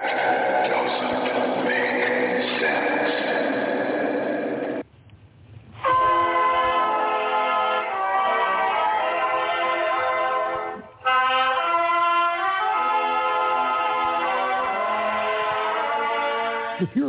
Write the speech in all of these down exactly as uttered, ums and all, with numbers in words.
Doesn't make sense. If you're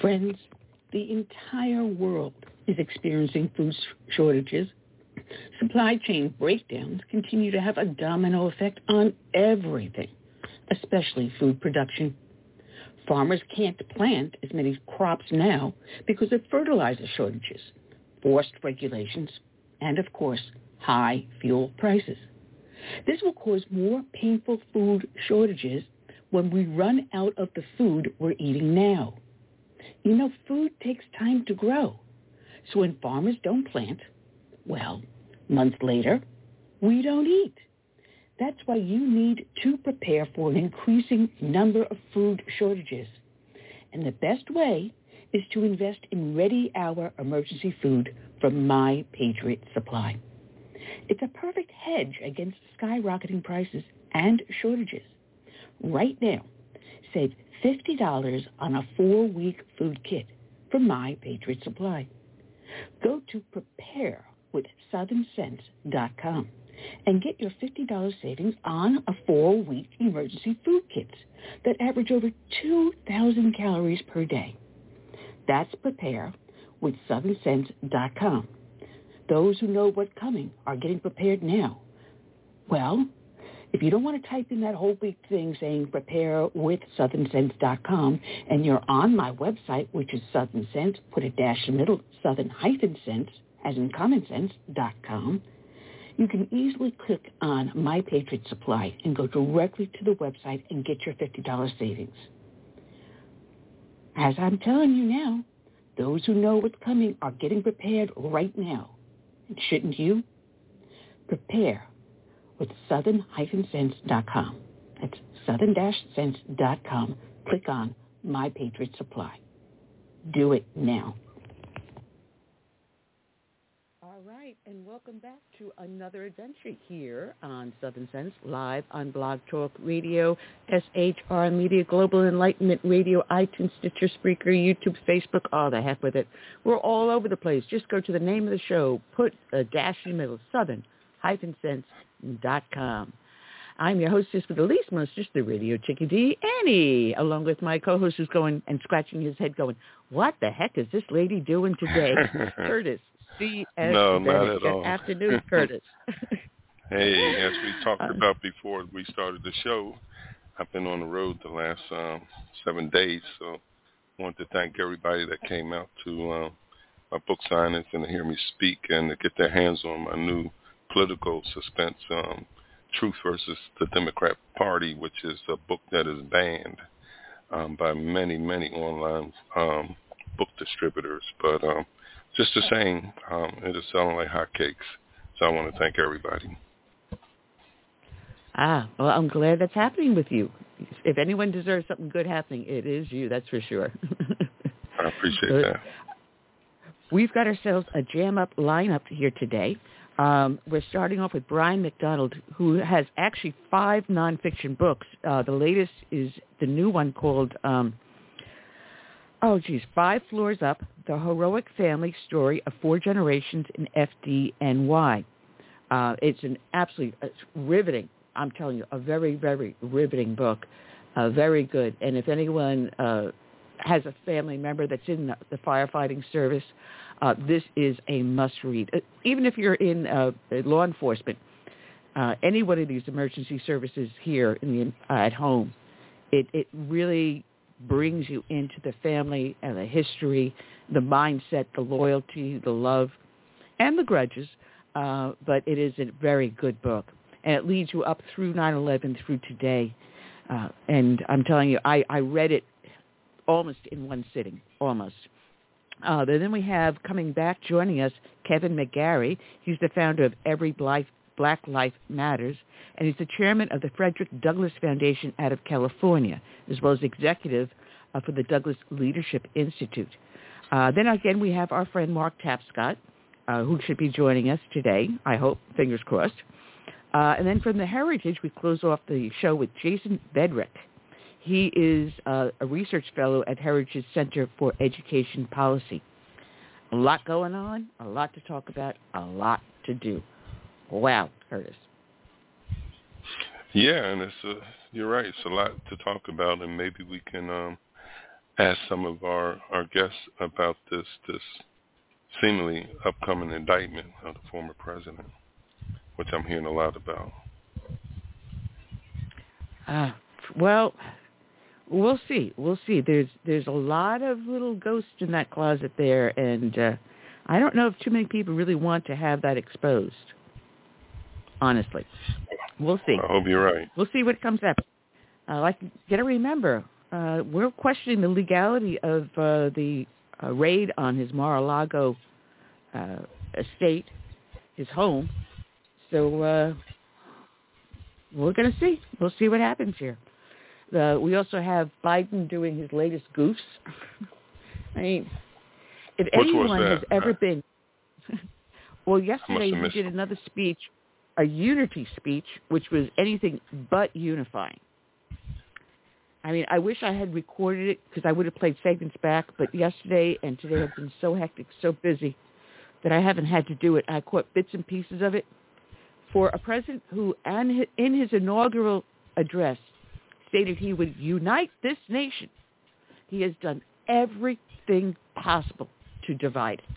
Friends, the entire world is experiencing food shortages. Supply chain breakdowns continue to have a domino effect on everything, especially food production. Farmers can't plant as many crops now because of fertilizer shortages, forced regulations, and of course, high fuel prices. This will cause more painful food shortages when we run out of the food we're eating now. You know, food takes time to grow. So when farmers don't plant, well, months later, we don't eat. That's why you need to prepare for an increasing number of food shortages. And the best way is to invest in ReadyHour emergency food from My Patriot Supply. It's a perfect hedge against skyrocketing prices and shortages. Right now, save fifty dollars on a four-week food kit from My Patriot Supply. Go to prepare with southern sense dot com and get your fifty dollars savings on a four-week emergency food kits that average over two thousand calories per day. That's prepare with southern sense dot com. Those who know what's coming are getting prepared now. Well, if you don't want to type in that whole big thing saying prepare with southern sense dot com and you're on my website, which is Southern Sense, put a dash in the middle, southern-sense, as in common sense dot com, you can easily click on My Patriot Supply and go directly to the website and get your fifty dollars savings. As I'm telling you now, those who know what's coming are getting prepared right now. Shouldn't you? Prepare with southern dash sense dot com. That's southern dash sense dot com. Click on My Patriot Supply. Do it now. All right, and welcome back to another adventure here on Southern Sense, live on Blog Talk Radio, S H R Media, Global Enlightenment Radio, iTunes, Stitcher, Spreaker, YouTube, Facebook, all the heck with it. We're all over the place. Just go to the name of the show, put a dash in the middle, southern dash sense dot com. I'm your hostess with the least mostest, the Radio Chickie D, Annie, along with my co-host who's going and scratching his head going, what the heck is this lady doing today? Curtis, C S. No, Bennett. Not at Good all. Afternoon, Curtis. Hey, as we talked um, about before we started the show, I've been on the road the last um, seven days, so I want to thank everybody that came out to uh, my book signings and to hear me speak and to get their hands on my new political suspense um, Truth versus the Democrat Party, which is a book that is banned um, by many, many online um, book distributors. But um, just the same, um, it is selling like hotcakes. So I want to thank everybody. Ah, well, I'm glad that's happening with you. If anyone deserves something good happening, it is you, that's for sure. I appreciate but that. We've got ourselves a jam-up lineup here today. Um, we're starting off with Brian McDonald, who has actually five nonfiction books. Uh, the latest is the new one called, um, oh, geez, Five Floors Up, The Heroic Family Story of Four Generations in F D N Y. Uh, it's an absolutely it's riveting, I'm telling you, a very, very riveting book, uh, very good. And if anyone uh, has a family member that's in the, the firefighting service, Uh, this is a must-read. Uh, even if you're in uh, law enforcement, uh, any one of these emergency services here in the, uh, at home, it, it really brings you into the family and the history, the mindset, the loyalty, the love, and the grudges. Uh, but it is a very good book, and it leads you up through nine eleven through today. Uh, and I'm telling you, I, I read it almost in one sitting, almost. Uh, then we have, coming back, joining us, Kevin McGarry. He's the founder of Every Black Life Matters, and he's the chairman of the Frederick Douglass Foundation out of California, as well as executive uh, for the Douglass Leadership Institute. Uh, then again, we have our friend Mark Tapscott, uh, who should be joining us today, I hope, fingers crossed. Uh, and then from the Heritage, we close off the show with Jason Bedrick. He is uh, a research fellow at Heritage Center for Education Policy. A lot going on, a lot to talk about, a lot to do. Wow, Curtis. Yeah, and it's a, you're right. It's a lot to talk about, and maybe we can um, ask some of our, our guests about this this seemingly upcoming indictment of the former president, which I'm hearing a lot about. Uh, well... We'll see. We'll see. There's there's a lot of little ghosts in that closet there, and uh, I don't know if too many people really want to have that exposed, honestly. We'll see. I hope you're right. We'll see what comes up. Uh, like, got to remember, uh, we're questioning the legality of uh, the uh, raid on his Mar-a-Lago uh, estate, his home. So uh, we're going to see. We'll see what happens here. Uh, we also have Biden doing his latest goofs. I mean, if Which anyone has ever been... well, yesterday he did another speech, a unity speech, which was anything but unifying. I mean, I wish I had recorded it because I would have played segments back, but yesterday and today have been so hectic, so busy, that I haven't had to do it. I caught bits and pieces of it. For a president who, in his inaugural address, stated he would unite this nation, he has done everything possible to divide it.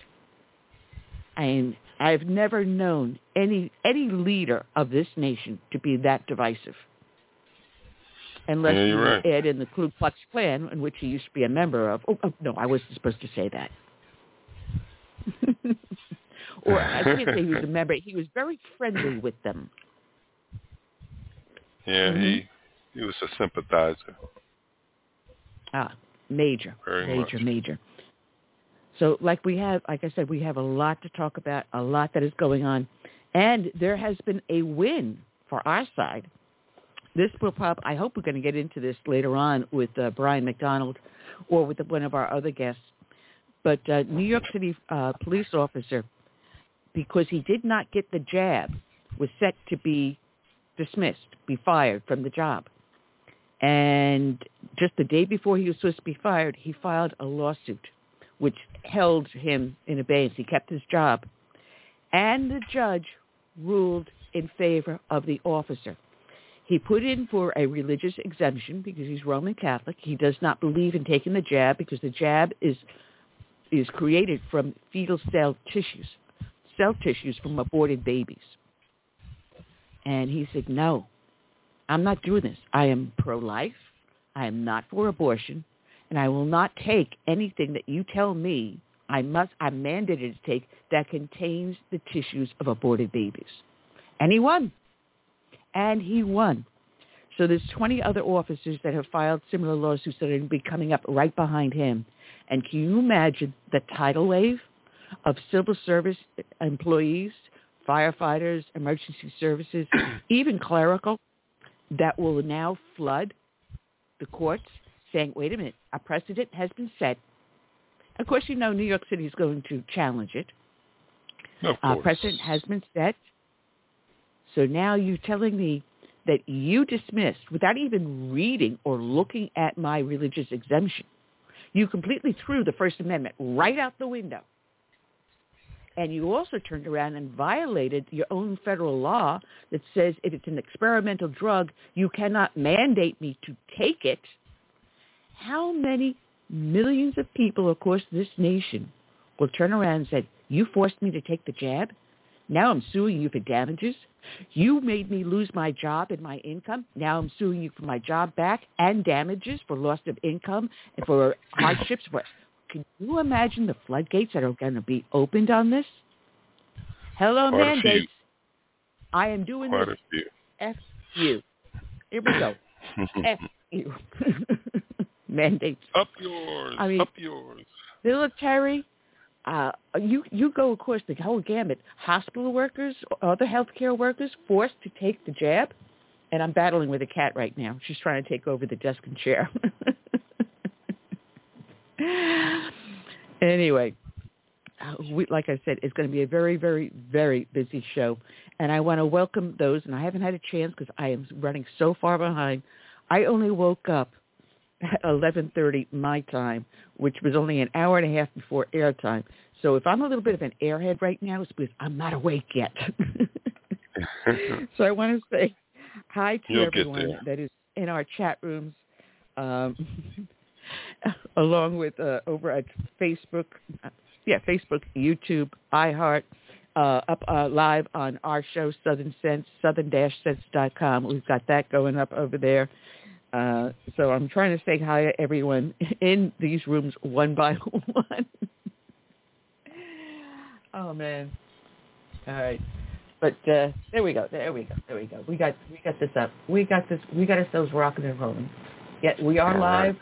And I've never known any any leader of this nation to be that divisive. Unless yeah, you right. add in the Ku Klux Klan, in which he used to be a member of. Oh, oh no, I wasn't supposed to say that. Or I can't say he was a member. He was very friendly with them. Yeah, mm-hmm. he... He was a sympathizer. Ah, major, Very major, much. major. So, like we have, like I said, we have a lot to talk about, a lot that is going on, and there has been a win for our side. This will pop. I hope we're going to get into this later on with uh, Brian McDonald or with one of our other guests. But uh, New York City uh, police officer, because he did not get the jab, was set to be dismissed, be fired from the job. And just the day before he was supposed to be fired, he filed a lawsuit, which held him in abeyance. He kept his job. And the judge ruled in favor of the officer. He put in for a religious exemption because he's Roman Catholic. He does not believe in taking the jab because the jab is is created from fetal cell tissues, cell tissues from aborted babies. And he said, no, I'm not doing this. I am pro-life. I am not for abortion. And I will not take anything that you tell me I must, I'm mandated to take that contains the tissues of aborted babies. And he won. and he won. So there's twenty other officers that have filed similar lawsuits that are going to be coming up right behind him. And can you imagine the tidal wave of civil service employees, firefighters, emergency services, even clerical, that will now flood the courts saying, wait a minute, a precedent has been set. Of course, you know New York City is going to challenge it. Of course. Uh, precedent has been set. So now you're telling me that you dismissed, without even reading or looking at my religious exemption, you completely threw the First Amendment right out the window. And you also turned around and violated your own federal law that says if it's an experimental drug, you cannot mandate me to take it. How many millions of people across this nation will turn around and say, you forced me to take the jab? Now I'm suing you for damages. You made me lose my job and my income. Now I'm suing you for my job back and damages for loss of income and for hardships. Can you imagine the floodgates that are going to be opened on this? Hello, Quite mandates. I am doing Quite this. F you. Here we go. F you. Mandates. Up yours. I mean, up yours. Military. Uh, you you go, of course, the whole gamut. Hospital workers, other healthcare workers, forced to take the jab. And I'm battling with a cat right now. She's trying to take over the desk and chair. Anyway, uh, we, like I said, it's going to be a very, very, very busy show. And I want to welcome those. And I haven't had a chance because I am running so far behind. I only woke up at eleven thirty my time, which was only an hour and a half before airtime. So if I'm a little bit of an airhead right now, it's because I'm not awake yet. So I want to say hi to You'll everyone that is in our chat rooms, um, along with uh, over at Facebook, uh, yeah, Facebook, YouTube, iHeart, uh, up uh, live on our show, Southern Sense, southern dash sense dot com. We've got that going up over there. Uh, so I'm trying to say hi to everyone in these rooms one by one. Oh, man. All right. But uh, there we go. There we go. There we go. We got we got this up. We got this. We got ourselves rocking and rolling. Yeah, we are live,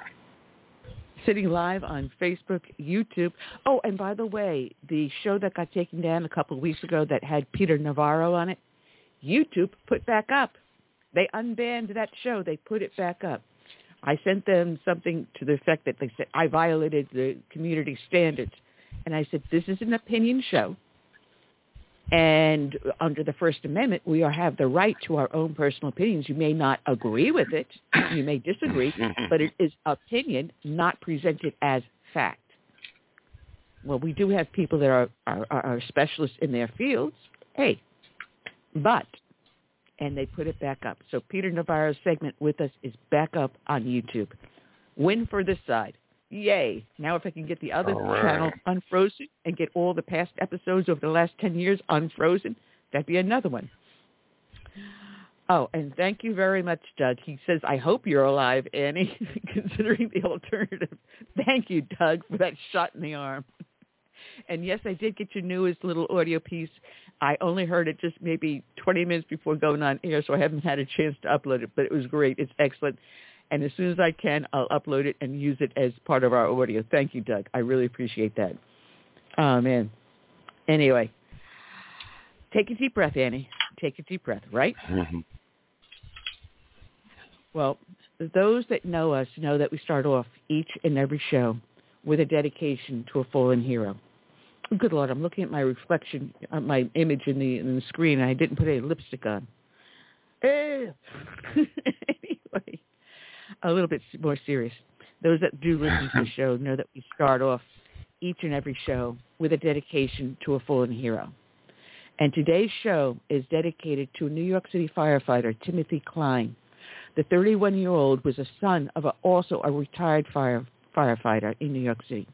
sitting live on Facebook, YouTube. Oh, and by the way, the show that got taken down a couple of weeks ago that had Peter Navarro on it, YouTube put back up. They unbanned that show. They put it back up. I sent them something to the effect that they said, I violated the community standards. And I said, this is an opinion show. And under the First Amendment, we are, have the right to our own personal opinions. You may not agree with it. You may disagree. But it is opinion, not presented as fact. Well, we do have people that are, are, are specialists in their fields. Hey, but... and they put it back up. So Peter Navarro's segment with us is back up on YouTube. Win for this side. Yay. Now if I can get the other right. channel unfrozen and get all the past episodes over the last ten years unfrozen, that'd be another one. Oh, and thank you very much, Doug. He says, I hope you're alive, Annie, considering the alternative. Thank you, Doug, for that shot in the arm. And yes, I did get your newest little audio piece. I only heard it just maybe twenty minutes before going on air, so I haven't had a chance to upload it, but it was great. It's excellent. And as soon as I can, I'll upload it and use it as part of our audio. Thank you, Doug. I really appreciate that. Oh, man. Anyway, take a deep breath, Annie. Take a deep breath, right? Mm-hmm. Well, those that know us know that we start off each and every show with a dedication to a fallen hero. Good Lord, I'm looking at my reflection, uh, my image in the, in the screen, and I didn't put any lipstick on. Anyway, a little bit more serious. Those that do listen to the show know that we start off each and every show with a dedication to a fallen hero. And today's show is dedicated to a New York City firefighter, Timothy Klein. The thirty-one-year-old was a son of a, also a retired firefighter. firefighter in New York City.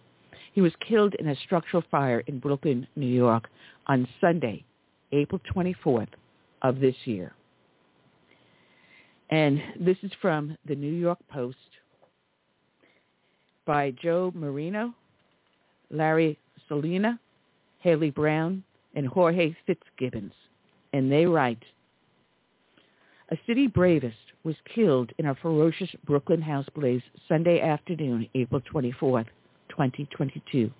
He was killed in a structural fire in Brooklyn, New York on Sunday, April twenty-fourth of this year. And this is from the New York Post by Joe Marino, Larry Salina, Haley Brown, and Jorge Fitzgibbons. And they write, A city bravest was killed in a ferocious Brooklyn house blaze Sunday afternoon, April twenty-fourth, twenty twenty-two.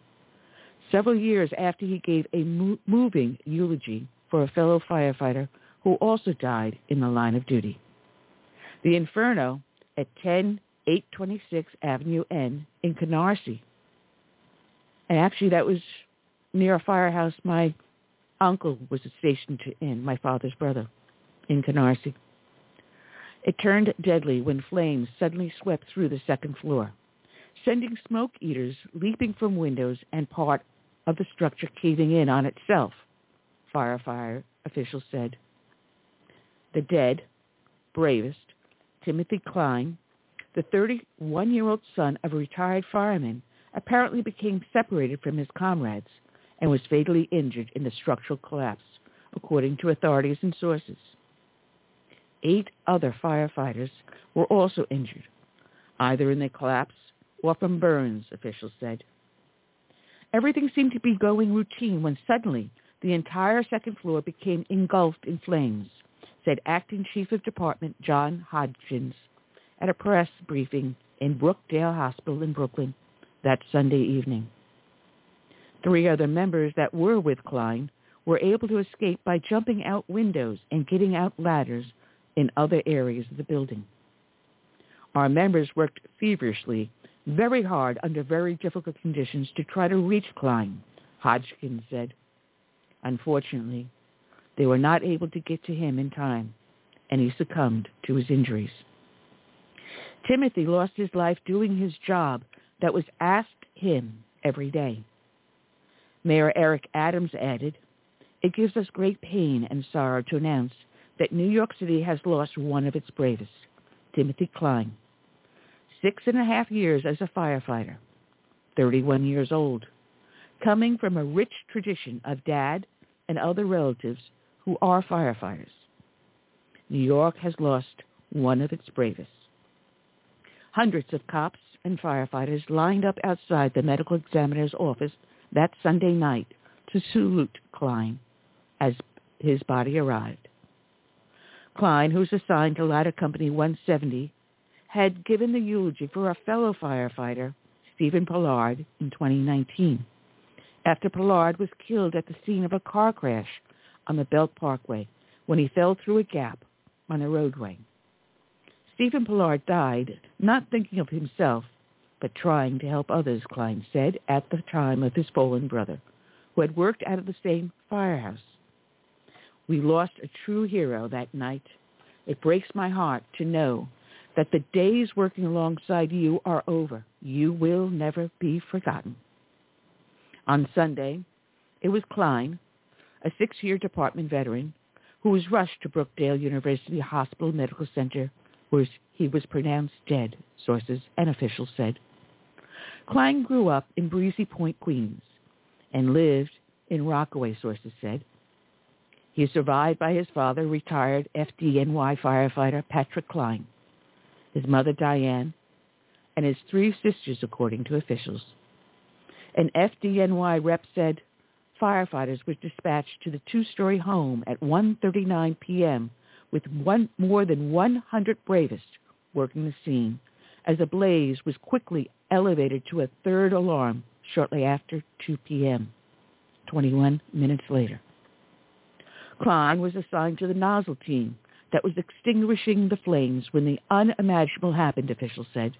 Several years after he gave a mo- moving eulogy for a fellow firefighter who also died in the line of duty. The inferno at ten eight twenty-six Avenue N in Canarsie. And actually that was near a firehouse my uncle was stationed in, my father's brother, in Canarsie. It turned deadly when flames suddenly swept through the second floor, sending smoke eaters leaping from windows and part of the structure caving in on itself, firefighter officials said. The dead, bravest, Timothy Klein, the thirty-one-year-old son of a retired fireman, apparently became separated from his comrades and was fatally injured in the structural collapse, according to authorities and sources. Eight other firefighters were also injured, either in the collapse or from burns, officials said. Everything seemed to be going routine when suddenly the entire second floor became engulfed in flames, said Acting Chief of Department John Hodgins at a press briefing in Brookdale Hospital in Brooklyn that Sunday evening. Three other members that were with Klein were able to escape by jumping out windows and getting out ladders in other areas of the building. Our members worked feverishly, very hard under very difficult conditions to try to reach Klein, Hodgkins said. Unfortunately, they were not able to get to him in time, and he succumbed to his injuries. Timothy lost his life doing his job that was asked him every day. Mayor Eric Adams added, "It gives us great pain and sorrow to announce that New York City has lost one of its bravest, Timothy Klein, six and a half years as a firefighter, thirty-one years old, coming from a rich tradition of dad and other relatives who are firefighters. New York has lost one of its bravest." Hundreds of cops and firefighters lined up outside the medical examiner's office that Sunday night to salute Klein as his body arrived. Klein, who's assigned to Ladder Company one seventy, had given the eulogy for a fellow firefighter, Stephen Pollard, in twenty nineteen, after Pollard was killed at the scene of a car crash on the Belt Parkway when he fell through a gap on a roadway. Stephen Pollard died not thinking of himself, but trying to help others, Klein said, at the time of his fallen brother, who had worked out of the same firehouse. "We lost a true hero that night. It breaks my heart to know that the days working alongside you are over. You will never be forgotten." On Sunday, it was Klein, a six-year department veteran, who was rushed to Brookdale University Hospital Medical Center, where he was pronounced dead, sources and officials said. Klein grew up in Breezy Point, Queens, and lived in Rockaway, sources said. He is survived by his father, retired F D N Y firefighter Patrick Klein, his mother Diane, and his three sisters, according to officials. An F D N Y rep said firefighters were dispatched to the two-story home at one thirty-nine p.m. with one, more than one hundred bravest working the scene, as the blaze was quickly elevated to a third alarm shortly after two p.m., twenty-one minutes later. Klein was assigned to the nozzle team that was extinguishing the flames when the unimaginable happened, officials said.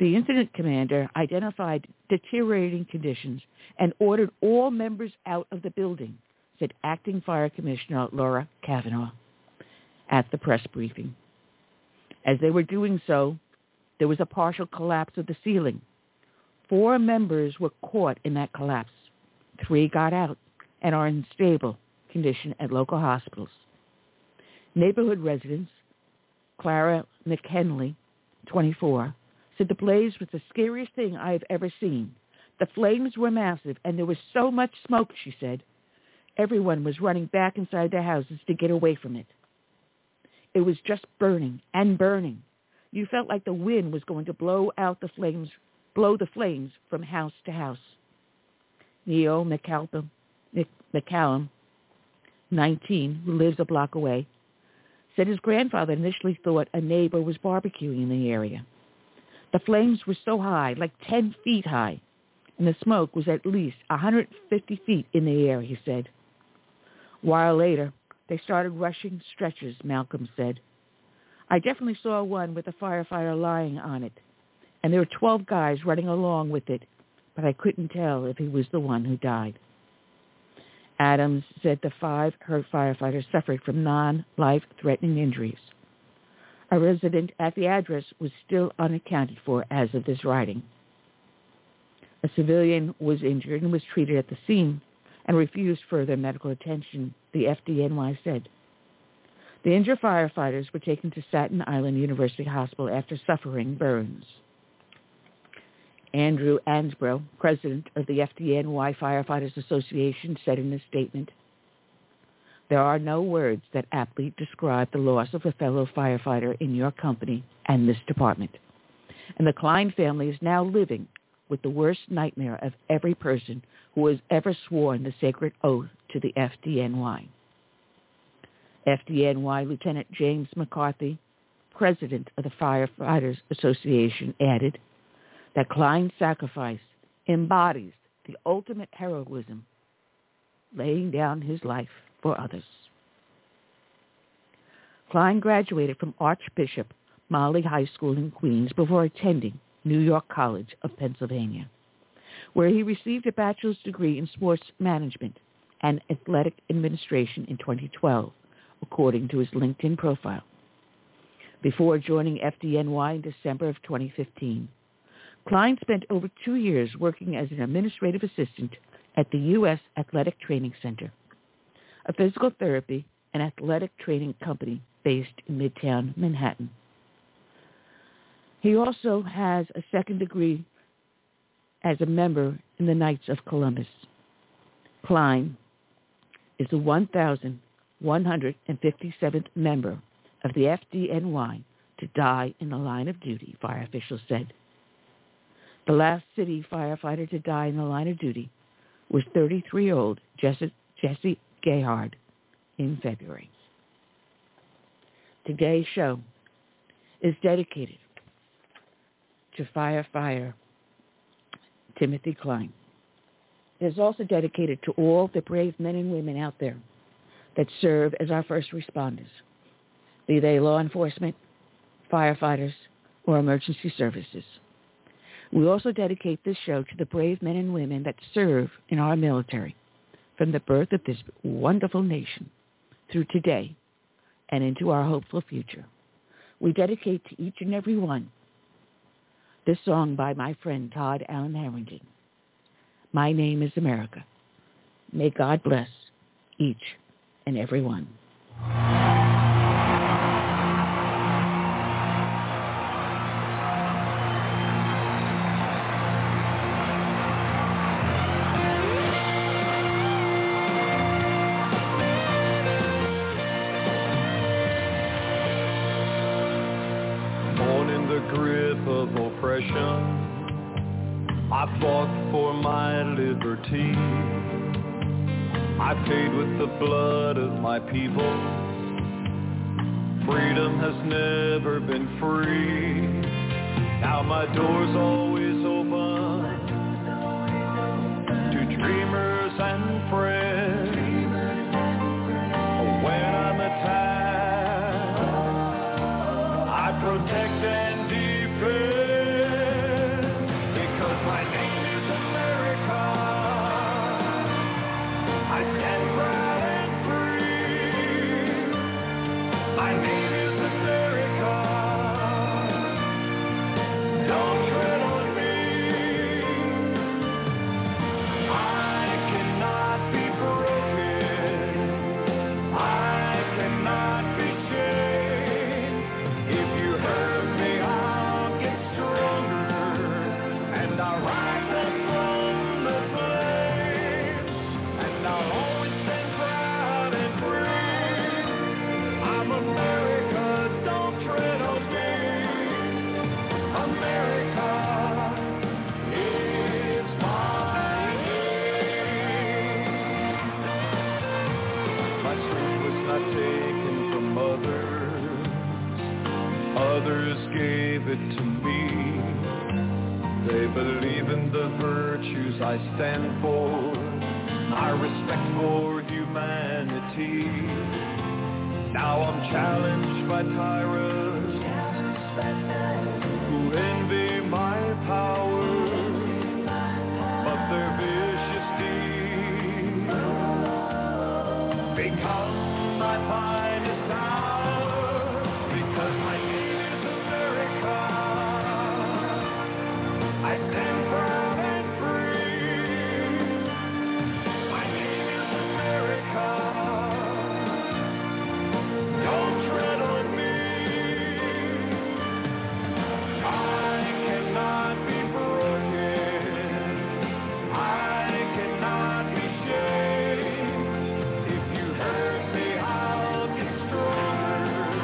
The incident commander identified deteriorating conditions and ordered all members out of the building, said Acting Fire Commissioner Laura Cavanaugh at the press briefing. As they were doing so, there was a partial collapse of the ceiling. Four members were caught in that collapse. Three got out and are in stable condition at local hospitals. Neighborhood residents, Clara McHenley, twenty-four, said the blaze was the scariest thing I have ever seen. The flames were massive and there was so much smoke, she said. Everyone was running back inside their houses to get away from it. It was just burning and burning. You felt like the wind was going to blow out the flames, blow the flames from house to house. Neil McCallum, nineteen, who lives a block away, said his grandfather initially thought a neighbor was barbecuing in the area. The flames were so high, like ten feet high, and the smoke was at least one hundred fifty feet in the air, he said. A while later, they started rushing stretchers, Malcolm said. I definitely saw one with a firefighter lying on it, and there were twelve guys running along with it, but I couldn't tell if he was the one who died. Adams said the five hurt firefighters suffered from non-life-threatening injuries. A resident at the address was still unaccounted for as of this writing. A civilian was injured and was treated at the scene and refused further medical attention, the F D N Y said. The injured firefighters were taken to Staten Island University Hospital after suffering burns. Andrew Ansbro, president of the F D N Y Firefighters Association, said in a statement, "There are no words that aptly describe the loss of a fellow firefighter in your company and this department. And the Klein family is now living with the worst nightmare of every person who has ever sworn the sacred oath to the F D N Y. F D N Y Lieutenant James McCarthy, president of the Firefighters Association, added that Klein's sacrifice embodies the ultimate heroism, laying down his life for others." Klein graduated from Archbishop Motley High School in Queens before attending New York College of Pennsylvania, where he received a bachelor's degree in sports management and athletic administration in twenty twelve, according to his LinkedIn profile, before joining F D N Y in December of twenty fifteen. Klein spent over two years working as an administrative assistant at the U S Athletic Training Center, a physical therapy and athletic training company based in Midtown Manhattan. He also has a second degree as a member in the Knights of Columbus. Klein is the one thousand one hundred fifty-seventh member of the F D N Y to die in the line of duty, fire officials said. The last city firefighter to die in the line of duty was thirty-three-year-old Jesse, Jesse Gayhard in February. Today's show is dedicated to firefighter Timothy Klein. It is also dedicated to all the brave men and women out there that serve as our first responders, be they law enforcement, firefighters, or emergency services. We also dedicate this show to the brave men and women that serve in our military from the birth of this wonderful nation through today and into our hopeful future. We dedicate to each and every one this song by my friend Todd Allen Harrington. My Name is America. May God bless each and every one. I fought for my liberty. I paid with the blood of my people. Freedom has never been free. Now my door's always open to dreamers and friends. When I'm attacked, I protect and defend. Don't tread on gave it to me. They believe in the virtues I stand for, my respect for humanity. Now I'm challenged by tyrants who envy my power, but they're vicious deeds. Because my mind is sour, because my name is America, I stand firm and free. My name is America, don't tread on me. I cannot be broken, I cannot be shamed. If you hurt me, I'll get stronger,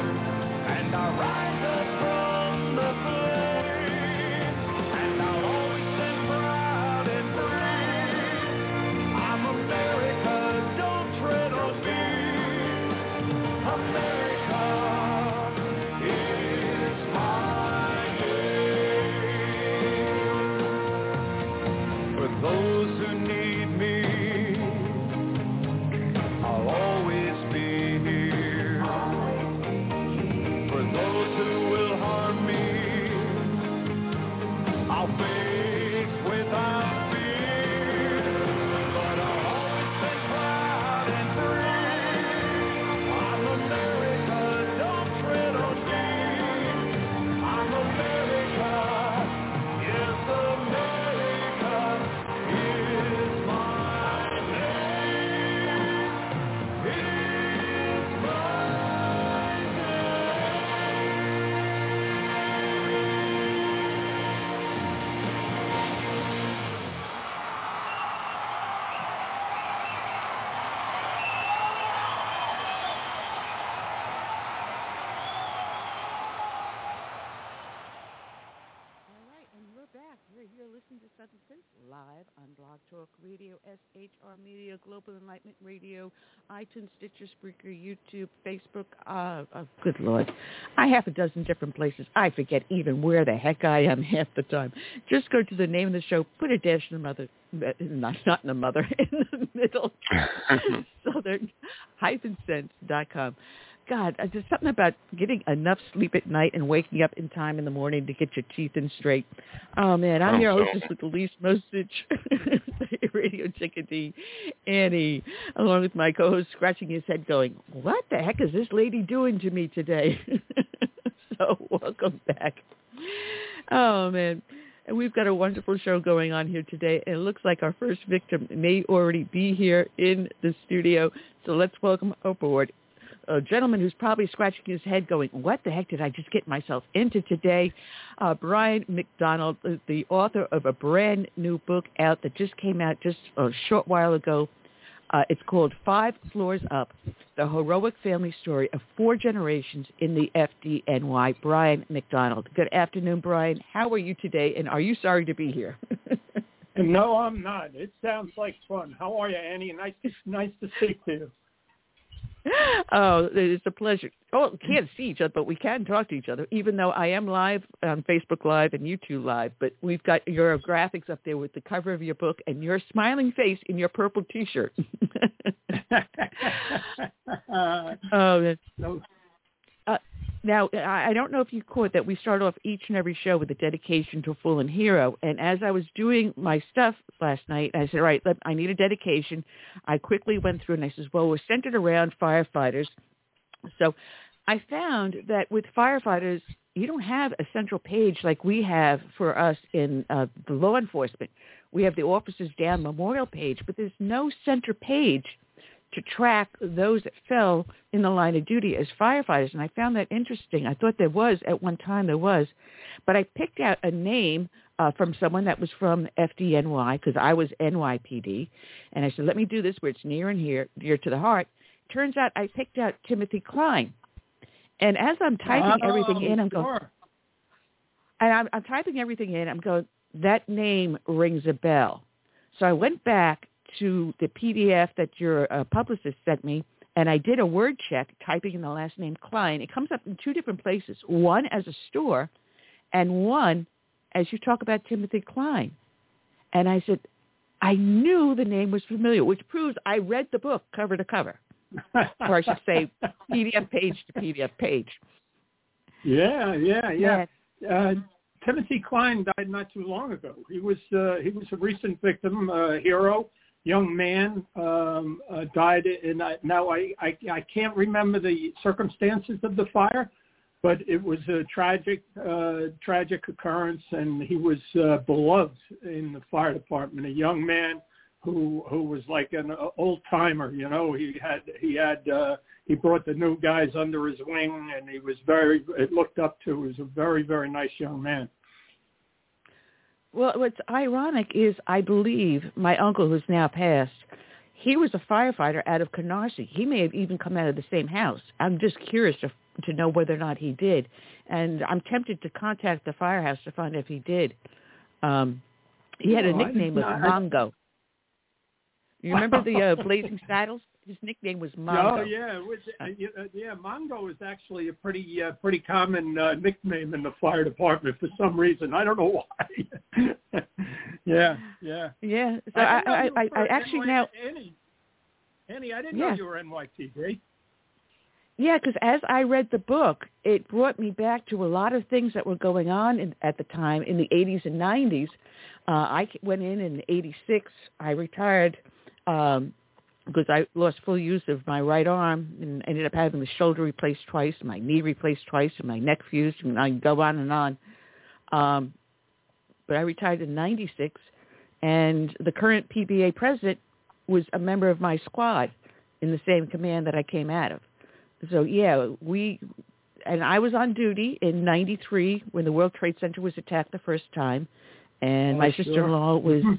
and I'll rise up from the flames, and I'll always stand proud and free. I'm America, don't tread on me. America is my name. For those who need me, I'll always be here. For those who will harm me, I'll face without fear. But I'll always stand proud and free. I'm America, don't tread on me. I'm America, yes, America is my name. Is my name. All right, and we're back. You're here listening to Substance live on Blog Talk Radio, S H R Media, Global Enlightenment Radio, iTunes, Stitcher, Spreaker, YouTube, Facebook. Uh, oh, good Lord. I have a dozen different places. I forget even where the heck I am half the time. Just go to the name of the show, put a dash in the mother, not, not in the mother, in the middle, southern dash sense dot com. God, uh, there's something about getting enough sleep at night and waking up in time in the morning to get your teeth in straight. Oh, man, I'm your hostess with the least message, Radio Chickadee, Annie, along with my co-host scratching his head going, what the heck is this lady doing to me today? So welcome back. Oh, man. And we've got a wonderful show going on here today. It looks like our first victim may already be here in the studio. So let's welcome aboard a gentleman who's probably scratching his head going, what the heck did I just get myself into today? Uh, Brian McDonald, the author of a brand new book out that just came out just a short while ago. Uh, it's called Five Floors Up, The Heroic Family Story of Four Generations in the F D N Y. Brian McDonald. Good afternoon, Brian. How are you today, and are you sorry to be here? No, I'm not. It sounds like fun. How are you, Annie? Nice to, nice to speak to you. Oh, it's a pleasure. Oh, we can't see each other, but we can talk to each other, even though I am live on Facebook Live and YouTube Live. But we've got your graphics up there with the cover of your book and your smiling face in your purple T-shirt. uh, oh, that's so. Uh, now, I don't know if you caught that we start off each and every show with a dedication to a fallen hero. And as I was doing my stuff last night, I said, all right, let, I need a dedication. I quickly went through and I said, well, we're centered around firefighters. So I found that with firefighters, you don't have a central page like we have for us in uh, the law enforcement. We have the Officers Down memorial page, but there's no center page to track those that fell in the line of duty as firefighters. And I found that interesting. I thought there was, at one time there was, but I picked out a name uh, from someone that was from F D N Y, because I was N Y P D. And I said, let me do this where it's near and here, dear to the heart. Turns out I picked out Timothy Klein. And as I'm typing oh, everything in, I'm going, sure. and I'm, I'm typing everything in, I'm going, that name rings a bell. So I went back to the P D F that your uh, publicist sent me, and I did a word check typing in the last name Klein. It comes up in two different places, one as a store and one, as you talk about Timothy Klein. And I said, I knew the name was familiar, which proves I read the book cover to cover. Or I should say P D F page to P D F page. Yeah, yeah, yeah. Uh, Timothy Klein died not too long ago. He was uh, he was a recent victim, uh, hero, young man, um, uh, died in, uh, now I, I, I can't remember the circumstances of the fire, but it was a tragic, uh, tragic occurrence, and he was uh, beloved in the fire department, a young man who who was like an old timer, you know. He had he had uh, he brought the new guys under his wing, and he was very it looked up to. He was a very very nice young man. Well, what's ironic is I believe my uncle, who's now passed, he was a firefighter out of Canarsie. He may have even come out of the same house. I'm just curious to to know whether or not he did, and I'm tempted to contact the firehouse to find out if he did. Um, he had no, a nickname of Mongo. You remember the uh, Blazing Saddles? His nickname was Mongo. Oh yeah, it was, uh, yeah. Mongo is actually a pretty, uh, pretty common uh, nickname in the fire department for some reason. I don't know why. yeah, yeah, yeah. So I, I, I, I actually N Y- now, Annie, Annie, I didn't yeah. know you were N Y T D. Yeah, because as I read the book, it brought me back to a lot of things that were going on in, at the time in the eighties and nineties. Uh, I went in in eighty-six. I retired. Um, because I lost full use of my right arm and ended up having the shoulder replaced twice, my knee replaced twice, and my neck fused, and I go on and on. Um, but I retired in ninety-six, and the current P B A president was a member of my squad in the same command that I came out of. So, yeah, we – and I was on duty in ninety-three when the World Trade Center was attacked the first time, and oh, my sure. sister-in-law was –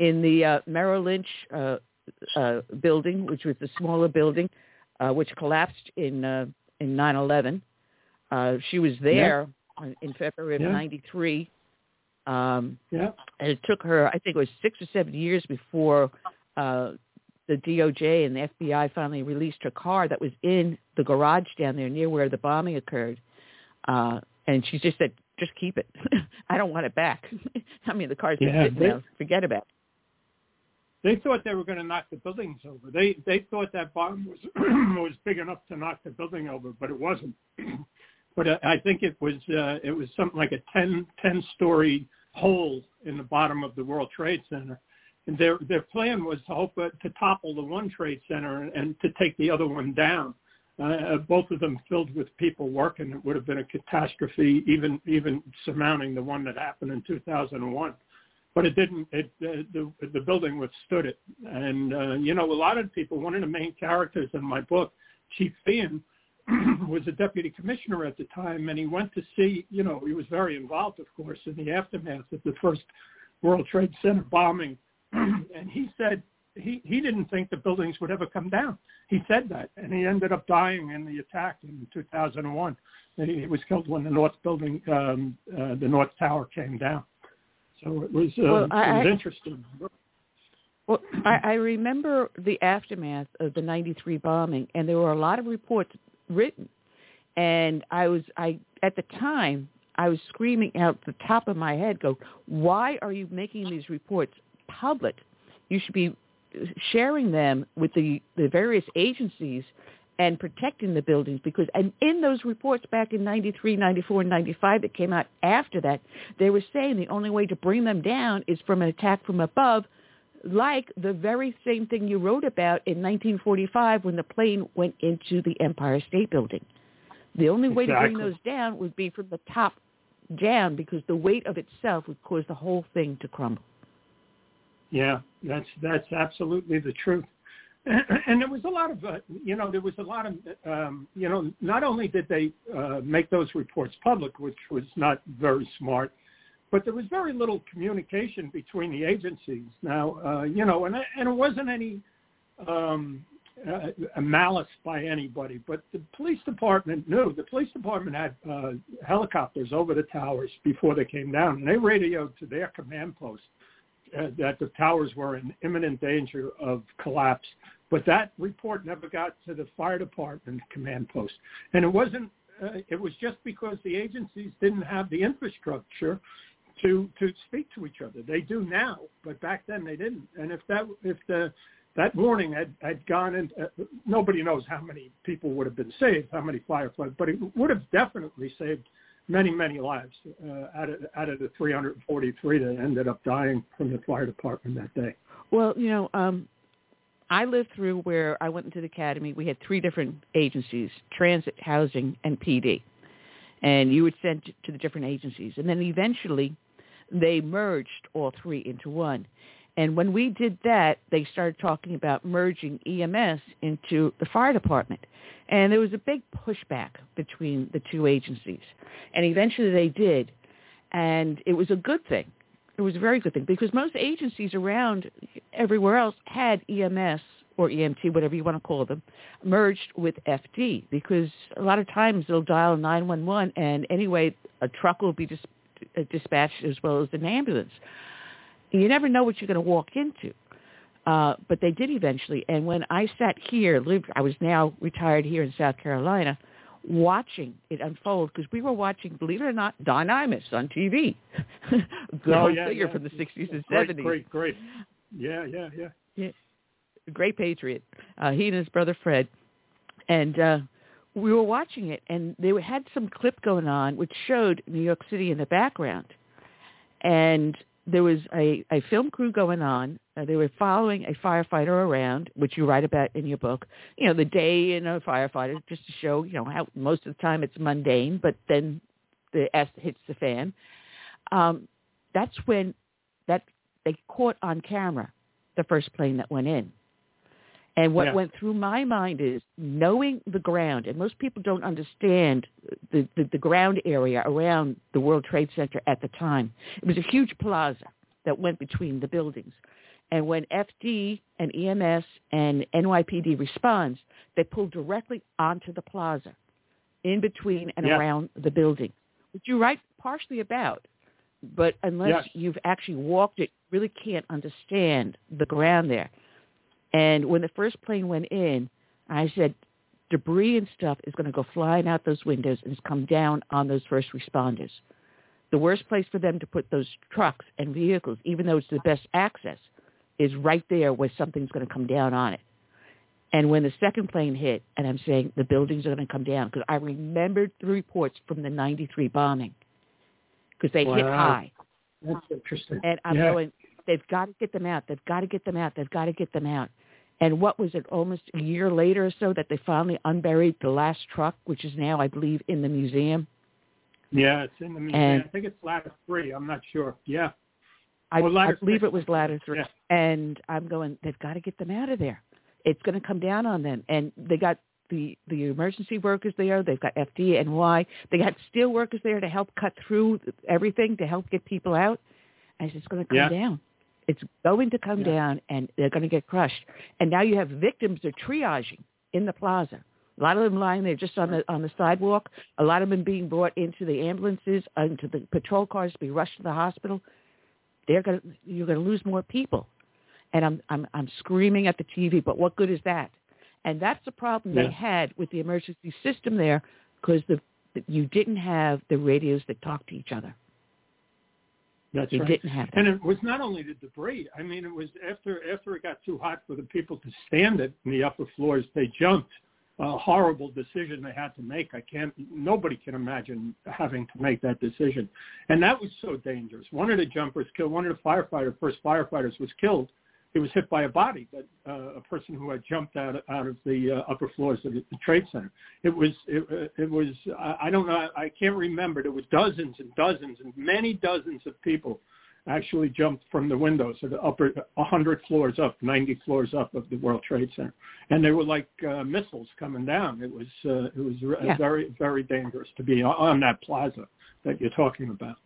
in the uh, Merrill Lynch uh, uh, building, which was the smaller building, uh, which collapsed in uh, in nine eleven. Uh, she was there yeah. on, in February of yeah. ninety-three. Um, yeah. And it took her, I think it was six or seven years before uh, the D O J and the F B I finally released her car that was in the garage down there near where the bombing occurred. Uh, and she just said, just keep it. I don't want it back. I mean, the car's been yeah, sitting there. Forget about it. They thought they were going to knock the buildings over. They they thought that bomb was was big enough to knock the building over, but it wasn't. But uh, I think it was uh, it was something like a ten, ten story hole in the bottom of the World Trade Center, and their their plan was to hope uh, to topple the one Trade Center and, and to take the other one down. Uh, both of them filled with people working. It would have been a catastrophe, even even surmounting the one that happened in two thousand one. But it didn't. It, uh, the, the building withstood it. And, uh, you know, a lot of people, one of the main characters in my book, Chief Feehan, was a deputy commissioner at the time, and he went to see, you know, he was very involved, of course, in the aftermath of the first World Trade Center bombing. And he said he, he didn't think the buildings would ever come down. He said that, and he ended up dying in the attack in two thousand one. He was killed when the North Building, um, uh, the North Tower came down. So it was, uh, well, I, it was interesting. Well, I, I remember the aftermath of the ninety-three bombing, and there were a lot of reports written. And I was, I at the time, I was screaming out the top of my head, "Go! Why are you making these reports public? You should be sharing them with the, the various agencies and protecting the buildings." Because, and in those reports back in ninety-three, ninety-four, and ninety-five that came out after that, they were saying the only way to bring them down is from an attack from above, like the very same thing you wrote about in nineteen forty-five when the plane went into the Empire State Building. The only way exactly. to bring those down would be from the top down, because the weight of itself would cause the whole thing to crumble. Yeah, that's that's absolutely the truth. And there was a lot of, uh, you know, there was a lot of, um, you know, not only did they uh, make those reports public, which was not very smart, but there was very little communication between the agencies. Now, uh, you know, and, and it wasn't any um, uh, malice by anybody, but the police department knew. The police department had uh, helicopters over the towers before they came down, and they radioed to their command post uh, that the towers were in imminent danger of collapse. But that report never got to the fire department command post. And it wasn't uh, it was just because the agencies didn't have the infrastructure to to speak to each other. They do now, but back then they didn't. And if that if the that warning had, had gone in, uh, nobody knows how many people would have been saved, how many fireflies, but it would have definitely saved many, many lives uh, out, of, out of the three hundred forty-three that ended up dying from the fire department that day. Well, you know, um, I lived through where I went into the academy. We had three different agencies, transit, housing, and P D. And you were sent to the different agencies. And then eventually they merged all three into one. And when we did that, they started talking about merging E M S into the fire department. And there was a big pushback between the two agencies. And eventually they did. And it was a good thing. It was a very good thing because most agencies around everywhere else had E M S or E M T, whatever you want to call them, merged with F D because a lot of times they'll dial nine one one and anyway, a truck will be dis- dispatched as well as an ambulance. You never know what you're going to walk into, uh, but they did eventually. And when I sat here, I was now retired here in South Carolina, watching it unfold because we were watching, believe it or not, Don Imus on T V. Go oh, yeah, figure yeah. From the sixties and great, seventies. Great, great, yeah, yeah, yeah, yeah. Great patriot. Uh, he and his brother Fred, and uh, we were watching it, and they had some clip going on which showed New York City in the background, and there was a, a film crew going on. Uh, they were following a firefighter around, which you write about in your book, you know, the day in a firefighter, just to show, you know, how most of the time it's mundane, but then the S hits the fan. Um, that's when that they caught on camera the first plane that went in. And what yeah. went through my mind is knowing the ground, and most people don't understand the, the, the ground area around the World Trade Center at the time. It was a huge plaza that went between the buildings. And when F D and E M S and N Y P D responds, they pull directly onto the plaza, in between and yeah. around the building, which you write partially about. But unless yes. you've actually walked it, you really can't understand the ground there. And when the first plane went in, I said, debris and stuff is going to go flying out those windows and it's come down on those first responders. The worst place for them to put those trucks and vehicles, even though it's the best access, is right there where something's going to come down on it. And when the second plane hit, and I'm saying the buildings are going to come down, because I remembered the reports from the ninety-three bombing, because they wow. hit high. That's interesting. And I'm yeah. going... They've got to get them out. They've got to get them out. They've got to get them out. And what was it, almost a year later or so, that they finally unburied the last truck, which is now, I believe, in the museum? Yeah, it's in the museum. And I think it's ladder three. I'm not sure. Yeah. I, well, I believe it was ladder three. Yeah. And I'm going, they've got to get them out of there. It's going to come down on them. And they got the, the emergency workers there. They've got F D N Y. They got steel workers there to help cut through everything, to help get people out. I said, it's going to come yeah. down. It's going to come yeah. down, and they're going to get crushed. And now you have victims that are triaging in the plaza. A lot of them lying there just on the on the sidewalk. A lot of them being brought into the ambulances, into the patrol cars to be rushed to the hospital. They're going to, you're going to lose more people. And I'm I'm I'm screaming at the T V. But what good is that? And that's the problem yeah. they had with the emergency system there, because the you didn't have the radios that talked to each other. That's it right. didn't happen. And it was not only the debris. I mean, it was after after it got too hot for the people to stand it in the upper floors, they jumped. A horrible decision they had to make. I can't, nobody can imagine having to make that decision. And that was so dangerous. One of the jumpers killed, one of the firefighter, first firefighters was killed. He was hit by a body, but uh, a person who had jumped out, out of the uh, upper floors of the, the Trade Center. It was, it, it was, I, I don't know, I can't remember. There was dozens and dozens and many dozens of people actually jumped from the windows of the upper one hundred floors up, ninety floors up of the World Trade Center. And they were like uh, missiles coming down. It was, uh, it was yeah. very, very dangerous to be on that plaza that you're talking about.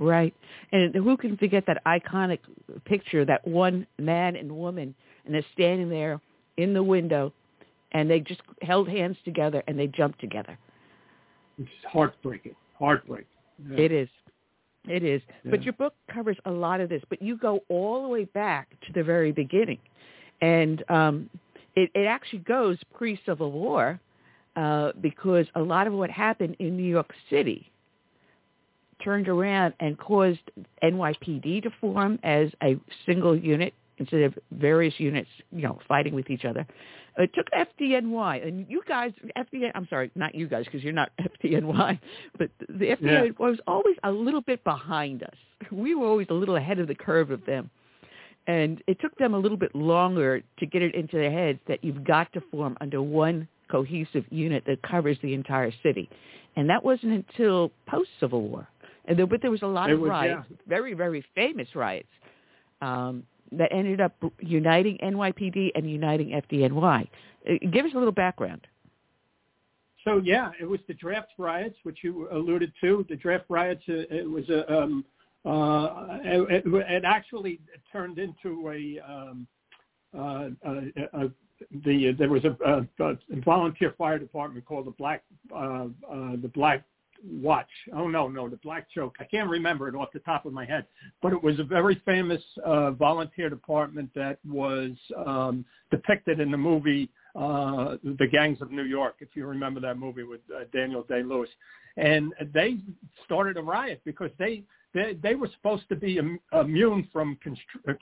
Right. And who can forget that iconic picture, that one man and woman, and they're standing there in the window, and they just held hands together, and they jumped together. It's heartbreaking. Heartbreaking. Yeah. It is. It is. Yeah. But your book covers a lot of this, but you go all the way back to the very beginning. And um, it, it actually goes pre-Civil War. uh, because a lot of what happened in New York City turned around and caused N Y P D to form as a single unit instead of various units, you know, fighting with each other. It took F D N Y, and you guys, F D N Y, I'm sorry, not you guys because you're not F D N Y, but the F D N Y yeah. was always a little bit behind us. We were always a little ahead of the curve of them. And it took them a little bit longer to get it into their heads that you've got to form under one cohesive unit that covers the entire city. And that wasn't until post-Civil War. And there, but there was a lot it of was, riots, yeah. very, very famous riots, um, that ended up uniting N Y P D and uniting F D N Y. Uh, give us a little background. So, yeah, it was the draft riots, which you alluded to. The draft riots, uh, it was a... Um, Uh, it, it actually turned into a, um, uh, a, a the there was a, a, a volunteer fire department called the Black uh, uh, the Black Watch. Oh no, no, the Black Choke. I can't remember it off the top of my head, but it was a very famous uh, volunteer department that was um, depicted in the movie uh, The Gangs of New York. If you remember that movie with uh, Daniel Day-Lewis, and they started a riot because they. They, they were supposed to be im- immune from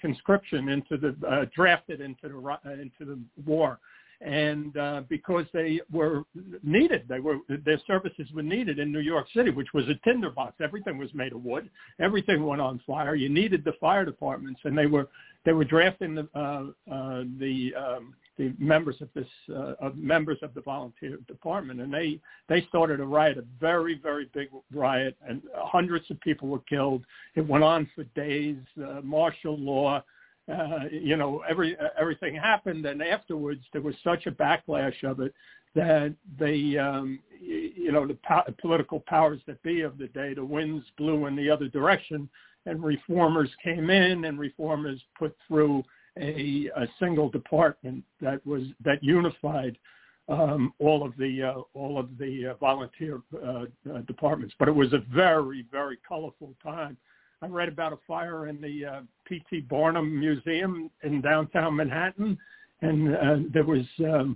conscription into the uh, drafted into the uh, into the war, and uh, because they were needed, they were their services were needed in New York City, which was a tinderbox. Everything was made of wood. Everything went on fire. You needed the fire departments, and they were they were drafting the uh, uh, the. Um, the members of this, uh, of members of the volunteer department. And they, they started a riot, a very, very big riot, and hundreds of people were killed. It went on for days, uh, martial law, uh, you know, every, uh, everything happened. And afterwards, there was such a backlash of it that they, um, you know, the po- political powers that be of the day, the winds blew in the other direction, and reformers came in, and reformers put through A, a single department that was that unified um, all of the uh, all of the uh, volunteer uh, uh, departments. But it was a very, very colorful time. I read about a fire in the uh, P T Barnum Museum in downtown Manhattan, and uh, there was um,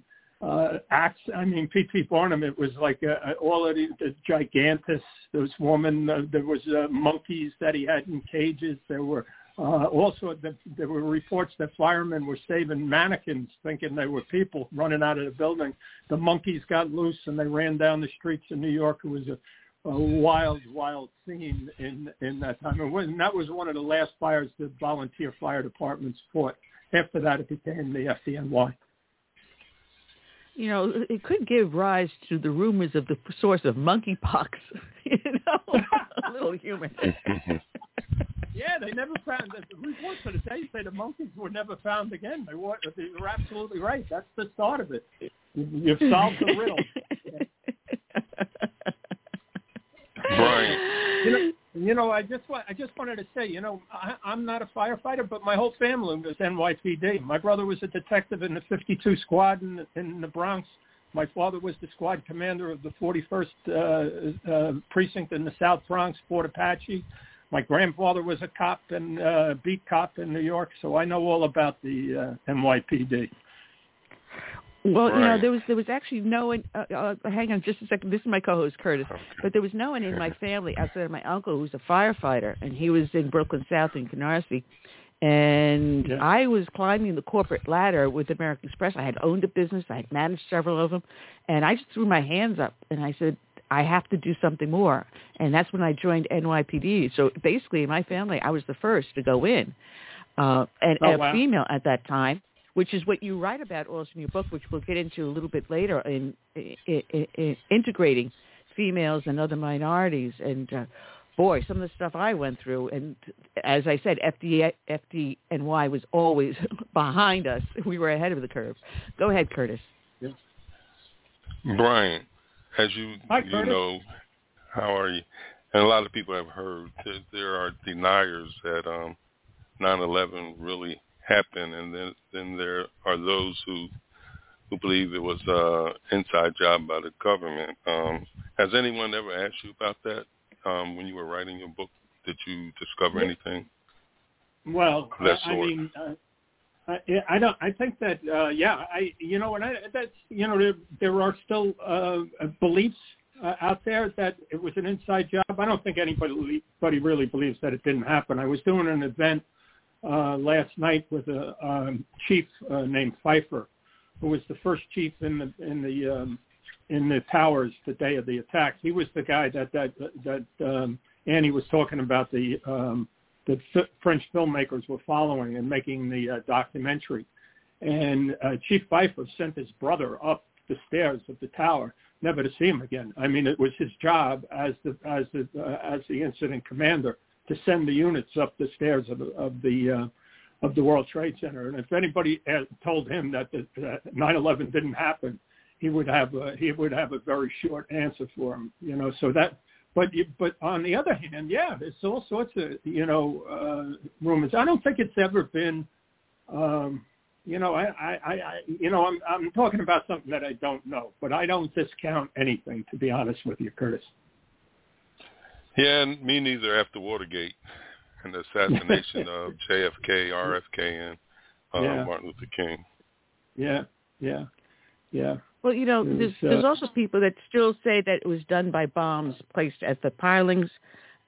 uh, acts. I mean, P T Barnum. It was like a, a, all of the, the gigantus. There was woman. Uh, there was uh, monkeys that he had in cages. There were. Uh, also, the, there were reports that firemen were saving mannequins, thinking they were people running out of the building. The monkeys got loose, and they ran down the streets of New York. It was a, a wild, wild scene in, in that time. And, when, and that was one of the last fires the volunteer fire departments fought. After that, it became the F D N Y. You know, it could give rise to the rumors of the source of monkeypox. You know, a little human. Yeah, they never found the reports for the day say the monkeys were never found again. They were, they were absolutely right. That's the start of it. You've solved the riddle. Brian, you know, you know, I just I just wanted to say, you know, I, I'm not a firefighter, but my whole family was N Y P D. My brother was a detective in the fifty-two squad in the, in the Bronx. My father was the squad commander of the forty-first uh, uh, precinct in the South Bronx, Fort Apache. My grandfather was a cop and uh, beat cop in New York, so I know all about the uh, N Y P D. Well, right. You know, there was there was actually no one. Uh, uh, hang on, just a second. This is my co-host Curtis, okay. But there was no one in my family outside of my uncle, who was a firefighter, and he was in Brooklyn South in Canarsie. And yeah. I was climbing the corporate ladder with American Express. I had owned a business, I had managed several of them, and I just threw my hands up and I said, I have to do something more. And that's when I joined N Y P D. So basically in my family, I was the first to go in, uh, and, oh, and wow. a female at that time, which is what you write about also in your book, which we'll get into a little bit later in, in, in, in integrating females and other minorities. And uh, boy, some of the stuff I went through. And as I said, F D N Y was always behind us. We were ahead of the curve. Go ahead, Curtis. Yeah. Brian. As you Hi, you know, how are you? And a lot of people have heard that there are deniers that um, nine eleven really happened, and then, then there are those who who believe it was an inside job by the government. Um, has anyone ever asked you about that um, when you were writing your book? Did you discover anything? Well, I, I mean, uh, I, I don't. I think that uh, yeah. I you know and I, that's you know there, there are still uh, beliefs uh, out there that it was an inside job. I don't think anybody really believes that it didn't happen. I was doing an event uh, last night with a um, chief uh, named Pfeiffer, who was the first chief in the in the um, in the towers the day of the attack. He was the guy that that that um, Annie was talking about. The um, that French filmmakers were following and making the uh, documentary. And uh, Chief Pfeiffer sent his brother up the stairs of the tower, never to see him again. I mean, it was his job as the as the uh, as the incident commander to send the units up the stairs of the of the, uh, of the World Trade Center. And if anybody had told him that the that nine eleven didn't happen, he would have a, he would have a very short answer for him. You know, so that. But but on the other hand, yeah, there's all sorts of, you know, uh, rumors. I don't think it's ever been, um, you know, I, I, I you know, I'm I'm talking about something that I don't know, but I don't discount anything, to be honest with you, Curtis. Yeah, and me neither after Watergate and the assassination of J F K, R F K, and uh, yeah. Martin Luther King. Yeah, yeah, yeah. Well, you know, there's, there's also people that still say that it was done by bombs placed at the pilings,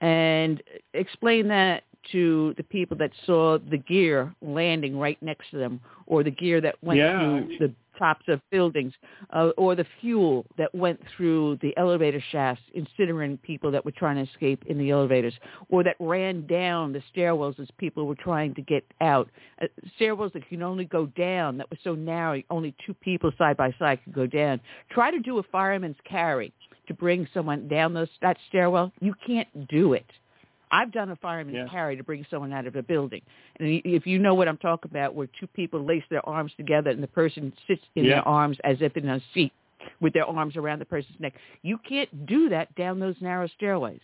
and explain that to the people that saw the gear landing right next to them, or the gear that went yeah. through the tops of buildings, uh, or the fuel that went through the elevator shafts, incinerating people that were trying to escape in the elevators, or that ran down the stairwells as people were trying to get out. Uh, stairwells that can only go down, that were so narrow, only two people side by side could go down. Try to do a fireman's carry to bring someone down those, that stairwell. You can't do it. I've done a fireman's yeah. carry to bring someone out of a building. And if you know what I'm talking about, where two people lace their arms together and the person sits in yeah. their arms as if in a seat with their arms around the person's neck. You can't do that down those narrow stairways.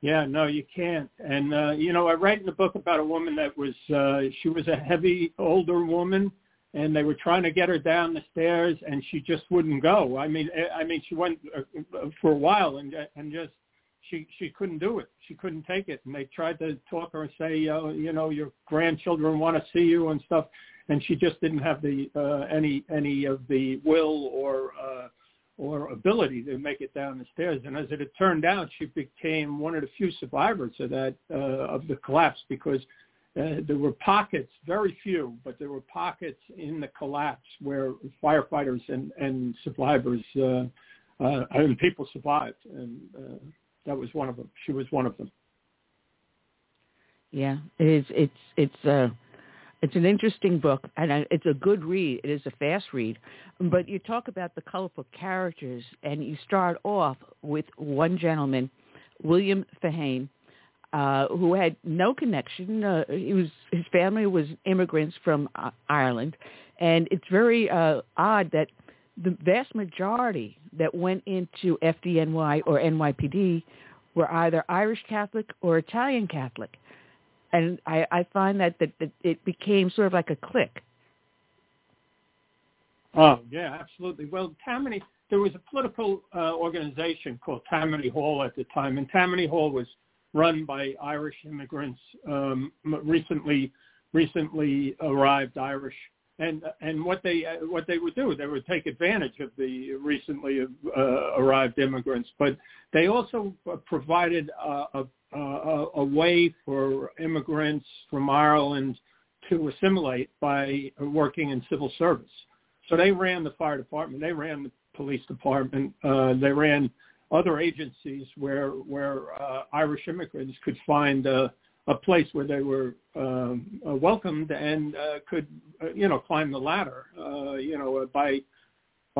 Yeah, no, you can't. And, uh, you know, I write in the book about a woman that was, uh, she was a heavy, older woman, and they were trying to get her down the stairs, and she just wouldn't go. I mean, I mean, she went for a while and and just, She she couldn't do it. She couldn't take it. And they tried to talk her and say, uh, you know, your grandchildren want to see you and stuff. And she just didn't have the uh, any any of the will or uh, or ability to make it down the stairs. And as it had turned out, she became one of the few survivors of that uh, of the collapse, because uh, there were pockets, very few, but there were pockets in the collapse where firefighters and and survivors uh, uh, I mean, people survived and. Uh, That was one of them. She was one of them. Yeah, it is. It's it's uh, it's an interesting book, and it's a good read. It is a fast read, but you talk about the colorful characters, and you start off with one gentleman, William Fahane, uh, who had no connection. Uh, he was his family was immigrants from uh, Ireland, and it's very uh, odd that. The vast majority that went into F D N Y or N Y P D were either Irish Catholic or Italian Catholic. And I, I find that, that, that it became sort of like a clique. Oh, yeah, absolutely. Well, Tammany, there was a political uh, organization called Tammany Hall at the time, and Tammany Hall was run by Irish immigrants, um, recently recently arrived Irish. And and what they what they would do, they would take advantage of the recently uh, arrived immigrants, but they also provided a, a, a way for immigrants from Ireland to assimilate by working in civil service. So they ran the fire department, they ran the police department, uh, they ran other agencies where where uh, Irish immigrants could find uh, a place where they were um, uh, welcomed and uh, could, uh, you know, climb the ladder. Uh, you know, uh, by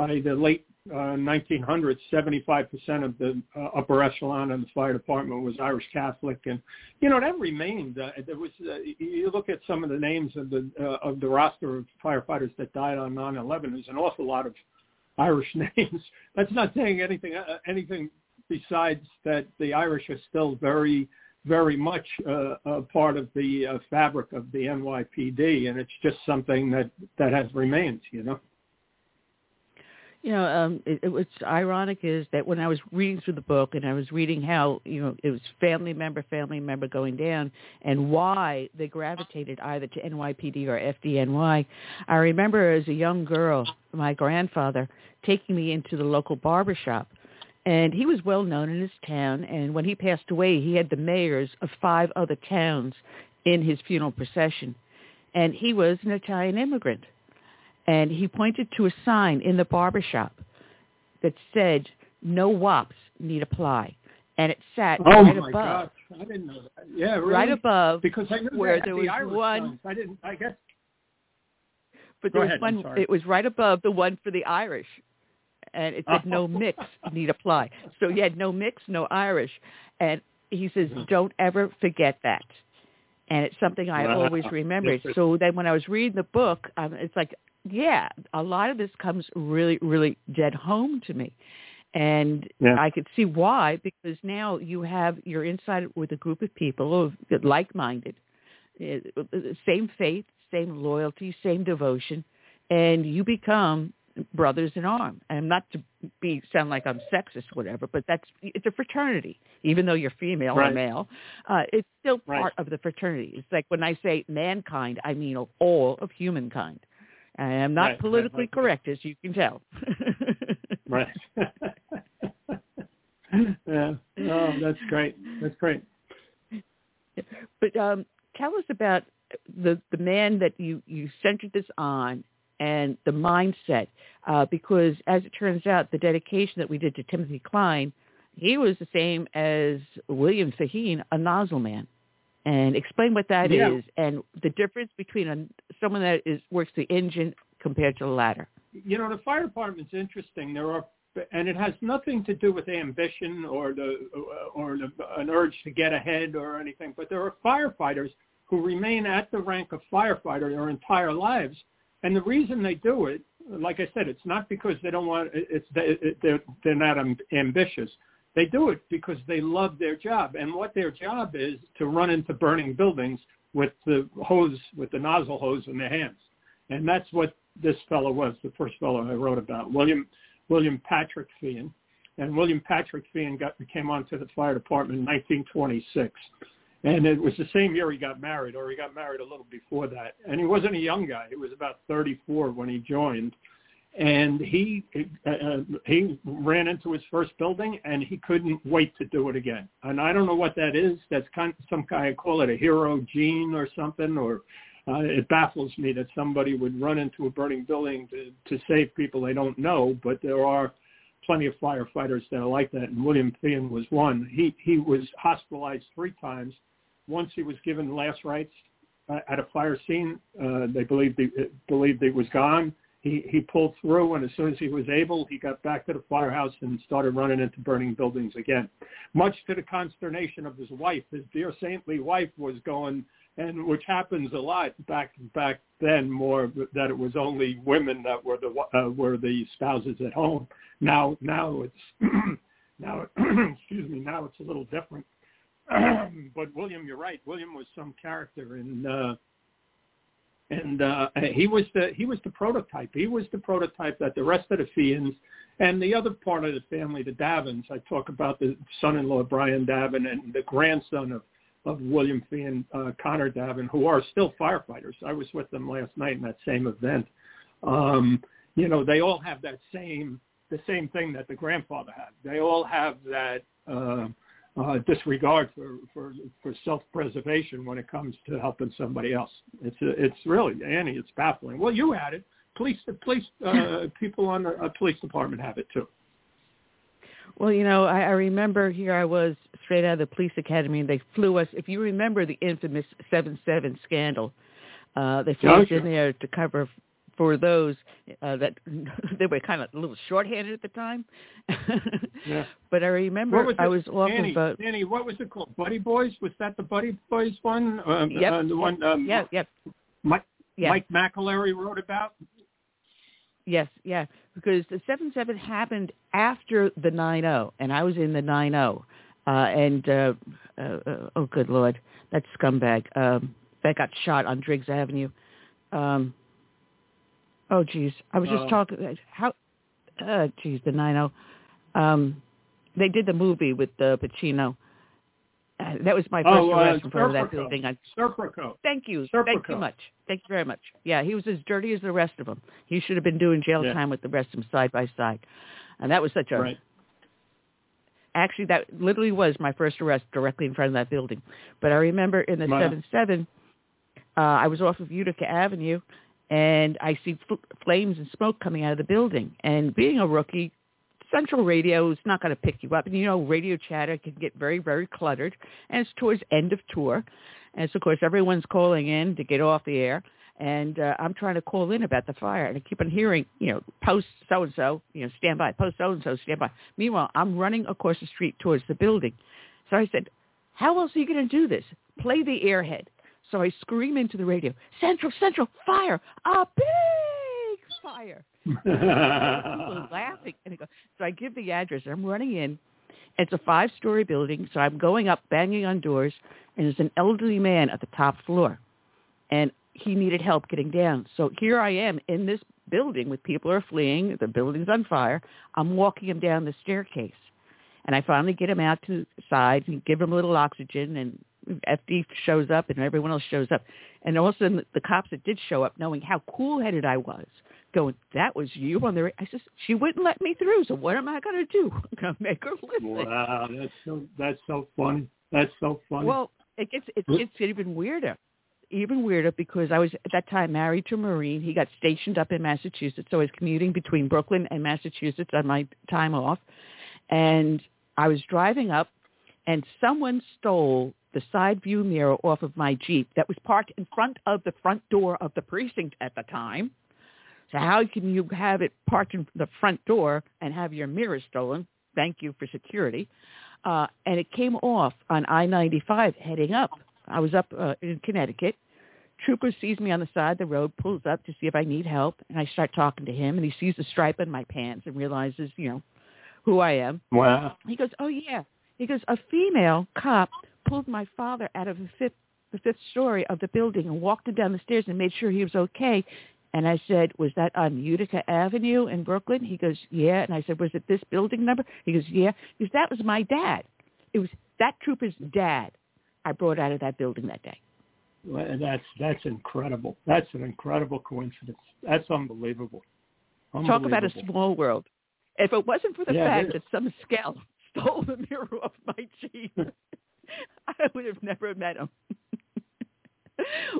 by the late uh, nineteen hundreds, seventy-five percent of the uh, upper echelon of the fire department was Irish Catholic, and you know that remained. Uh, there was, uh, you look at some of the names of the uh, of the roster of firefighters that died on nine eleven. There's an awful lot of Irish names. That's not saying anything. Uh, anything besides that, the Irish are still very. very much uh, a part of the uh, fabric of the N Y P D, and it's just something that, that has remained, you know? you know, um, it, it, what's ironic is that when I was reading through the book and I was reading how, you know, it was family member, family member going down and why they gravitated either to N Y P D or F D N Y, I remember as a young girl, my grandfather taking me into the local barber shop. And he was well known in his town, and when he passed away, he had the mayors of five other towns in his funeral procession. And he was an Italian immigrant. And he pointed to a sign in the barbershop that said, "No W A Ps need apply." And it sat oh right above. Oh, my gosh. I didn't know that. Yeah, really? Right above because I knew where that, there was the Irish one. Ones. I didn't, I guess. But there Go was ahead, one, it was right above the one for the Irish. And it said, "No mix need apply." So he had no mix, no Irish. And he says, "Don't ever forget that." And it's something I always remembered. So then when I was reading the book, um, it's like, yeah, a lot of this comes really, really dead home to me. And yeah. I could see why, because now you have, you're inside with a group of people of like-minded, same faith, same loyalty, same devotion, and you become brothers in arms. And not to be sound like I'm sexist, whatever, but that's it's a fraternity. Even though you're female right. or male, uh, it's still part right. of the fraternity. It's like when I say mankind, I mean all of humankind. I am not right, politically right, right. correct, as you can tell. right. yeah. Oh, that's great. That's great. But um, tell us about the the man that you, you centered this on and the mindset, uh, because as it turns out, the dedication that we did to Timothy Klein, he was the same as William Sahin, a nozzle man. And explain what that yeah. is and the difference between a, someone that is works the engine compared to the latter. You know, the fire department's interesting. There are, and it has nothing to do with ambition or the or the, an urge to get ahead or anything. But there are firefighters who remain at the rank of firefighter their entire lives, and the reason they do it, like I said, it's not because they don't want. It's they're they're not ambitious. They do it because they love their job. And what their job is to run into burning buildings with the hose, with the nozzle hose in their hands. And that's what this fellow was, the first fellow I wrote about, William William Patrick Feehan. And William Patrick Feehan got came onto the fire department in nineteen twenty-six. And it was the same year he got married, or he got married a little before that. And he wasn't a young guy. He was about thirty-four when he joined. And he uh, he ran into his first building, and he couldn't wait to do it again. And I don't know what that is. That's kind of some kind of, call it a hero gene or something, or uh, it baffles me that somebody would run into a burning building to, to save people they don't know. But there are plenty of firefighters that are like that, and William Feehan was one. He, he was hospitalized three times. Once he was given last rites uh, at a fire scene. Uh, they believed he, believed he was gone. He he pulled through, and as soon as he was able, he got back to the firehouse and started running into burning buildings again, much to the consternation of his wife. His dear saintly wife was going, and which happens a lot back back then, more that it was only women that were the uh, were the spouses at home. Now now it's now excuse me now it's a little different. But William, you're right. William was some character in. Uh, And uh, he was the he was the prototype. He was the prototype that the rest of the Feehans and the other part of the family, the Davins. I talk about the son-in-law Brian Davin and the grandson of of William Feehan, uh, Connor Davin, who are still firefighters. I was with them last night in that same event. Um, you know, they all have that same the same thing that the grandfather had. They all have that uh, uh, disregard for, for, for self-preservation when it comes to helping somebody else. It's, it's really, Annie, it's baffling. Well, you had it. Police, police, uh, people on the uh, police department have it too. Well, you know, I, I remember here I was straight out of the police academy and they flew us. If you remember the infamous seven seven scandal, uh, they flew us in there to cover for those uh, that they were kind of a little shorthanded at the time. yeah. But I remember was I was off Annie, of a... Annie, what was it called? Buddy Boys? Was that the Buddy Boys one? Uh, yep. Uh, the one um, yeah, yep. Mike, yeah. Mike McAlery wrote about? Yes, yeah. Because the seven seven happened after the nine oh, and I was in the nine oh. Uh, and, uh, uh, uh, oh, good Lord, that scumbag um, that got shot on Driggs Avenue. Um Oh, geez. I was just uh, talking. How uh, geez, the nine oh. Um, they did the movie with uh, Pacino. Uh, that was my first oh, uh, arrest in front of that building. I, Serpico. Thank you. Serpico. Thank you much. Thank you very much. Yeah, he was as dirty as the rest of them. He should have been doing jail yeah. time with the rest of them side by side. And that was such a... Right. Actually, that literally was my first arrest directly in front of that building. But I remember in the seven seven, uh, I was off of Utica Avenue, and I see fl- flames and smoke coming out of the building. And being a rookie, Central Radio is not going to pick you up. And, you know, radio chatter can get very, very cluttered. And it's towards end of tour. And so, of course, everyone's calling in to get off the air. And uh, I'm trying to call in about the fire, and I keep on hearing, you know, post so-and-so, you know, stand by, post so-and-so, stand by. Meanwhile, I'm running across the street towards the building. So I said, how else are you going to do this? Play the airhead. So I scream into the radio, Central, Central, fire, a big fire. People are laughing. And go, so I give the address, and I'm running in. It's a five-story building, so I'm going up, banging on doors, and there's an elderly man at the top floor. And he needed help getting down. So here I am in this building with people are fleeing. The building's on fire. I'm walking him down the staircase. And I finally get him out to the side and give him a little oxygen. And F D shows up and everyone else shows up. And all of a sudden, the cops that did show up, knowing how cool-headed I was, going, that was you on the radio. I said, she wouldn't let me through, so what am I going to do? I'm going to make her listen. Wow, that's so, that's so funny. That's so funny. Well, it gets, it gets even weirder. Even weirder because I was at that time married to a Marine. He got stationed up in Massachusetts, so I was commuting between Brooklyn and Massachusetts on my time off. And I was driving up, and someone stole the side view mirror off of my Jeep that was parked in front of the front door of the precinct at the time. So how can you have it parked in the front door and have your mirror stolen? Thank you for security. Uh, and it came off on I ninety-five heading up. I was up uh, in Connecticut. Trooper sees me on the side of the road, pulls up to see if I need help, and I start talking to him, and he sees the stripe on my pants and realizes, you know, who I am. Wow. He goes, oh, yeah. He goes, a female cop pulled my father out of the fifth, the fifth story of the building and walked him down the stairs and made sure he was okay. And I said, was that on Utica Avenue in Brooklyn? He goes, yeah. And I said, was it this building number? He goes, yeah. He goes, that was my dad. It was that trooper's dad I brought out of that building that day. That's that's incredible. That's an incredible coincidence. That's unbelievable. unbelievable. Talk about a small world. If it wasn't for the yeah, fact that some scalp stole the mirror off my Jeep, I would have never met him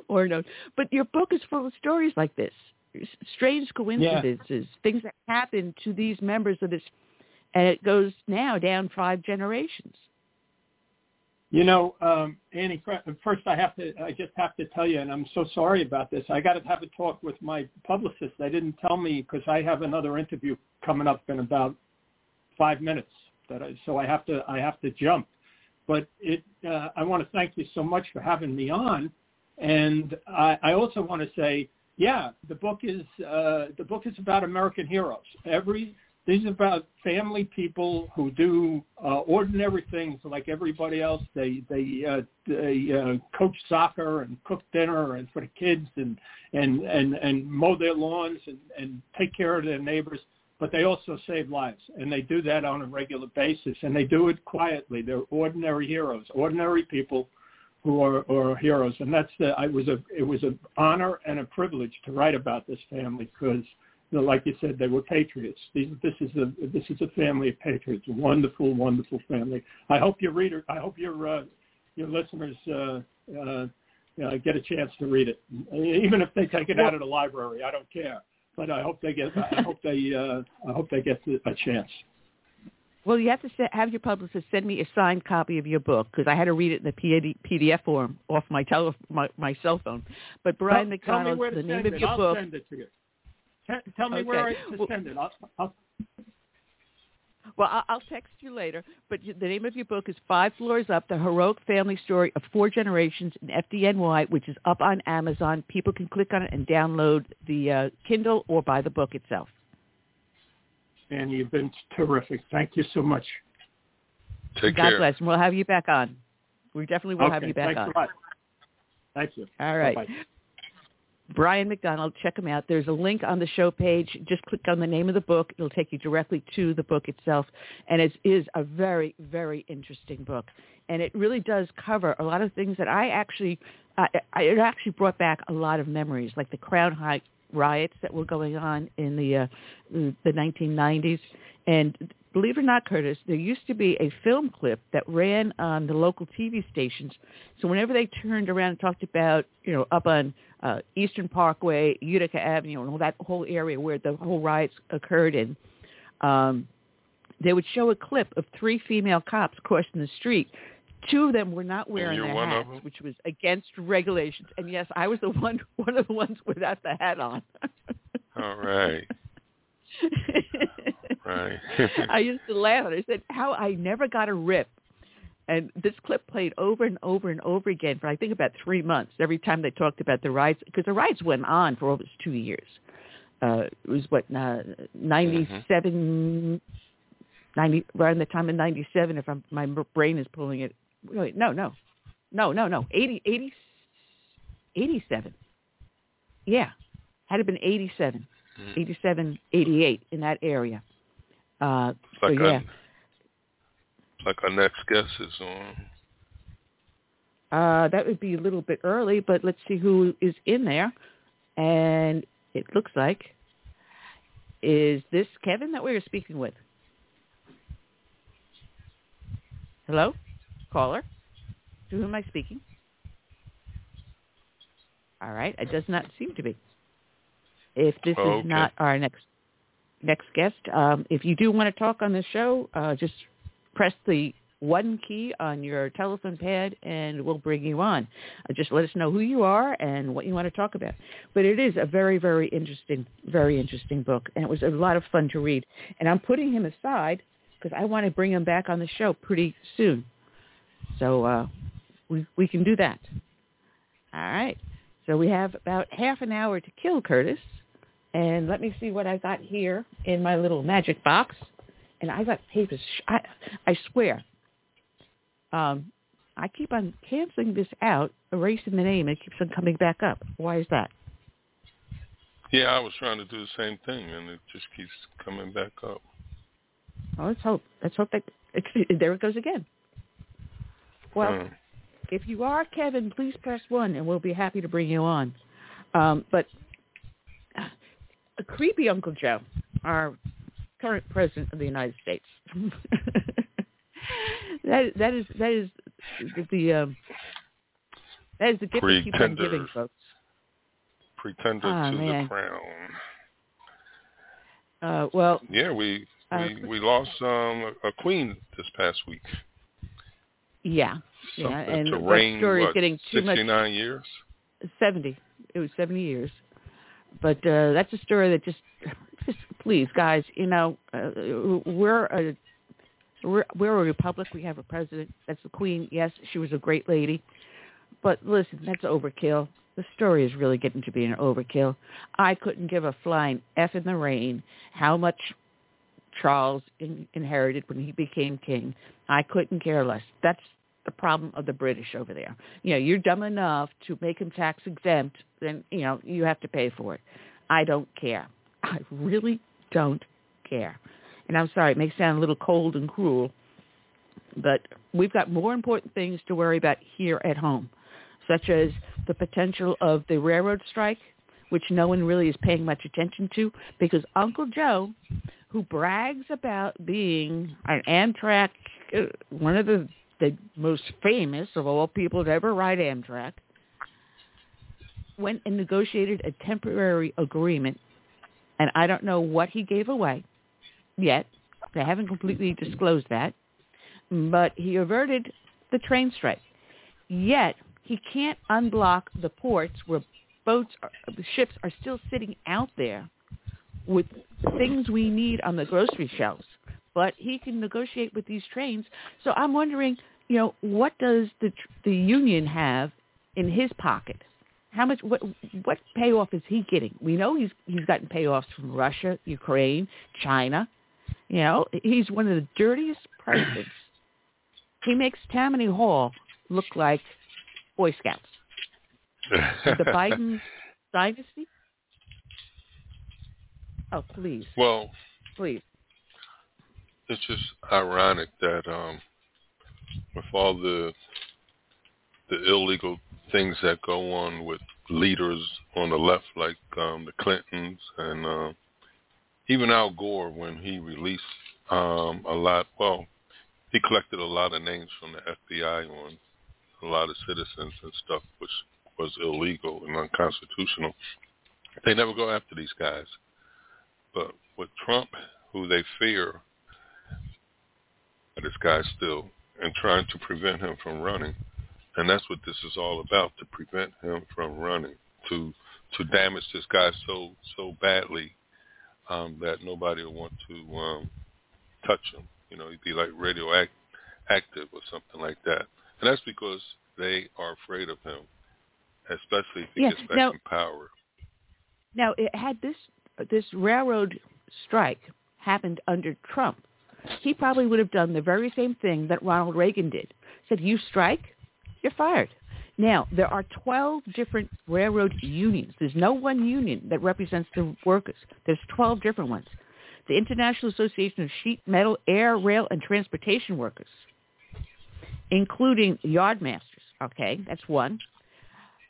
or known. But your book is full of stories like this, strange coincidences, yeah. things that happen to these members of this, and it goes now down five generations. You know, um, Annie, first I have to, I just have to tell you, and I'm so sorry about this. I got to have a talk with my publicist. They didn't tell me because I have another interview coming up in about five minutes. That I, so I have to, I have to jump. But it, uh, I want to thank you so much for having me on. And I, I also want to say, yeah, the book is, uh, the book is about American heroes. Every These are about family people who do uh, ordinary things like everybody else. They they uh, they uh, coach soccer and cook dinner and for the kids and and, and, and mow their lawns and, and take care of their neighbors. But they also save lives, and they do that on a regular basis, and they do it quietly. They're ordinary heroes, ordinary people who are, are heroes, and that's the. I was a it was an honor and a privilege to write about this family because. Like you said, they were patriots. These, this is a this is a family of patriots. Wonderful, wonderful family. I hope your reader, I hope your uh, your listeners uh, uh, uh, get a chance to read it, even if they take it out of the library. I don't care, but I hope they get. I hope they. Uh, I hope they get a chance. Well, you have to have your publicist send me a signed copy of your book because I had to read it in the P D F form off my tele my, my cell phone. But Brian McDonald, the name of your I'll book. Send it to you. Tell me okay. where I to send it. I'll, I'll... Well, I'll, I'll text you later. But the name of your book is Five Floors Up, The Heroic Family Story of Four Generations in F D N Y, which is up on Amazon. People can click on it and download the uh, Kindle or buy the book itself. And you've been terrific. Thank you so much. Take God care. God bless. And we'll have you back on. We definitely will okay, have you back thanks on. A lot. Thank you. All right. Bye-bye. Brian McDonald. Check him out. There's a link on the show page. Just click on the name of the book. It'll take you directly to the book itself. And it is a very, very interesting book. And it really does cover a lot of things that I actually, uh, it actually brought back a lot of memories, like the Crown Heights riots that were going on in the uh, the nineteen nineties. And believe it or not, Curtis, there used to be a film clip that ran on the local T V stations. So whenever they turned around and talked about, you know, up on uh, Eastern Parkway, Utica Avenue, and all that whole area where the whole riots occurred in, um, they would show a clip of three female cops crossing the street. Two of them were not wearing their hats, which was against regulations. And yes, I was the one, one of the ones without the hat on. All right. Right. I used to laugh. I said, how I never got a rip. And this clip played over and over and over again for, I think, about three months. Every time they talked about the riots, because the riots went on for almost two years. Uh, it was, what, uh, ninety-seven, mm-hmm. ninety, around the time of ninety-seven, if I'm, my brain is pulling it. Wait, no, no, no, no, no. eighty, eighty, eighty-seven. Yeah. Had it been eighty-seven, mm-hmm. eighty-seven, eighty-eight in that area. Uh, it's like, so, yeah. our, it's like our next guest is on. Uh, that would be a little bit early, but let's see who is in there. And it looks like, is this Kevin that we were speaking with? Hello? Caller? To whom am I speaking? All right. It does not seem to be. If this oh, okay. is not our next Next guest, um, if you do want to talk on the show, uh, just press the one key on your telephone pad and we'll bring you on. Uh, just let us know who you are and what you want to talk about. But it is a very, very interesting, very interesting book. And it was a lot of fun to read. And I'm putting him aside because I want to bring him back on the show pretty soon. So uh, we, we can do that. All right. So we have about half an hour to kill, Curtis. And let me see what I got here in my little magic box. And I got papers. I, I swear. Um, I keep on canceling this out, erasing the name. It keeps on coming back up. Why is that? Yeah, I was trying to do the same thing, and it just keeps coming back up. Well, let's hope. Let's hope that – there it goes again. Well, hmm. if you are Kevin, please press one, and we'll be happy to bring you on. Um, but – a creepy Uncle Joe, our current president of the United States. that that is that is the um, that is the gift we keep on giving, folks. Pretender oh, to man. the crown. Uh, well, yeah, we we, uh, we lost um, a queen this past week. Yeah, Something yeah, and to reign, story what, is getting too much. Sixty-nine years. Seventy. It was seventy years. But uh, that's a story that just, just please, guys, you know, uh, we're, a, we're we're a republic. We have a president. That's the queen. Yes, she was a great lady. But listen, that's overkill. The story is really getting to be an overkill. I couldn't give a flying F in the rain how much Charles in, inherited when he became king. I couldn't care less. That's the problem of the British over there. You know, you're dumb enough to make them tax exempt, then, you know, you have to pay for it. I don't care. I really don't care. And I'm sorry, it may sound a little cold and cruel, but we've got more important things to worry about here at home, such as the potential of the railroad strike, which no one really is paying much attention to, because Uncle Joe, who brags about being an Amtrak, one of the the most famous of all people to ever ride Amtrak, went and negotiated a temporary agreement, and I don't know what he gave away yet. They haven't completely disclosed that, but he averted the train strike. Yet he can't unblock the ports where boats, are, ships are still sitting out there with things we need on the grocery shelves. But he can negotiate with these trains. So I'm wondering, you know, what does the the union have in his pocket? How much? What what payoff is he getting? We know he's he's gotten payoffs from Russia, Ukraine, China. You know, he's one of the dirtiest presidents. He makes Tammany Hall look like Boy Scouts. The Biden dynasty? Oh, please. Well, please. It's just ironic that um, with all the the illegal things that go on with leaders on the left, like um, the Clintons and uh, even Al Gore, when he released um, a lot, well, he collected a lot of names from the F B I on a lot of citizens and stuff, which was illegal and unconstitutional. They never go after these guys. But with Trump, who they fear, this guy still, and trying to prevent him from running. And that's what this is all about, to prevent him from running, to to damage this guy so so badly um, that nobody will want to um, touch him. You know, he'd be like radioactive or something like that. And that's because they are afraid of him, especially if he yeah, gets back now, in power. Now, it had this this railroad strike happened under Trump, he probably would have done the very same thing that Ronald Reagan did. Said, you strike, you're fired. Now, there are twelve different railroad unions. There's no one union that represents the workers. There's twelve different ones. The International Association of Sheet Metal, Air, Rail, and Transportation Workers, including yard masters. Okay, that's one.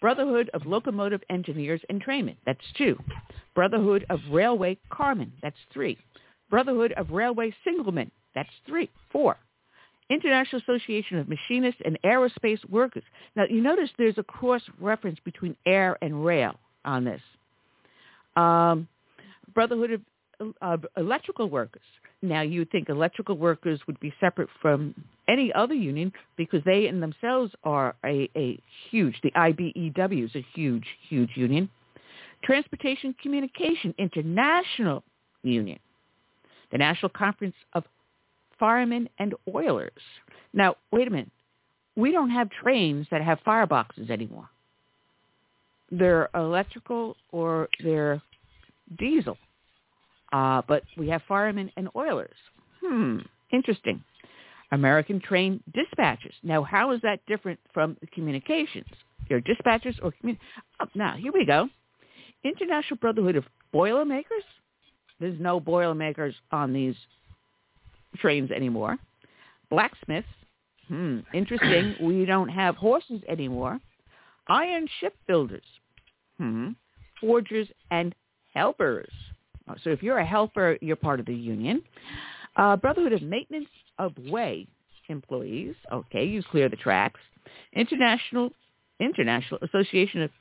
Brotherhood of Locomotive Engineers and Trainmen. That's two. Brotherhood of Railway Carmen. That's three. Brotherhood of Railway Singlemen, that's three, four. International Association of Machinists and Aerospace Workers. Now, you notice there's a cross-reference between air and rail on this. Um, Brotherhood of, of Electrical Workers. Now, you think electrical workers would be separate from any other union because they in themselves are a, a huge, the I B E W is a huge, huge union. Transportation Communication International Union. The National Conference of Firemen and Oilers. Now, wait a minute. We don't have trains that have fireboxes anymore. They're electrical or they're diesel. Uh, but we have firemen and oilers. Hmm, interesting. American train dispatchers. Now, how is that different from communications? They're dispatchers or commun- oh, now, here we go. International Brotherhood of Boilermakers. There's no boilermakers on these trains anymore. Blacksmiths. Hmm, interesting. We don't have horses anymore. Iron shipbuilders. Hmm. Forgers and helpers. So if you're a helper, you're part of the union. Uh, Brotherhood of Maintenance of Way employees. Okay, you clear the tracks. International International Association of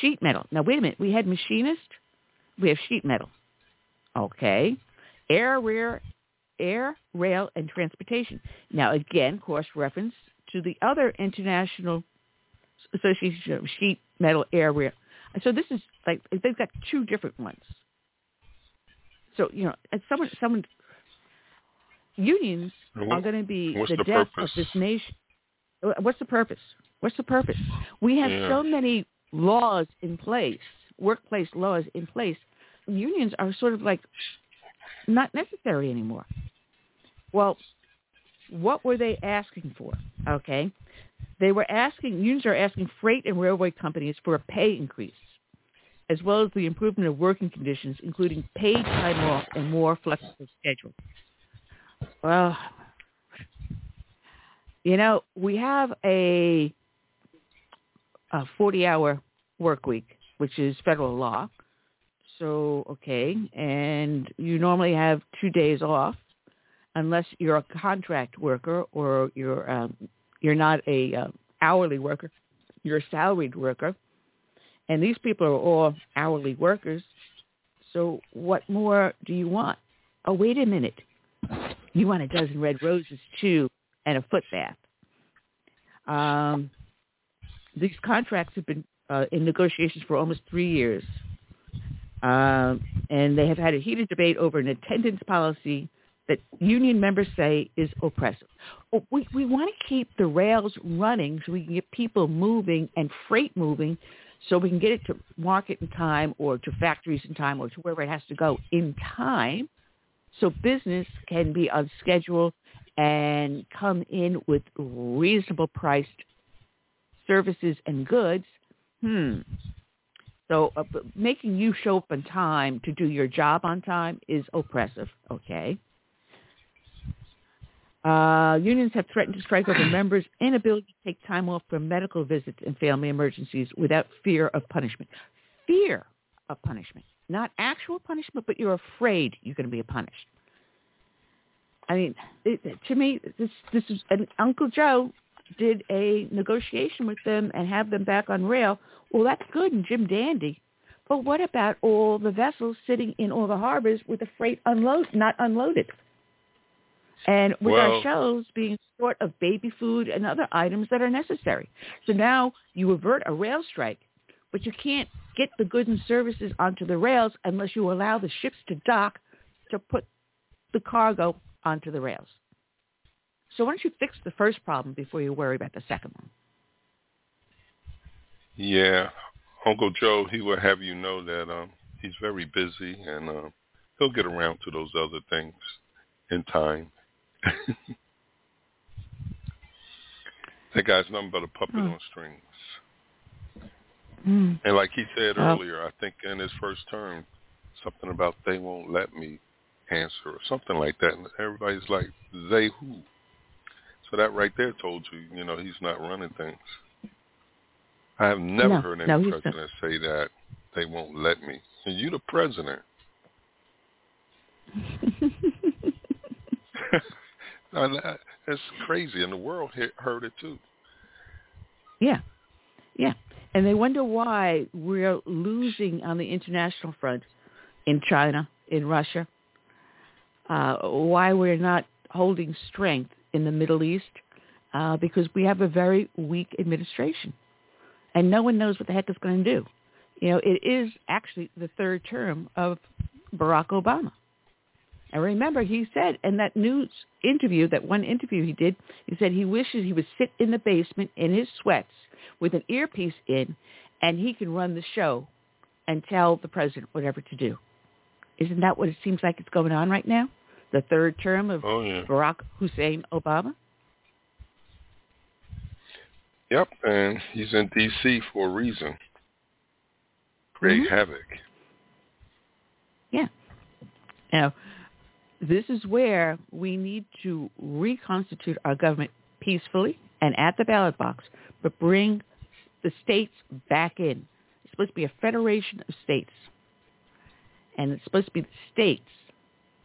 Sheet Metal. Now, wait a minute. We had machinists. We have sheet metal. Okay. Air, rear, air, rail, and transportation. Now, again, cross-reference to the other International Association of Sheet, Metal, Air, Rail. So this is like, they've got two different ones. So, you know, someone, someone, unions what, are going to be the, the death purpose? of this nation. What's the purpose? What's the purpose? We have yeah. so many laws in place, workplace laws in place. Unions are sort of like not necessary anymore. Well, what were they asking for? Okay. They were asking, unions are asking freight and railway companies for a pay increase, as well as the improvement of working conditions, including paid time off and more flexible schedules. Well, you know, we have a, a forty-hour work week, which is federal law. So, okay, and you normally have two days off unless you're a contract worker or you're um, you're not a uh, hourly worker, you're a salaried worker. And these people are all hourly workers. So what more do you want? Oh, wait a minute. You want a dozen red roses, too, and a foot bath. Um, these contracts have been uh, in negotiations for almost three years. Um, and they have had a heated debate over an attendance policy that union members say is oppressive. Oh, we we want to keep the rails running so we can get people moving and freight moving so we can get it to market in time or to factories in time or to wherever it has to go in time so business can be on schedule and come in with reasonable priced services and goods. Hmm. So uh, making you show up on time to do your job on time is oppressive, okay? Uh, unions have threatened to strike over members' inability to take time off for medical visits and family emergencies without fear of punishment. Fear of punishment. Not actual punishment, but you're afraid you're going to be punished. I mean, it, to me, this this is an Uncle Joe did a negotiation with them and have them back on rail. Well, that's good and Jim Dandy. But what about all the vessels sitting in all the harbors with the freight unload, not unloaded? And with well, our shelves being short of baby food and other items that are necessary. So now you avert a rail strike, but you can't get the goods and services onto the rails unless you allow the ships to dock to put the cargo onto the rails. So why don't you fix the first problem before you worry about the second one? Yeah. Uncle Joe, he will have you know that um, he's very busy, and uh, he'll get around to those other things in time. That guy's nothing but a puppet oh. on strings. Mm. And like he said oh. earlier, I think in his first term, something about they won't let me answer or something like that. And everybody's like, they who? So that right there told you, you know, he's not running things. I have never no, heard any no, president say that they won't let me. And you the president. That's crazy, and the world heard it too. Yeah, yeah, and they wonder why we're losing on the international front, in China, in Russia. Uh, why we're not holding strength in the Middle East, uh, because we have a very weak administration, and no one knows what the heck it's going to do. You know, it is actually the third term of Barack Obama. And remember, he said in that news interview, that one interview he did, he said he wishes he would sit in the basement in his sweats with an earpiece in, and he can run the show and tell the president whatever to do. Isn't that what it seems like it's going on right now? The third term of oh, yeah. Barack Hussein Obama? Yep, and he's in D C for a reason. Create mm-hmm. havoc. Yeah. Now, this is where we need to reconstitute our government peacefully and at the ballot box, but bring the states back in. It's supposed to be a federation of states. And it's supposed to be the states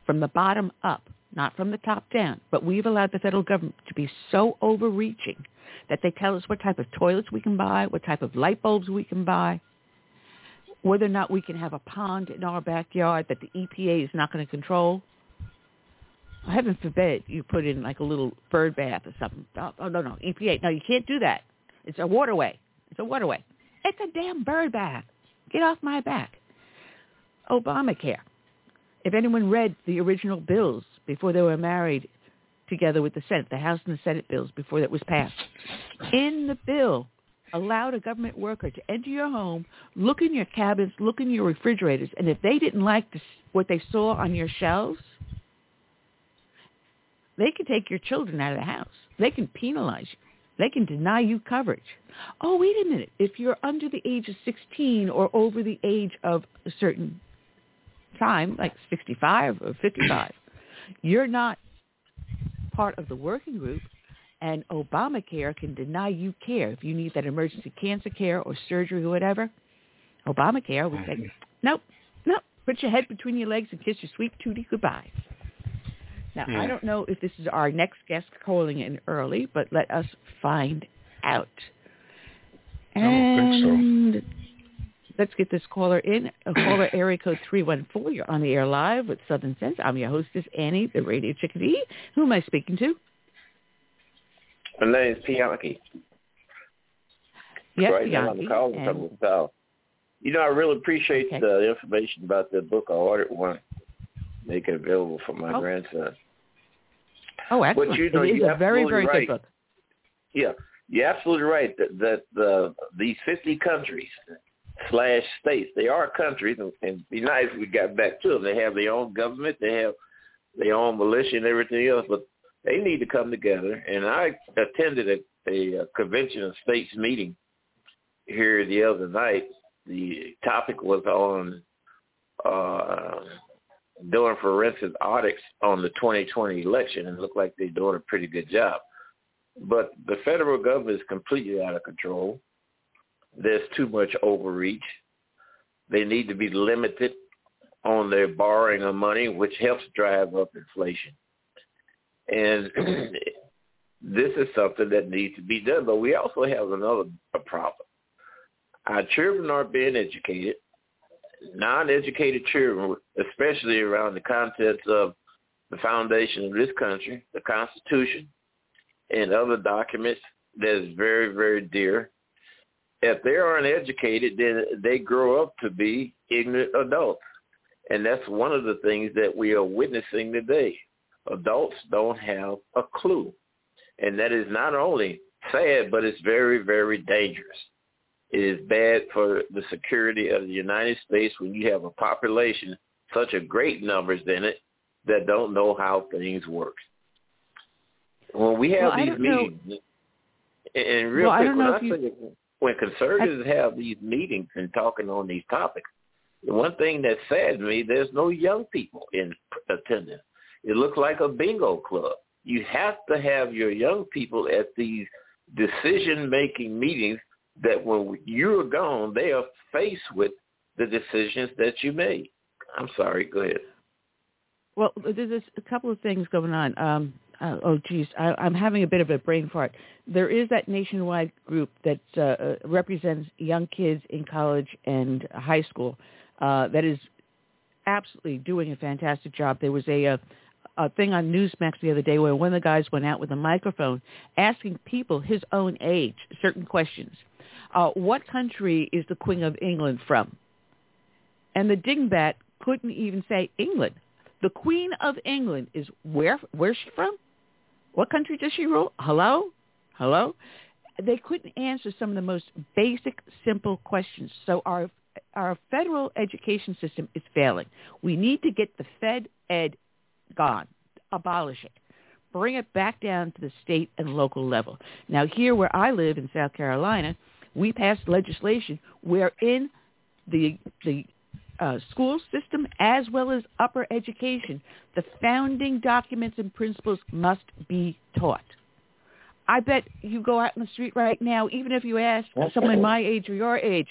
from the bottom up, not from the top down. But we've allowed the federal government to be so overreaching that they tell us what type of toilets we can buy, what type of light bulbs we can buy, whether or not we can have a pond in our backyard that the E P A is not going to control. Heaven forbid you put in like a little bird bath or something. Oh, oh, no, no, E P A. No, you can't do that. It's a waterway. It's a waterway. It's a damn bird bath. Get off my back. Obamacare. If anyone read the original bills before they were married together with the Senate, the House and the Senate bills before that was passed, in the bill allowed a government worker to enter your home, look in your cabinets, look in your refrigerators, and if they didn't like this, what they saw on your shelves, they can take your children out of the house. They can penalize you. They can deny you coverage. Oh, wait a minute. If you're under the age of sixteen or over the age of a certain time, like sixty-five or fifty-five, you're not part of the working group, and Obamacare can deny you care. If you need that emergency cancer care or surgery or whatever, Obamacare will say, nope, nope, put your head between your legs and kiss your sweet tootie goodbye. Now, yeah. I don't know if this is our next guest calling in early, but let us find out. And I don't think so. Let's get this caller in. Caller area code three one four. You're on the air live with Southern Sense. I'm your hostess, Annie, the Radio Chickadee. Who am I speaking to? My name is Pianki. Yes, right Pianki. Now I'm calling and... from the South. You know, I really appreciate okay. the information about the book. I ordered one. Make it available for my oh. grandson. Oh, excellent. But, you know, it is a very, very right. good book. Yeah, you're absolutely right that, that the, these fifty countries slash states, they are countries, and, and it'd be nice if we got back to them. They have their own government. They have their own militia and everything else, but they need to come together. And I attended a, a convention of states meeting here the other night, the topic was on uh, doing forensic audits on the twenty twenty election, and it looked like they're doing a pretty good job. But the federal government is completely out of control. There's too much overreach. They need to be limited on their borrowing of money, which helps drive up inflation. And this is something that needs to be done. But we also have another problem. Our children aren't being educated. Non-educated children, especially around the contents of the foundation of this country, the Constitution, and other documents that is very, very dear. If they aren't educated, then they grow up to be ignorant adults. And that's one of the things that we are witnessing today. Adults don't have a clue. And that is not only sad, but it's very, very dangerous. It is bad for the security of the United States when you have a population, such a great numbers in it, that don't know how things work. When we have well, these meetings, know. and real well, quick, I when, I you, say, when conservatives I, have these meetings and talking on these topics, the one thing that saddens me, there's no young people in attendance. It looks like a bingo club. You have to have your young people at these decision-making meetings that when you're gone, they are faced with the decisions that you made. I'm sorry. Go ahead. Well, there's a couple of things going on. Um, Uh, oh, geez, I, I'm having a bit of a brain fart. There is that nationwide group that uh, represents young kids in college and high school uh, that is absolutely doing a fantastic job. There was a, a, a thing on Newsmax the other day where one of the guys went out with a microphone asking people his own age certain questions. Uh, what country is the Queen of England from? And the dingbat couldn't even say England. The Queen of England is where? Where's she from? What country does she rule? Hello? Hello? They couldn't answer some of the most basic, simple questions. So our our federal education system is failing. We need to get the Fed Ed gone. Abolish it. Bring it back down to the state and local level. Now, here where I live in South Carolina, we passed legislation wherein the the Uh, school system as well as upper education, the founding documents and principles must be taught. I bet you go out in the street right now, even if you ask okay. someone my age or your age,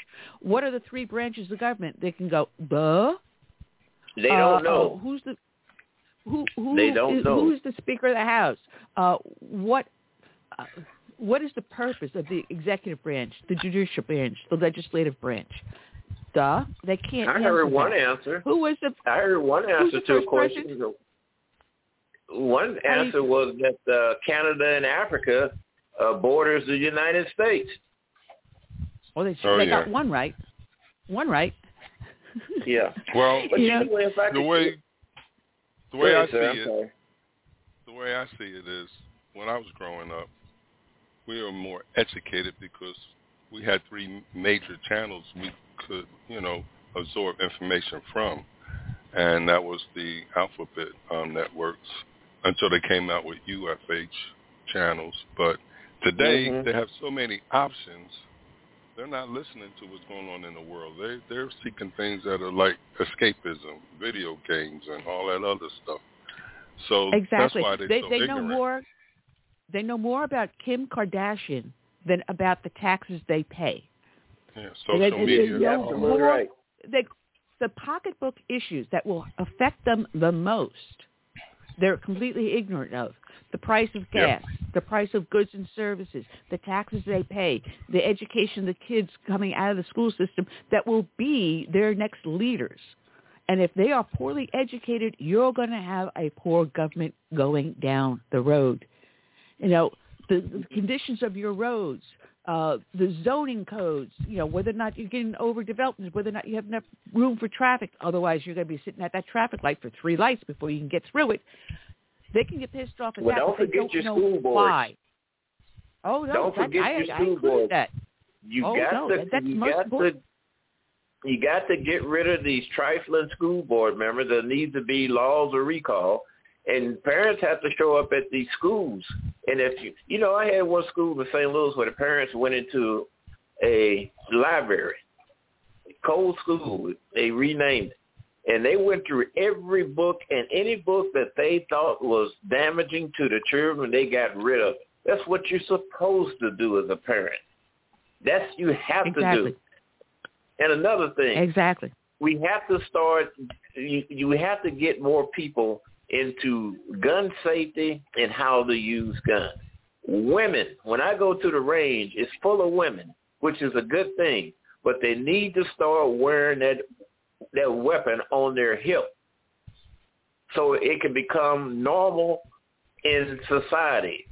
what are the three branches of government? They can go, duh. They don't uh, know. Oh, who's the who? who they don't is, know. Who's the Speaker of the House? Uh, what? Uh, what is the purpose of the executive branch, the judicial branch, the legislative branch? Duh. They can't. I heard one that. answer. Who was the? I heard one answer to a question. Person? One answer you, was that uh, Canada and Africa uh, borders the United States. Well, they, oh, they yeah. got one right. One right. Yeah. Well, you know, the way the way I see it, the way I see it is when I was growing up, we were more educated because we had three major channels. We could, you know, absorb information from, and that was the alphabet um, networks until they came out with U F H channels. But today mm-hmm. they have so many options, they're not listening to what's going on in the world. They, they're seeking things that are like escapism, video games, and all that other stuff. So exactly. that's why they're they, so they ignorant. Know more, they know more about Kim Kardashian than about the taxes they pay. Yeah, social media. They, absolutely right. They, the pocketbook issues that will affect them the most, they're completely ignorant of. The price of gas, yeah. the price of goods and services, the taxes they pay, the education of the kids coming out of the school system that will be their next leaders. And if they are poorly educated, you're going to have a poor government going down the road. You know, the, the conditions of your roads, Uh, the zoning codes, you know, whether or not you're getting overdevelopment, whether or not you have enough room for traffic. Otherwise, you're going to be sitting at that traffic light for three lights before you can get through it. They can get pissed off at well, that. Don't forget don't your school board. Oh, no. Don't that, forget I, your I, school I board. That. You oh, got no, to, that, that's you most got important. To, you got to get rid of these trifling school board members. There needs to be laws of recall. And parents have to show up at these schools. And if you, you know, I had one school in Saint Louis where the parents went into a library. Cold School, they renamed it. And they went through every book, and any book that they thought was damaging to the children, they got rid of it. That's what you're supposed to do as a parent. That's you have exactly. to do. And another thing. Exactly. We have to start, you, you have to get more people into gun safety and how to use guns. Women, when I go to the range, it's full of women, which is a good thing, but they need to start wearing that that weapon on their hip so it can become normal in society.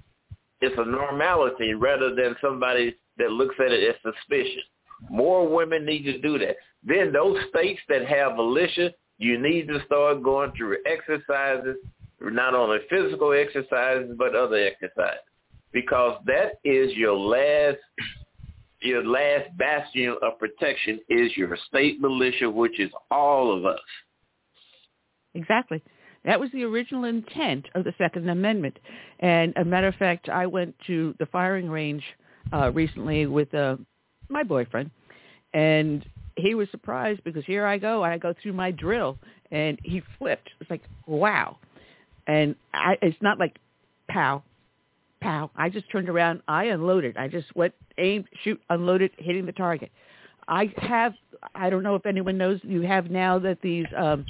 It's a normality rather than somebody that looks at it as suspicious. More women need to do that. Then those states that have militia, you need to start going through exercises, not only physical exercises, but other exercises, because that is your last your last bastion of protection is your state militia, which is all of us. Exactly. That was the original intent of the Second Amendment. And a matter of fact, I went to the firing range uh, recently with uh, my boyfriend, and he was surprised because here I go, I go through my drill, and he flipped. It's like, wow. And I, it's not like pow, pow. I just turned around. I unloaded. I just went, aimed, shoot, unloaded, hitting the target. I have, I don't know if anyone knows, you have now that these um,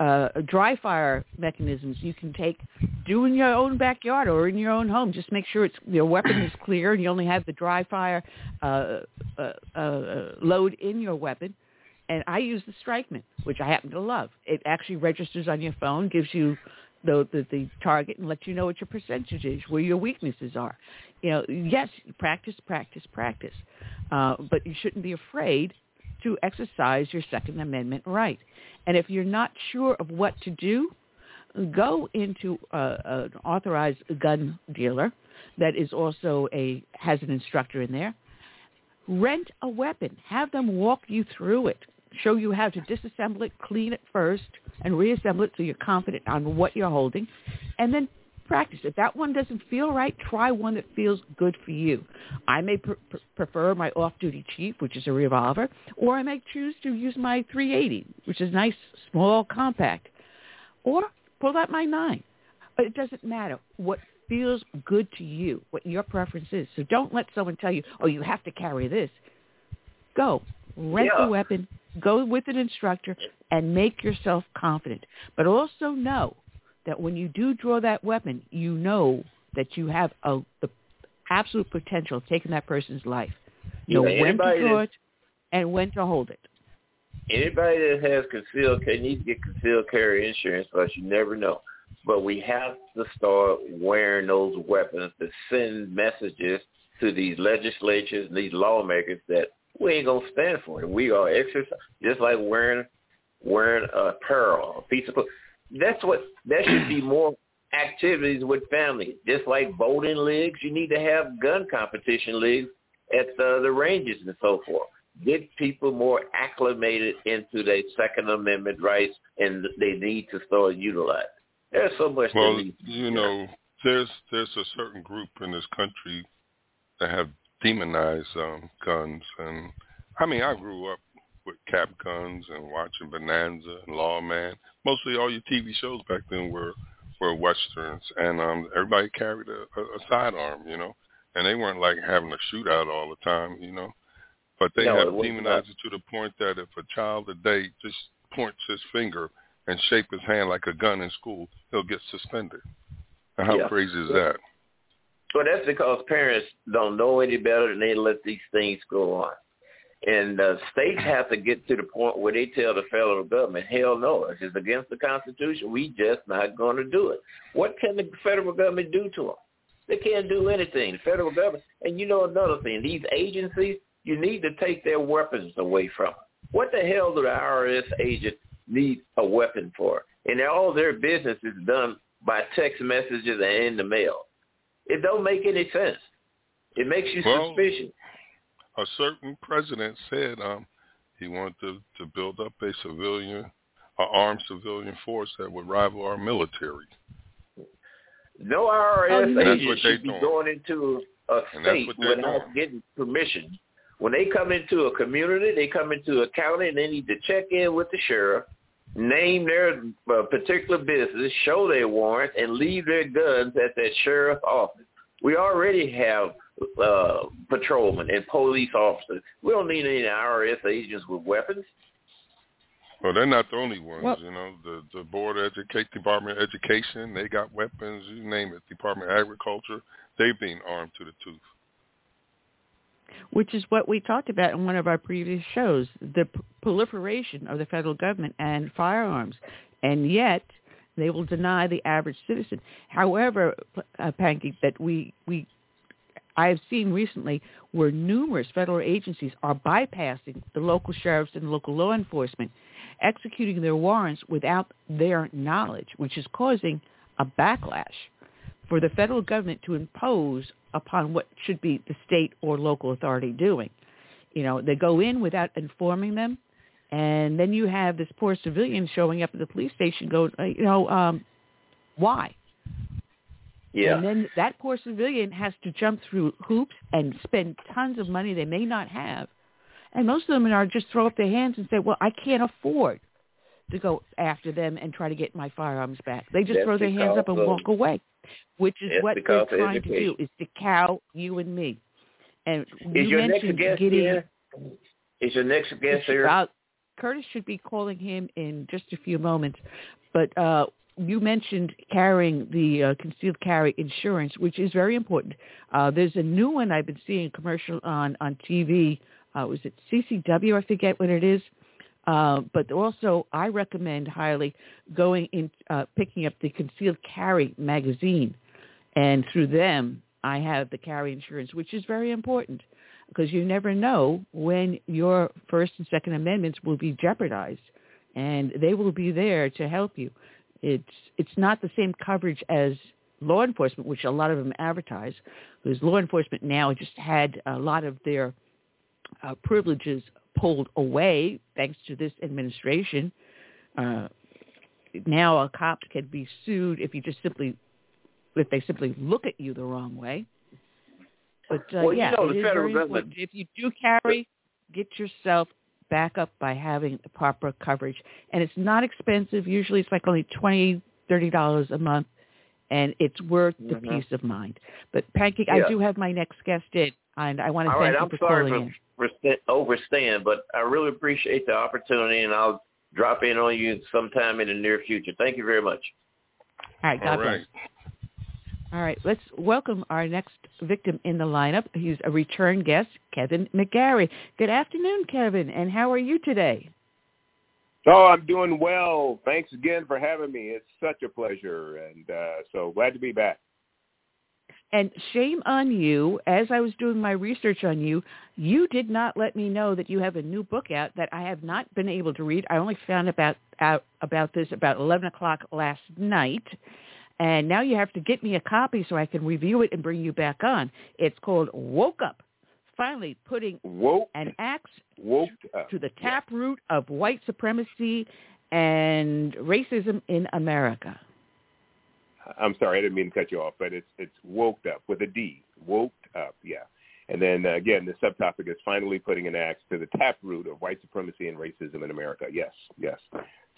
uh, dry fire mechanisms you can take, do in your own backyard or in your own home. Just make sure it's your weapon is clear and you only have the dry fire uh, uh, uh, load in your weapon. And I use the Strikeman, which I happen to love. It actually registers on your phone, gives you the, the, the target and lets you know what your percentage is, where your weaknesses are. You know, yes, practice, practice, practice. Uh, but you shouldn't be afraid to exercise your Second Amendment right. And if you're not sure of what to do, go into uh, an authorized gun dealer that is also a has an instructor in there. Rent a weapon. Have them walk you through it. Show you how to disassemble it, clean it first, and reassemble it so you're confident on what you're holding. And then practice. If that one doesn't feel right, try one that feels good for you. I may pr- pr- prefer my off-duty chief, which is a revolver, or I may choose to use my three eighty, which is nice, small, compact. Or pull out my nine. It doesn't matter what feels good to you, what your preference is. So don't let someone tell you, oh, you have to carry this. Go. Rent yeah. the weapon. Go with an instructor and make yourself confident. But also know that when you do draw that weapon, you know that you have a, the absolute potential of taking that person's life. Know yeah, when to draw it and when to hold it. Anybody that has concealed carry needs to get concealed carry insurance, because you never know. But we have to start wearing those weapons to send messages to these legislatures and these lawmakers that we ain't gonna stand for it. We are exercise just like wearing wearing apparel, a piece of clothes. That's what that should be more activities with families. Just like bowling leagues, you need to have gun competition leagues at the, the ranges and so forth. Get people more acclimated into their Second Amendment rights, and they need to start utilizing. There's so much. Well, that you know, there's there's a certain group in this country that have demonized um, guns, and I mean, I grew up with cap guns and watching Bonanza and Lawman. Mostly, all your T V shows back then were were westerns, and um, everybody carried a, a, a sidearm, you know, and they weren't like having a shootout all the time, you know. But they no, have demonized it to the point that if a child today just points his finger and shapes his hand like a gun in school, he'll get suspended. Now, how yeah. crazy is that? Well, that's because parents don't know any better, and they let these things go on. And uh, states have to get to the point where they tell the federal government, hell no, if it's against the Constitution, we just not going to do it. What can the federal government do to them? They can't do anything. The federal government, and you know another thing, these agencies, you need to take their weapons away from them. What the hell do the I R S agent need a weapon for? And all their business is done by text messages and in the mail. It don't make any sense. It makes you well, suspicious. A certain president said um, he wanted to, to build up a civilian, an armed civilian force that would rival our military. No I R S agent should be doing. going into a state without doing. getting permission. When they come into a community, they come into a county, and they need to check in with the sheriff, name their uh, particular business, show their warrant, and leave their guns at that sheriff's office. We already have uh, patrolmen and police officers. We don't need any I R S agents with weapons. Well, they're not the only ones, well, you know. The the Board of Education, Department of Education, they got weapons, you name it, Department of Agriculture, they've been armed to the tooth. Which is what we talked about in one of our previous shows, the p- proliferation of the federal government and firearms. And yet, they will deny the average citizen. However, uh, Pankey, that we, we I have seen recently where numerous federal agencies are bypassing the local sheriffs and local law enforcement, executing their warrants without their knowledge, which is causing a backlash for the federal government to impose upon what should be the state or local authority doing. You know, they go in without informing them, and then you have this poor civilian showing up at the police station going, you know, um, why? Yeah. And then that poor civilian has to jump through hoops and spend tons of money they may not have. And most of them are just throw up their hands and say, well, I can't afford to go after them and try to get my firearms back. They just That's throw their hands up and them. walk away, which is That's what they're trying education. to do, is to cow you and me. And is you your mentioned next guest here? Is your next guest here? About, Curtis should be calling him in just a few moments. But uh, you mentioned carrying the uh, concealed carry insurance, which is very important. Uh, there's a new one I've been seeing commercial on, on T V. Uh, was it C C W? I forget what it is. Uh, but also, I recommend highly going in, uh, picking up the Concealed Carry magazine. And through them, I have the carry insurance, which is very important because you never know when your First and Second Amendments will be jeopardized, and they will be there to help you. It's it's not the same coverage as law enforcement, which a lot of them advertise, because law enforcement now just had a lot of their uh, privileges pulled away thanks to this administration. Uh, now a cop can be sued if you just simply, if they simply look at you the wrong way. But uh, well, yeah, you know, it the is very important. If you do carry, get yourself back up by having the proper coverage, and it's not expensive. Usually, it's like only twenty, thirty dollars a month, and it's worth mm-hmm. the peace of mind. But Pancake, yeah. I do have my next guest in, and I want to All thank right, you I'm for sorry calling for- in. Overstand, but I really appreciate the opportunity, and I'll drop in on you sometime in the near future. Thank you very much. All right, God bless. All right, let's welcome our next victim in the lineup. He's a return guest, Kevin McGarry. Good afternoon, Kevin, and how are you today? Oh, I'm doing well. Thanks again for having me. It's such a pleasure, and uh, so glad to be back. And shame on you, as I was doing my research on you, you did not let me know that you have a new book out that I have not been able to read. I only found about, out about this about eleven o'clock last night, and now you have to get me a copy so I can review it and bring you back on. It's called Woke Up, Finally Putting woke, an Axe woke up. to the Taproot of White Supremacy and Racism in America. I'm sorry, I didn't mean to cut you off, but it's it's Woke Up with a D, Woke Up, yeah. And then, uh, again, the subtopic is Finally Putting an Axe to the Taproot of White Supremacy and Racism in America. Yes, yes.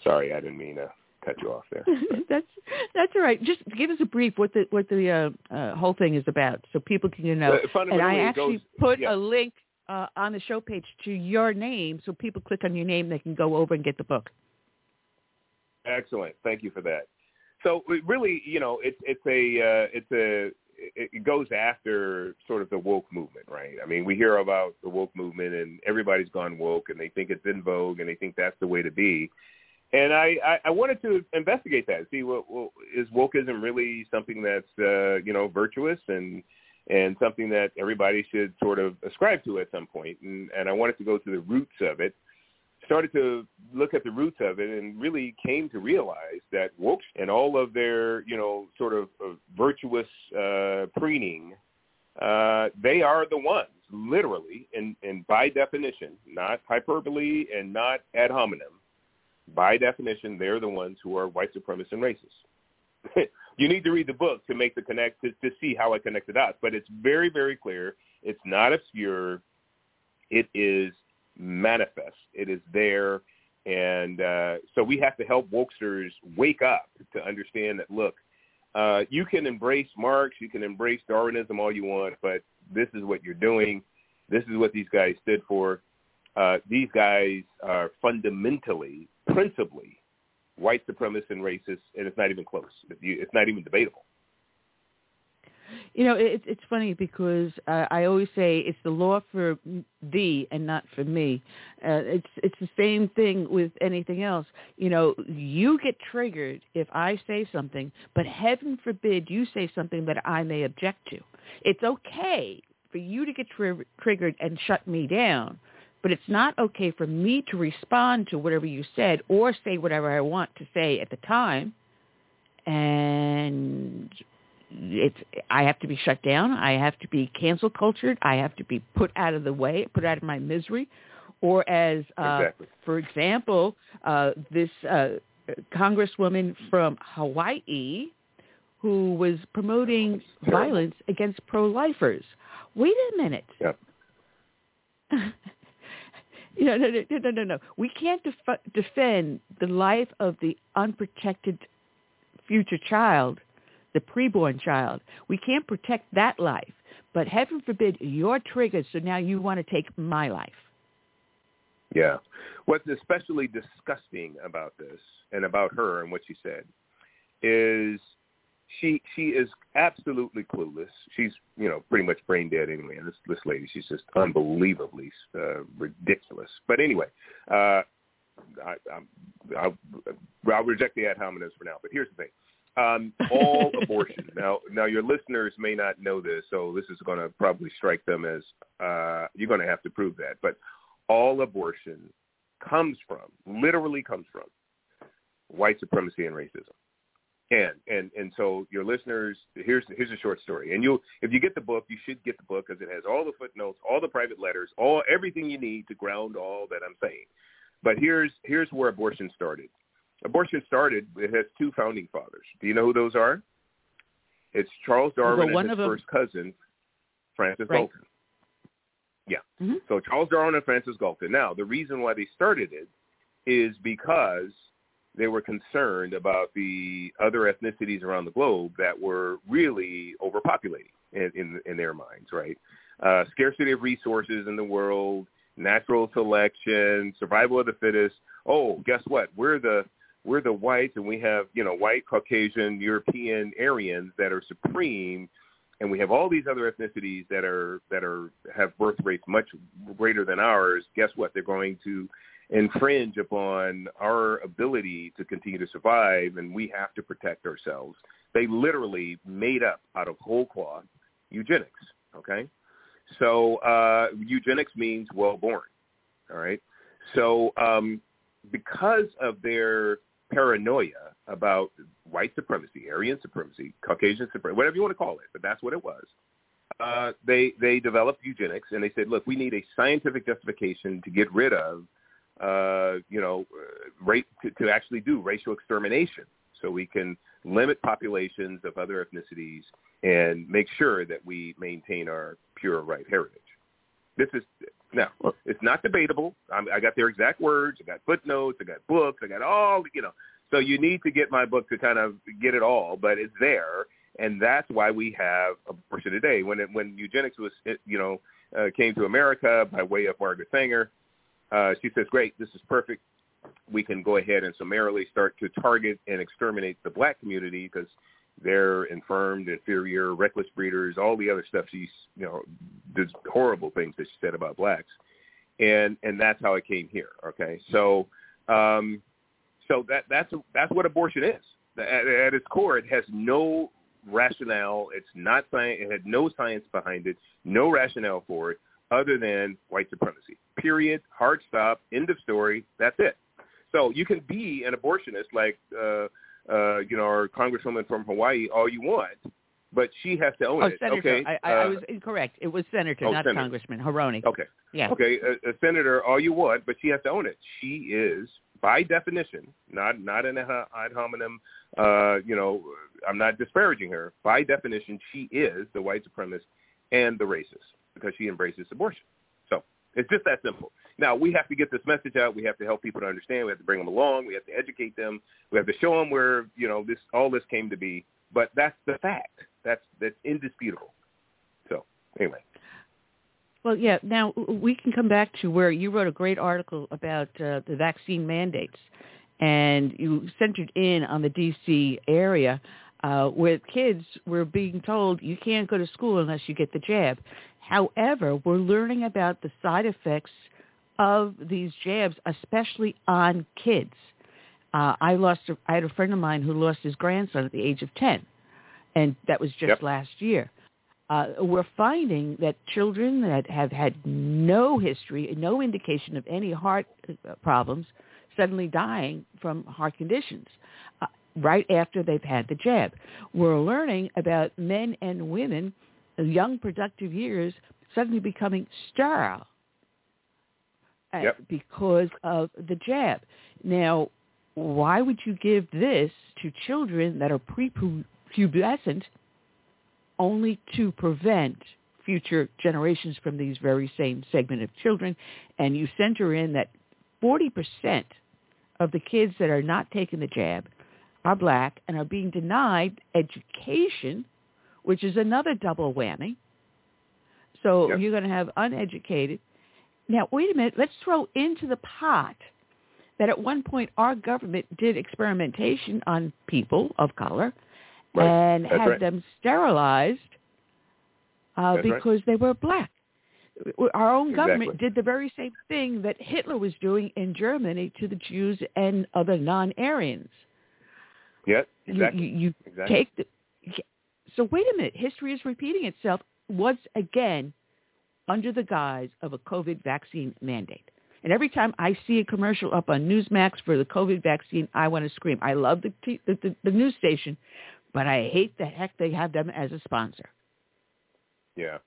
Sorry, I didn't mean to cut you off there. that's that's all right. Just give us a brief what the what the uh, uh, whole thing is about so people can know. Uh, and I actually goes, put yeah. a link uh, on the show page to your name so people click on your name, they can go over and get the book. Excellent. Thank you for that. So it really, you know, it's it's a uh, it's a it goes after sort of the woke movement, right? I mean, we hear about the woke movement, and everybody's gone woke, and they think it's in vogue, and they think that's the way to be. And I, I, I wanted to investigate that, see what, what is wokeism really something that's uh, you know virtuous and and something that everybody should sort of ascribe to at some point. And, and I wanted to go to the roots of it. Started to look at the roots of it and really came to realize that woke and all of their, you know, sort of, of virtuous uh, preening, uh, they are the ones, literally, and, and by definition, not hyperbole and not ad hominem, by definition, they're the ones who are white supremacists and racists. You need to read the book to make the connect, to, to see how I connected the dots, but it's very, very clear. It's not obscure. It is manifest. It is there. And uh, so we have to help wokesters wake up to understand that, look, uh, you can embrace Marx, you can embrace Darwinism all you want, but this is what you're doing. This is what these guys stood for. Uh, these guys are fundamentally, principally, white supremacist and racist, and it's not even close. It's not even debatable. You know, it, it's funny because uh, I always say it's the law for thee and not for me. Uh, it's it's the same thing with anything else. You know, you get triggered if I say something, but heaven forbid you say something that I may object to. It's okay for you to get tri- triggered and shut me down, but it's not okay for me to respond to whatever you said or say whatever I want to say at the time. And it's, I have to be shut down. I have to be cancel cultured. I have to be put out of the way, put out of my misery. Or as, uh, exactly. for example, uh, this uh, Congresswoman from Hawaii who was promoting violence against pro-lifers. Wait a minute. Yep. you know, no, no, no, no, no, no. We can't def- defend the life of the unprotected future child, the preborn child. We can't protect that life, but heaven forbid you're triggered, so now you want to take my life. Yeah. What's especially disgusting about this and about her and what she said is she she is absolutely clueless. She's, you know, pretty much brain dead anyway. And this, this lady, she's just unbelievably uh, ridiculous. But anyway, uh, I, I'm, I'll, I'll reject the ad hominem for now, but here's the thing. Um, all abortion. Now, now your listeners may not know this, so this is going to probably strike them as uh, you're going to have to prove that. But all abortion comes from, literally comes from, white supremacy and racism. And and and so your listeners, here's here's a short story. And you, if you get the book, you should get the book because it has all the footnotes, all the private letters, all everything you need to ground all that I'm saying. But here's here's where abortion started. Abortion started, it has two founding fathers. Do you know who those are? It's Charles Darwin well, and his first cousin, Francis right. Galton. Yeah. Mm-hmm. So Charles Darwin and Francis Galton. Now, the reason why they started it is because they were concerned about the other ethnicities around the globe that were really overpopulating in, in, in their minds, right? Uh, scarcity of resources in the world, natural selection, survival of the fittest. Oh, guess what? We're the... We're the whites, and we have, you know, white, Caucasian, European Aryans that are supreme, and we have all these other ethnicities that are that are have birth rates much greater than ours. Guess what? They're going to infringe upon our ability to continue to survive, and we have to protect ourselves. They literally made up out of whole cloth eugenics, okay? So uh, eugenics means well-born, all right? So um, because of their paranoia about white supremacy, Aryan supremacy, Caucasian supremacy, whatever you want to call it, but that's what it was. Uh, they they developed eugenics, and they said, look, we need a scientific justification to get rid of, uh, you know, rape, to, to actually do racial extermination so we can limit populations of other ethnicities and make sure that we maintain our pure right heritage. This is now. It's not debatable. I'm, I got their exact words. I got footnotes. I got books. I got all. You know. So you need to get my book to kind of get it all. But it's there, and that's why we have abortion today. When it, when eugenics was, it, you know, uh, came to America by way of Margaret Sanger, uh, she says, "Great, this is perfect. We can go ahead and summarily start to target and exterminate the black community because they're infirmed, inferior, reckless breeders, all the other stuff she's, you know, there's horrible things that she said about blacks. And and that's how it came here, okay? So um, so that that's that's what abortion is. At, at its core, it has no rationale. It's not science. It had no science behind it, no rationale for it other than white supremacy. Period, hard stop, end of story, that's it. So you can be an abortionist like uh, – Uh, you know, our Congresswoman from Hawaii, all you want, but she has to own oh, it. Senator, okay, I, I, uh, I was incorrect. It was Senator, oh, not Senator. Congressman Haroni. Okay, yeah. Okay, a, a senator, all you want, but she has to own it. She is, by definition, not not an ad hominem. Uh, you know, I'm not disparaging her. By definition, she is the white supremacist and the racist because she embraces abortion. So It's just that simple. Now, we have to get this message out. We have to help people to understand. We have to bring them along. We have to educate them. We have to show them where, you know, this all this came to be. But that's the fact. That's that's indisputable. So, anyway. Well, yeah, now we can come back to where you wrote a great article about uh, the vaccine mandates, and you centered in on the D C area uh, where kids were being told you can't go to school unless you get the jab. However, we're learning about the side effects of these jabs, especially on kids. Uh, I lost a, I had a friend of mine who lost his grandson at the age of ten, and that was just yep. last year. Uh, we're finding that children that have had no history, no indication of any heart problems, suddenly dying from heart conditions uh, right after they've had the jab. We're learning about men and women, young productive years, suddenly becoming sterile uh, yep. because of the jab. Now, why would you give this to children that are prepubescent only to prevent future generations from these very same segment of children? And you center in that forty percent of the kids that are not taking the jab are black and are being denied education, which is another double whammy. So yep. you're going to have uneducated. Now, wait a minute. Let's throw into the pot that at one point our government did experimentation on people of color. Right. And That's had right. them sterilized uh, because right. they were black. Our own exactly. government did the very same thing that Hitler was doing in Germany to the Jews and other non-Aryans. Yes, exactly. You, you, you exactly. take the, so wait a minute. History is repeating itself once again under the guise of a COVID vaccine mandate. And every time I see a commercial up on Newsmax for the COVID vaccine, I want to scream. I love the, t- the, the, the news station, but I hate the heck they have them as a sponsor. Yeah.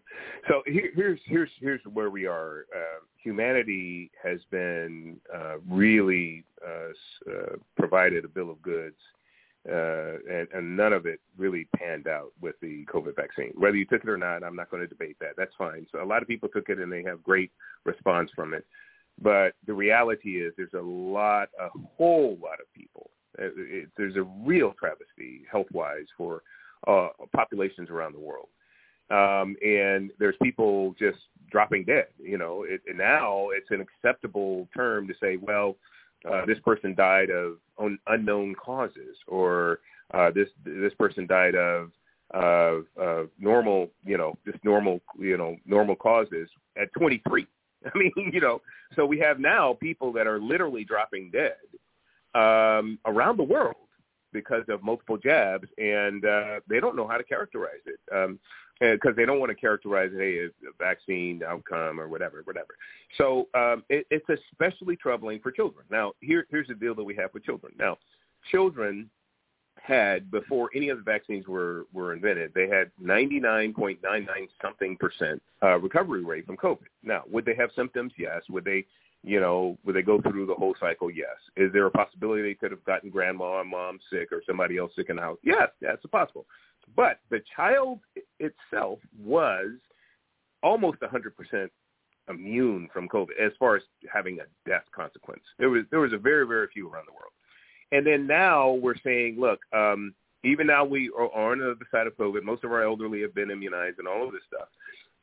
So here, here's here's here's where we are. Uh, humanity has been uh, really uh, uh, provided a bill of goods, uh, and, and none of it really panned out with the COVID vaccine. Whether you took it or not, I'm not going to debate that. That's fine. So a lot of people took it, and they have great response from it. But the reality is there's a lot, a whole lot of people. It, it, there's a real travesty health-wise for uh, populations around the world. Um, and there's people just dropping dead. You know, it, and now it's an acceptable term to say, well, uh, this person died of un- unknown causes, or uh, this this person died of of uh, uh, normal, you know, just normal, you know, normal causes at twenty-three. I mean, you know, so we have now people that are literally dropping dead um, around the world because of multiple jabs, and uh, they don't know how to characterize it um, because they don't want to characterize it, hey, a vaccine outcome or whatever, whatever. So um, it, it's especially troubling for children. Now, here, here's the deal that we have with children. Now, children had, before any of the vaccines were, were invented, they had ninety-nine point nine nine something percent uh, recovery rate from COVID. Now, would they have symptoms? Yes. Would they, you know, would they go through the whole cycle? Yes. Is there a possibility they could have gotten grandma and mom sick or somebody else sick in the house? Yes, that's possible. But the child itself was almost one hundred percent immune from COVID as far as having a death consequence. There was, there was a very, very few around the world. And then now we're saying, look, um, even now we are on the other side of COVID. Most of our elderly have been immunized and all of this stuff.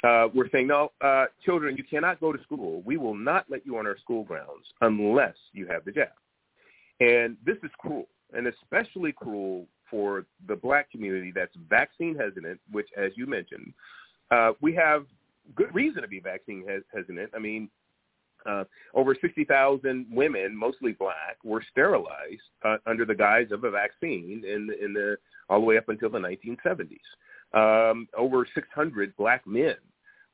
Uh, we're saying, no, uh, children, you cannot go to school. We will not let you on our school grounds unless you have the jab. And this is cruel, and especially cruel for the black community that's vaccine hesitant, which, as you mentioned, uh, we have good reason to be vaccine hes- hesitant. I mean, Uh, over sixty thousand women, mostly black, were sterilized uh, under the guise of a vaccine in, in the, all the way up until the nineteen seventies. Um, over six hundred black men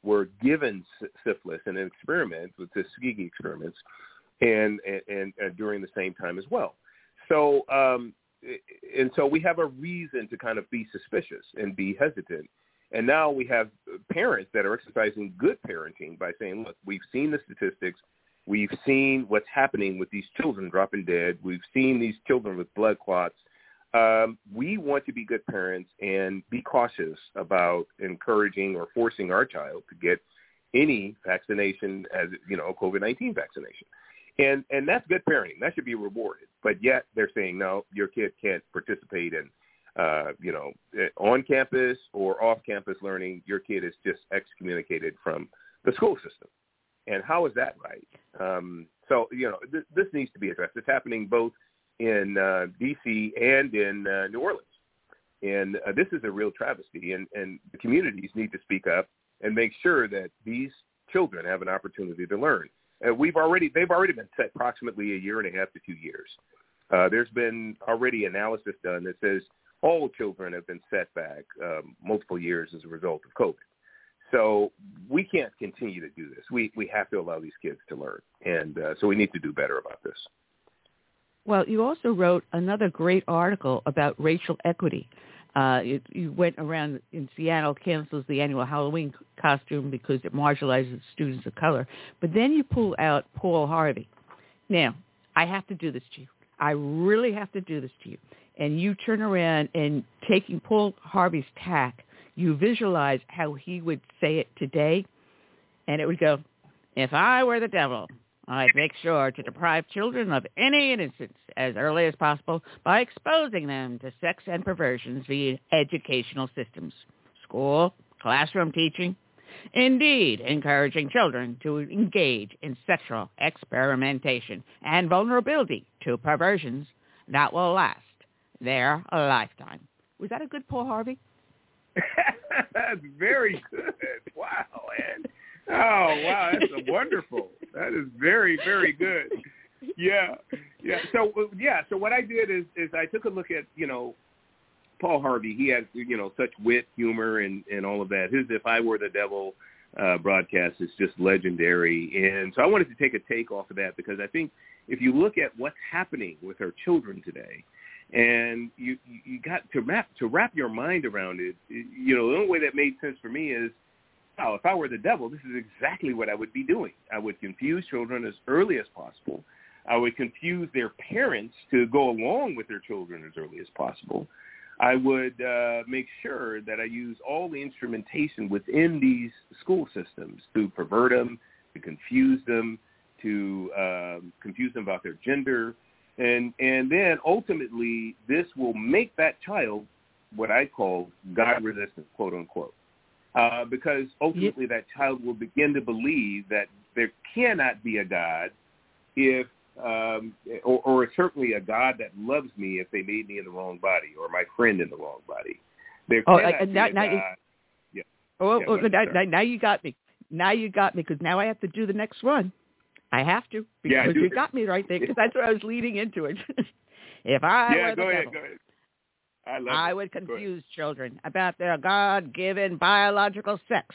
were given syphilis in an experiment with the Tuskegee experiments, and, and, and uh, during the same time as well. So, um, and so we have a reason to kind of be suspicious and be hesitant. And now we have parents that are exercising good parenting by saying, look, we've seen the statistics. We've seen what's happening with these children dropping dead. We've seen these children with blood clots. Um, we want to be good parents and be cautious about encouraging or forcing our child to get any vaccination as, you know, COVID nineteen vaccination. And and that's good parenting. That should be rewarded. But yet they're saying, no, your kid can't participate in, uh, you know, on campus or off campus learning. Your kid is just excommunicated from the school system. And how is that right? Um, so, you know, th- this needs to be addressed. It's happening both in uh, D C and in uh, New Orleans. And uh, this is a real travesty. And, and the communities need to speak up and make sure that these children have an opportunity to learn. Uh, we've already they've already been set approximately a year and a half to two years. Uh, there's been already analysis done that says all children have been set back um, multiple years as a result of COVID. So we can't continue to do this. We we have to allow these kids to learn, and uh, so we need to do better about this. Well, you also wrote another great article about racial equity. Uh, it, you went around in Seattle, cancels the annual Halloween costume because it marginalizes students of color. But then you pull out Paul Harvey. Now, I have to do this to you. I really have to do this to you. And you turn around and taking Paul Harvey's tack, you visualize how he would say it today. And it would go, if I were the devil, I'd make sure to deprive children of any innocence as early as possible by exposing them to sex and perversions via educational systems, school, classroom teaching, indeed encouraging children to engage in sexual experimentation and vulnerability to perversions that will last their lifetime. Was that a good Paul Harvey? That's very good. Wow, man. Oh, wow, that's wonderful. That is very, very good. Yeah, yeah. So, yeah, so what I did is, is I took a look at, you know, Paul Harvey. He has, you know, such wit, humor, and, and all of that. His If I Were the Devil uh, broadcast is just legendary. And so I wanted to take a take off of that because I think if you look at what's happening with our children today, and you you got to wrap, to wrap your mind around it, you know, the only way that made sense for me is, wow, if I were the devil, this is exactly what I would be doing. I would confuse children as early as possible. I would confuse their parents to go along with their children as early as possible. I would uh, make sure that I use all the instrumentation within these school systems to pervert them, to confuse them, to uh, confuse them about their gender. And, and then ultimately, this will make that child what I call God-resistant, quote-unquote. Uh, because ultimately that child will begin to believe that there cannot be a God if, um, or, or certainly a God that loves me if they made me in the wrong body or my friend in the wrong body. There oh, cannot uh, now, be a now God. You, yeah. Oh, yeah, oh now, now, now you got me. Now you got me because now I have to do the next one. I have to because yeah, you got me right there because that's what I was leading into it. if I yeah, were go the ahead, devil, go ahead. I, I would confuse children about their God-given biological sex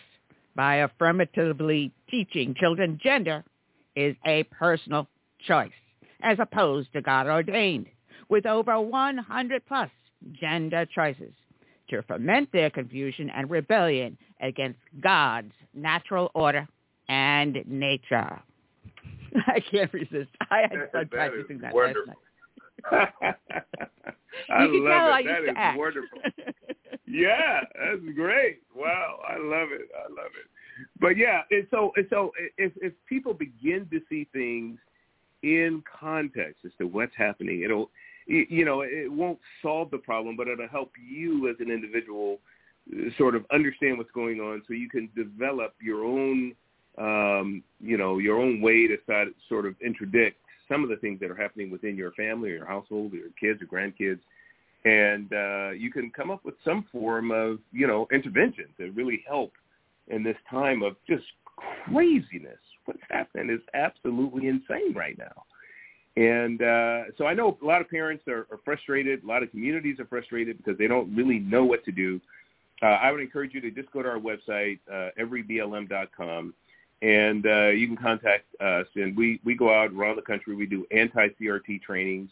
by affirmatively teaching children gender is a personal choice as opposed to God-ordained, with over one hundred plus gender choices to foment their confusion and rebellion against God's natural order and nature. I can't resist. I had fun practicing that last night. I love it. That is wonderful. Yeah, that's great. Wow, I love it. I love it. But yeah, and so and so if if people begin to see things in context as to what's happening, it'll you know it won't solve the problem, but it'll help you as an individual sort of understand what's going on, so you can develop your own um, you know your own way to sort of interdict some of the things that are happening within your family or your household or your kids or grandkids. And uh, you can come up with some form of, you know, intervention to really help in this time of just craziness. What's happening is absolutely insane right now. And uh, so I know a lot of parents are, are frustrated. A lot of communities are frustrated because they don't really know what to do. Uh, I would encourage you to just go to our website, uh, every b l m dot com. And uh, you can contact us, and we, we go out around the country. We do anti-C R T trainings,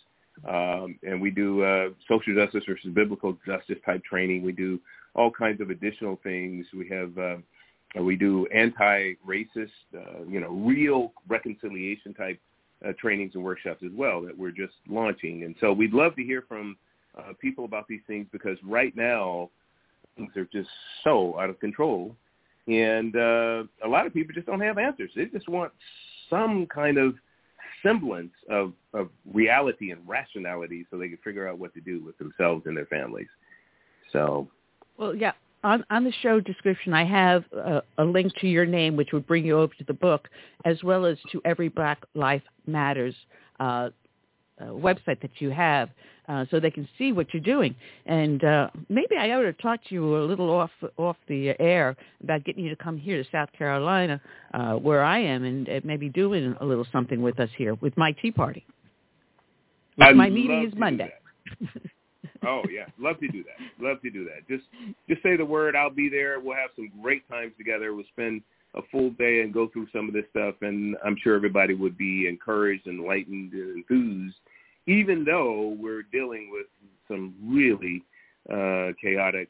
um, and we do uh, social justice versus biblical justice type training. We do all kinds of additional things. We have uh, we do anti-racist, uh, you know, real reconciliation type uh, trainings and workshops as well that we're just launching. And so we'd love to hear from uh, people about these things because right now things are just so out of control. And uh, a lot of people just don't have answers. They just want some kind of semblance of, of reality and rationality so they can figure out what to do with themselves and their families. So, well, yeah. On, on the show description, I have a, a link to your name, which would bring you over to the book, as well as to Every Black Life Matters uh, uh, website that you have, uh, so they can see what you're doing. And uh, maybe I ought to talk to you a little off off the air about getting you to come here to South Carolina, uh, where I am, and, and maybe doing a little something with us here, with my tea party. My meeting is Monday. Oh, yeah. Love to do that. Love to do that. Just just say the word. I'll be there. We'll have some great times together. We'll spend a full day and go through some of this stuff, and I'm sure everybody would be encouraged, enlightened, and enthused, even though we're dealing with some really uh, chaotic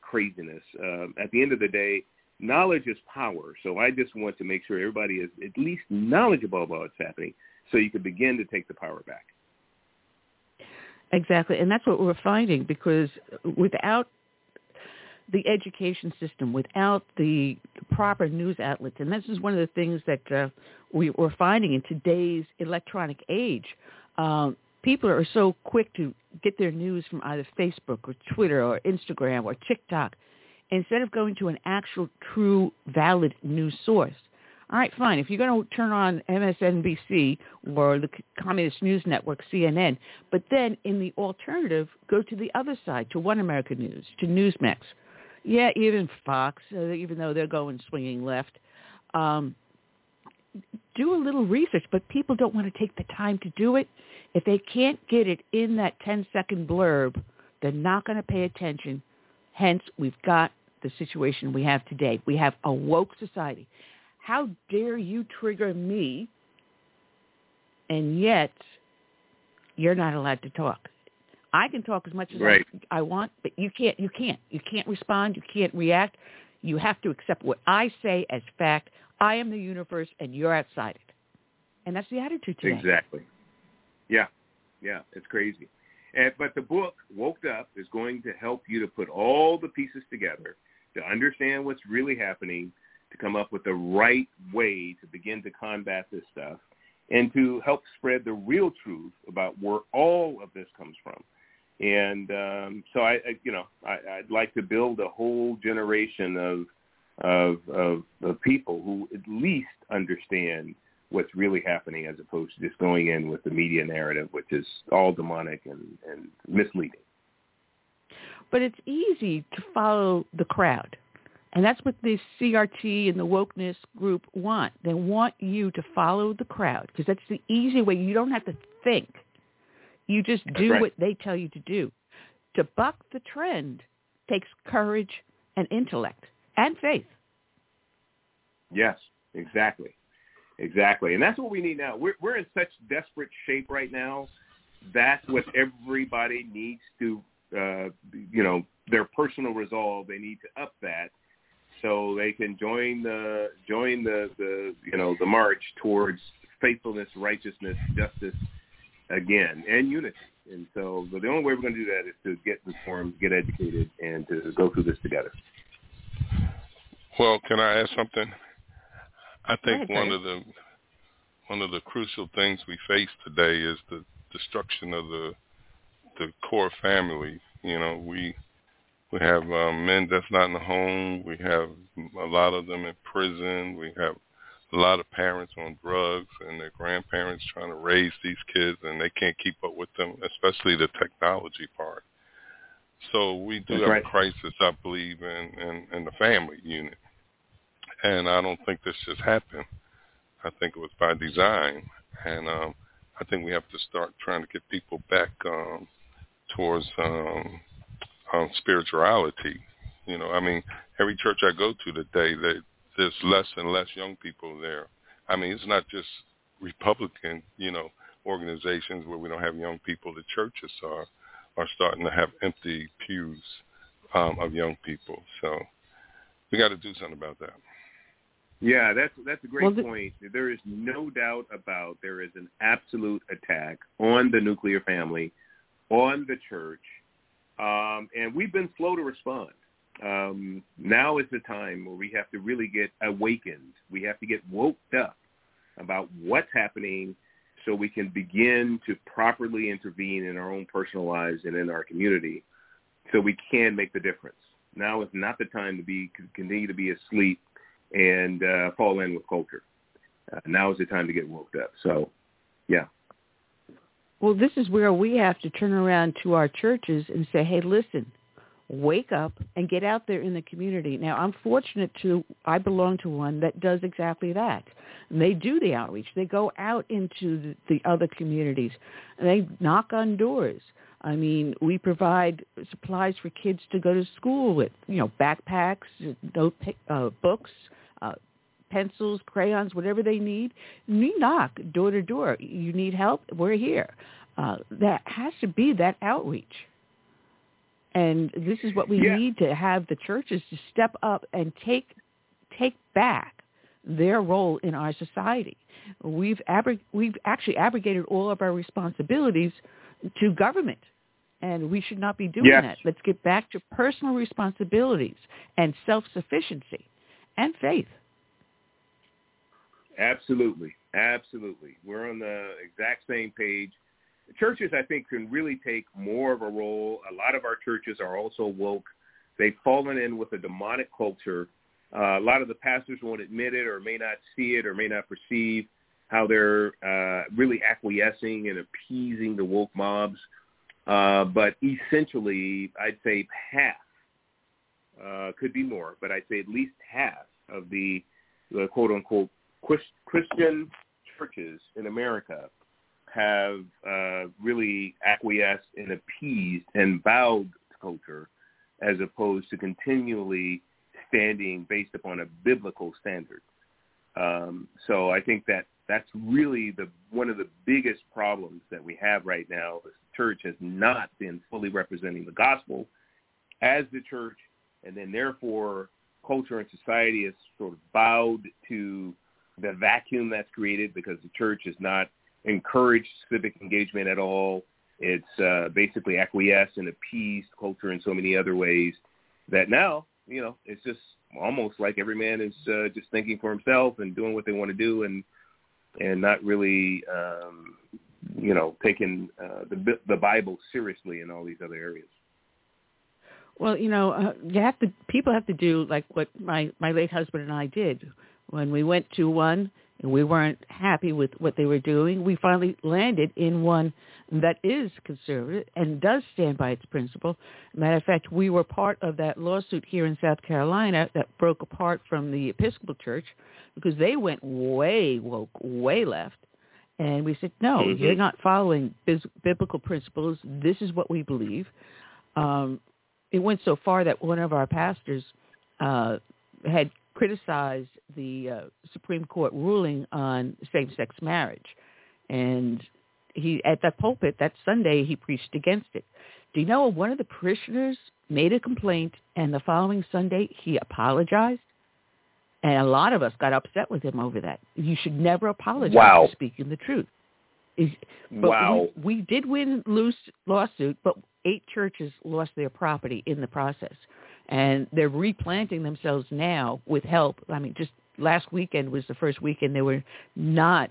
craziness. Uh, at the end of the day, knowledge is power, so I just want to make sure everybody is at least knowledgeable about what's happening so you can begin to take the power back. Exactly, and that's what we're finding, because without the education system, without the proper news outlets, and this is one of the things that uh, we, we're finding in today's electronic age, um, people are so quick to get their news from either Facebook or Twitter or Instagram or TikTok, instead of going to an actual, true, valid news source. All right, fine. If you're going to turn on M S N B C or the Communist News Network, C N N, but then in the alternative, go to the other side, to One America News, to Newsmax. Yeah, even Fox, uh, even though they're going swinging left. Um, do a little research, but people don't want to take the time to do it. If they can't get it in that ten-second blurb, they're not going to pay attention. Hence, we've got the situation we have today. We have a woke society. How dare you trigger me, and yet you're not allowed to talk. I can talk as much as right. I, I want, but you can't. You can't. You can't respond. You can't react. You have to accept what I say as fact. I am the universe, and you're outside it. And that's the attitude today. Exactly. Yeah. Yeah. It's crazy. And, but the book, Woke Up, is going to help you to put all the pieces together to understand what's really happening, to come up with the right way to begin to combat this stuff, and to help spread the real truth about where all of this comes from. And um, so, I, I, you know, I, I'd like to build a whole generation of, of of of people who at least understand what's really happening, as opposed to just going in with the media narrative, which is all demonic and, and misleading. But it's easy to follow the crowd. And that's what the C R T and the wokeness group want. They want you to follow the crowd, because that's the easy way. You don't have to think. You just do that's right. what they tell you to do. To buck the trend takes courage and intellect and faith. Yes, exactly. Exactly. And that's what we need now. We're, we're in such desperate shape right now. That's what everybody needs to, uh, you know, their personal resolve. They need to up that, so they can join the join the, the you know the march towards faithfulness, righteousness, justice again, and unity. And so the only way we're going to do that is to get informed, get educated, and to go through this together. Well, can I add something? I think okay. one of the one of the crucial things we face today is the destruction of the the core family. You know, we. We have um, men that's not in the home. We have a lot of them in prison. We have a lot of parents on drugs and their grandparents trying to raise these kids, and they can't keep up with them, especially the technology part. So we do that's have right. a crisis, I believe, in, in, in the family unit. And I don't think this just happened. I think it was by design. And um, I think we have to start trying to get people back um, towards um, – Um, spirituality. You know, I mean, every church I go to today, they, there's less and less young people there. I mean, it's not just Republican, you know, organizations where we don't have young people. The churches are, are starting to have empty pews um, of young people. So we got to do something about that. Yeah, that's, that's a great well, the- point. There is no doubt about there is an absolute attack on the nuclear family, on the church. Um, and we've been slow to respond. Um, now is the time where we have to really get awakened. We have to get woke up about what's happening so we can begin to properly intervene in our own personal lives and in our community so we can make the difference. Now is not the time to be continue to be asleep and uh, fall in with culture. Uh, now is the time to get woke up. So, yeah. Well, this is where we have to turn around to our churches and say, hey, listen, wake up and get out there in the community. Now, I'm fortunate to, I belong to one that does exactly that. And they do the outreach. They go out into the, the other communities. And they knock on doors. I mean, we provide supplies for kids to go to school with, you know, backpacks, note, uh, books, uh, pencils, crayons, whatever they need. You knock door to door. You need help? We're here. Uh, that has to be that outreach. And this is what we yeah. need to have the churches to step up and take take back their role in our society. We've abro- we've actually abrogated all of our responsibilities to government, and we should not be doing yes. that. Let's get back to personal responsibilities and self-sufficiency and faith. Absolutely. Absolutely. We're on the exact same page. Churches, I think, can really take more of a role. A lot of our churches are also woke. They've fallen in with a demonic culture. Uh, a lot of the pastors won't admit it or may not see it or may not perceive how they're uh, really acquiescing and appeasing the woke mobs. Uh, but essentially, I'd say half, uh, could be more, but I'd say at least half of the, the quote-unquote Christian churches in America have uh, really acquiesced and appeased and bowed to culture as opposed to continually standing based upon a biblical standard. Um, so I think that that's really the one of the biggest problems that we have right now. The church has not been fully representing the gospel as the church, and then therefore culture and society is sort of bowed to the vacuum that's created because the church is not encourage civic engagement at all. It's uh, basically acquiesced and appeased culture in so many other ways that now, you know, it's just almost like every man is uh, just thinking for himself and doing what they want to do and and not really, um, you know, taking uh, the the Bible seriously in all these other areas. Well, you know, uh, you have to people have to do like what my, my late husband and I did when we went to one. And we weren't happy with what they were doing. We finally landed in one that is conservative and does stand by its principle. Matter of fact, we were part of that lawsuit here in South Carolina that broke apart from the Episcopal Church because they went way woke, way left. And we said, no, mm-hmm. you're not following bis- biblical principles. This is what we believe. Um, it went so far that one of our pastors uh, had criticized the uh, Supreme Court ruling on same-sex marriage. And he, at that pulpit, that Sunday, he preached against it. Do you know one of the parishioners made a complaint, and the following Sunday, he apologized? And a lot of us got upset with him over that. You should never apologize wow. for speaking the truth. But wow. we, we did win loose lawsuit, but eight churches lost their property in the process. And they're replanting themselves now with help. I mean, just last weekend was the first weekend they were not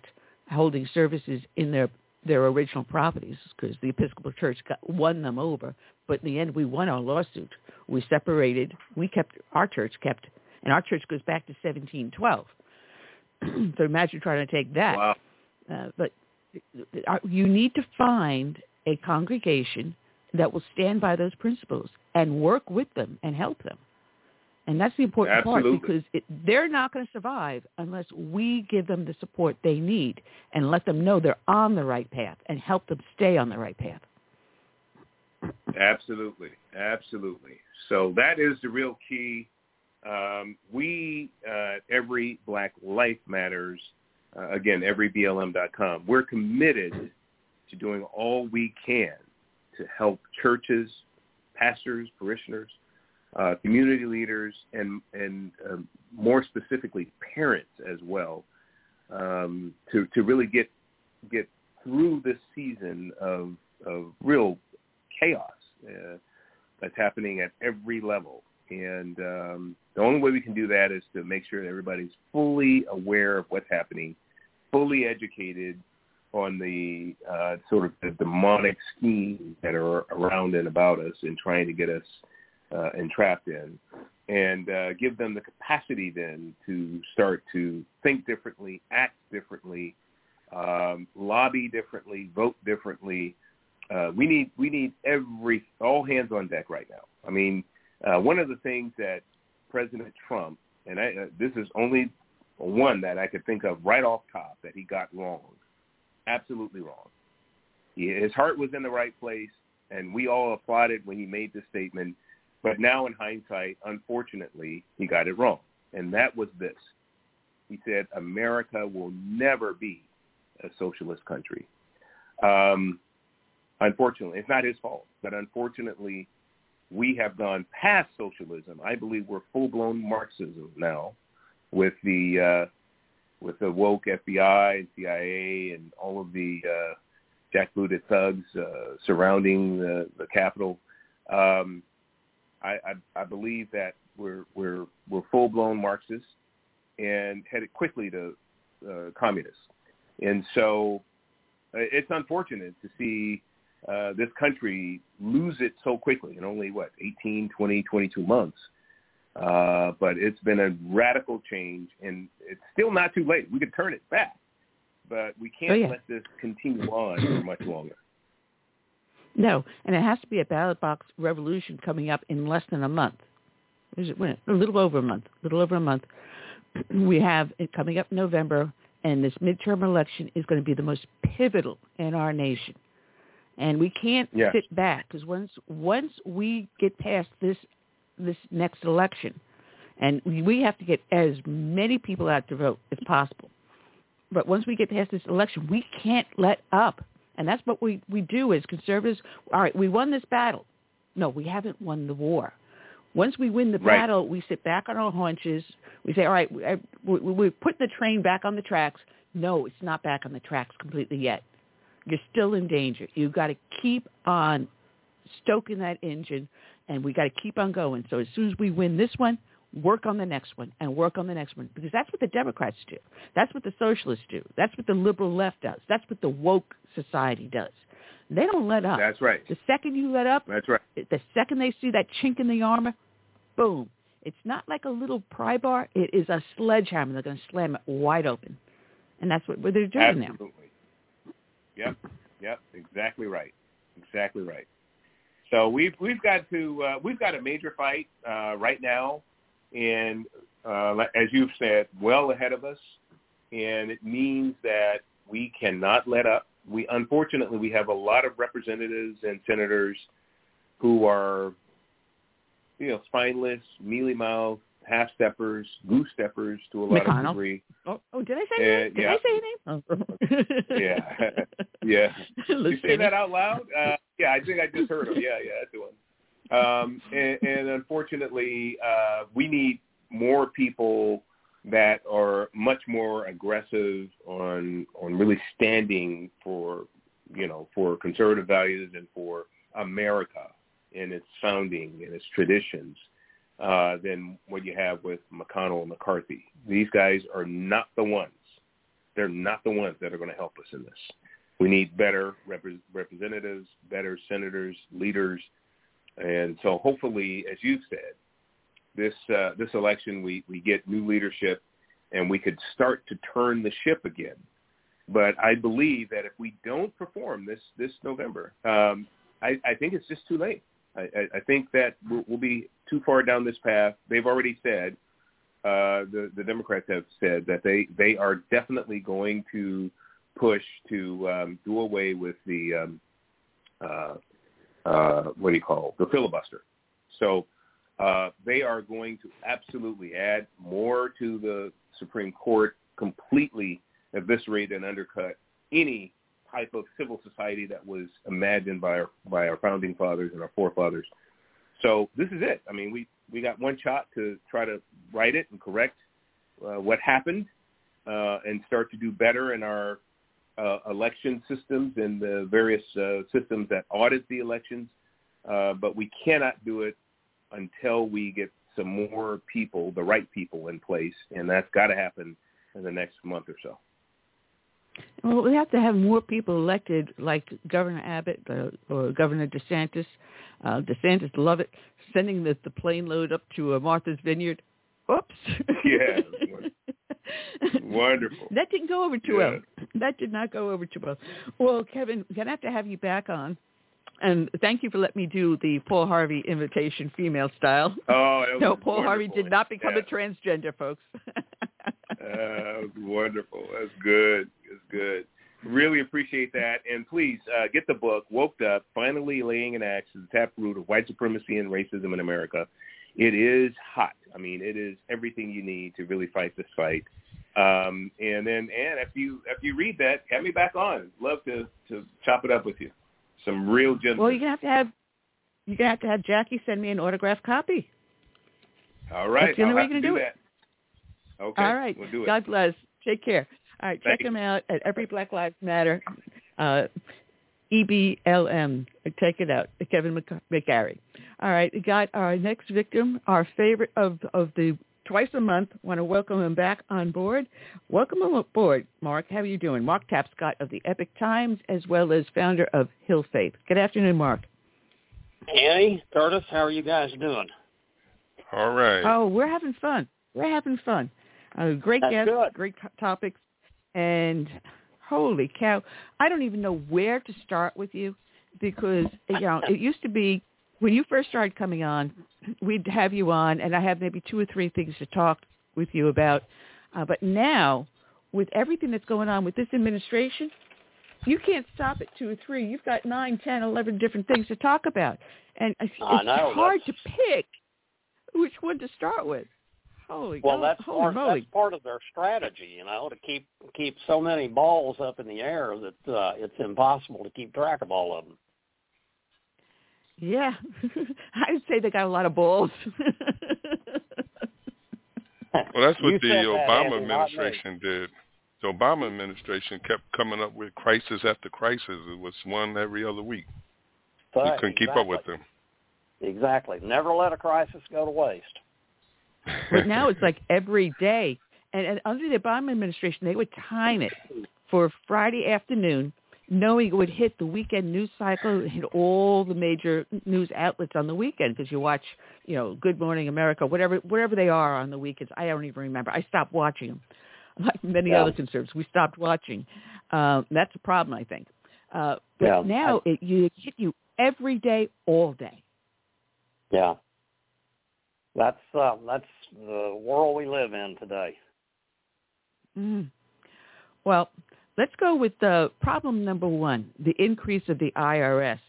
holding services in their, their original properties because the Episcopal Church got, won them over. But in the end, we won our lawsuit. We separated. We kept our church kept, and our church goes back to seventeen twelve. So imagine trying to take that. Wow. Uh, but you need to find a congregation that will stand by those principles and work with them and help them. And that's the important Absolutely. Part because it, they're not going to survive unless we give them the support they need and let them know they're on the right path and help them stay on the right path. Absolutely. Absolutely. So that is the real key. Um, we, uh, Every Black Life Matters, uh, again, every B L M dot com, we're committed to doing all we can to help churches, pastors, parishioners, uh, community leaders, and and um, more specifically parents as well, um, to to really get get through this season of of real chaos uh, that's happening at every level. And um, the only way we can do that is to make sure that everybody's fully aware of what's happening, fully educated on the uh, sort of the demonic schemes that are around and about us and trying to get us uh, entrapped in, and uh, give them the capacity then to start to think differently, act differently, um, lobby differently, vote differently. Uh, we need we need every all hands on deck right now. I mean, uh, one of the things that President Trump, and I, uh, this is only one that I could think of right off top that he got wrong. Absolutely wrong. He, his heart was in the right place, and we all applauded when he made the statement. But now, in hindsight, unfortunately, he got it wrong. And that was this. He said, America will never be a socialist country. Um, unfortunately, it's not his fault, but unfortunately, we have gone past socialism. I believe we're full-blown Marxism now with the uh, with the woke F B I and C I A and all of the uh, jackbooted thugs uh, surrounding the, the Capitol. Um, I, I, I believe that we're we're we're full-blown Marxists and headed quickly to uh, communists. And so it's unfortunate to see uh, this country lose it so quickly in only, what, eighteen, twenty, twenty-two months. Uh, but it's been a radical change, and it's still not too late. We could turn it back, but we can't oh, yeah. let this continue on for much longer. No, and it has to be a ballot box revolution coming up in less than a month. Is it when? A little over a month. A little over a month. We have it coming up in November, and this midterm election is going to be the most pivotal in our nation. And we can't yes. sit back, because once once we get past this this next election, and we have to get as many people out to vote as possible. But once we get past this election, we can't let up. And that's what we, we do as conservatives. All right, we won this battle. No, we haven't won the war. Once we win the right. battle, we sit back on our haunches. We say, all right, we, we, we put the train back on the tracks. No, it's not back on the tracks completely yet. You're still in danger. You've got to keep on stoking that engine, and we got to keep on going. So as soon as we win this one, work on the next one and work on the next one, because that's what the Democrats do. That's what the socialists do. That's what the liberal left does. That's what the woke society does. They don't let up. That's right. The second you let up, that's right. The second they see that chink in the armor, boom. It's not like a little pry bar. It is a sledgehammer. They're going to slam it wide open. And that's what they're doing Absolutely. now. Absolutely. Yep. Yep. Exactly right. Exactly right. So we've we've got to uh, we've got a major fight uh, right now, and uh, as you've said, well ahead of us, and it means that we cannot let up. We unfortunately we have a lot of representatives and senators who are, you know, spineless, mealy-mouthed, half-steppers, goose-steppers to a lot McConnell. of degree. Oh, oh, did I say that? Uh, did yeah. I say your name? Oh. yeah. yeah. You say that out loud? Uh, yeah, I think I just heard him. Yeah, yeah, that's the one. Um, and, and unfortunately, uh, we need more people that are much more aggressive on on really standing for, you know, for conservative values and for America and its founding and its traditions. Uh, than what you have with McConnell and McCarthy. These guys are not the ones. They're not the ones that are going to help us in this. We need better rep- representatives, better senators, leaders, and so hopefully, as you've said, this uh, this election we, we get new leadership, and we could start to turn the ship again. But I believe that if we don't perform this this November, um, I, I think it's just too late. I, I think that we'll be too far down this path. They've already said, uh, the, the Democrats have said that they, they are definitely going to push to um, do away with the, um, uh, uh, what do you call it, the filibuster. So uh, they are going to absolutely add more to the Supreme Court, completely eviscerate and undercut any type of civil society that was imagined by our by our founding fathers and our forefathers. So this is it. I mean, we, we got one shot to try to right it and correct uh, what happened uh, and start to do better in our uh, election systems and the various uh, systems that audit the elections. Uh, but we cannot do it until we get some more people, the right people in place, and that's got to happen in the next month or so. Well, we have to have more people elected, like Governor Abbott uh, or Governor DeSantis. Uh, DeSantis, love it, sending the, the plane load up to uh, Martha's Vineyard. Oops. Yeah. Wonderful. That didn't go over too yeah. well. That did not go over too well. Well, Kevin, going to have to have you back on. And thank you for letting me do the Paul Harvey invitation female style. Oh, it was No, Paul wonderful. Harvey did not become yeah. a transgender, folks. Uh, wonderful. That's good. That's good. Really appreciate that. And please uh, get the book, Woked Up, Finally Laying an Axe to the Taproot of White Supremacy and Racism in America. It is hot. I mean, it is everything you need to really fight this fight. Um, and then, and if you if you read that, have me back on. Love to, to chop it up with you. Some real gentlemen. Well, you're gonna have to have you're gonna have to have Jackie send me an autographed copy. All right, I'll have to do that. Okay. All right. We'll do it. God bless. Take care. All right. Check them out at Every Black Lives Matter, uh, E B L M. Take it out. Kevin McGarry. All right. We got our next victim, our favorite of, of the twice a month. Want to welcome him back on board. Welcome aboard, Mark. How are you doing? Mark Tapscott of the Epoch Times, as well as founder of Hill Faith. Good afternoon, Mark. Annie, Curtis, how are you guys doing? All right. Oh, we're having fun. We're having fun. Uh, great That's guests, good. great co- topics, and holy cow, I don't even know where to start with you because, you know, it used to be when you first started coming on, we'd have you on, and I have maybe two or three things to talk with you about. Uh, but now, with everything that's going on with this administration, you can't stop at two or three. You've got nine, ten, eleven different things to talk about, and it's, uh, it's hard to pick which one to start with. Holy well, God, that's, holy part, that's part of their strategy, you know, to keep keep so many balls up in the air that uh, it's impossible to keep track of all of them. Yeah. I would say they got a lot of balls. Well, that's what the Obama that, administration did. The Obama administration kept coming up with crisis after crisis. It was one every other week. But, we couldn't exactly. keep up with them. Exactly. Never let a crisis go to waste. But now it's like every day. And, and under the Obama administration, they would time it for Friday afternoon, knowing it would hit the weekend news cycle, hit all the major news outlets on the weekend because you watch, you know, Good Morning America, whatever whatever they are on the weekends. I don't even remember. I stopped watching them. Like many yeah. other conservatives, we stopped watching. Uh, that's a problem, I think. Uh, but yeah. now I, it you, hit you every day, all day. Yeah. That's uh, that's the world we live in today. Mm. Well, let's go with the problem number one, the increase of the I R S.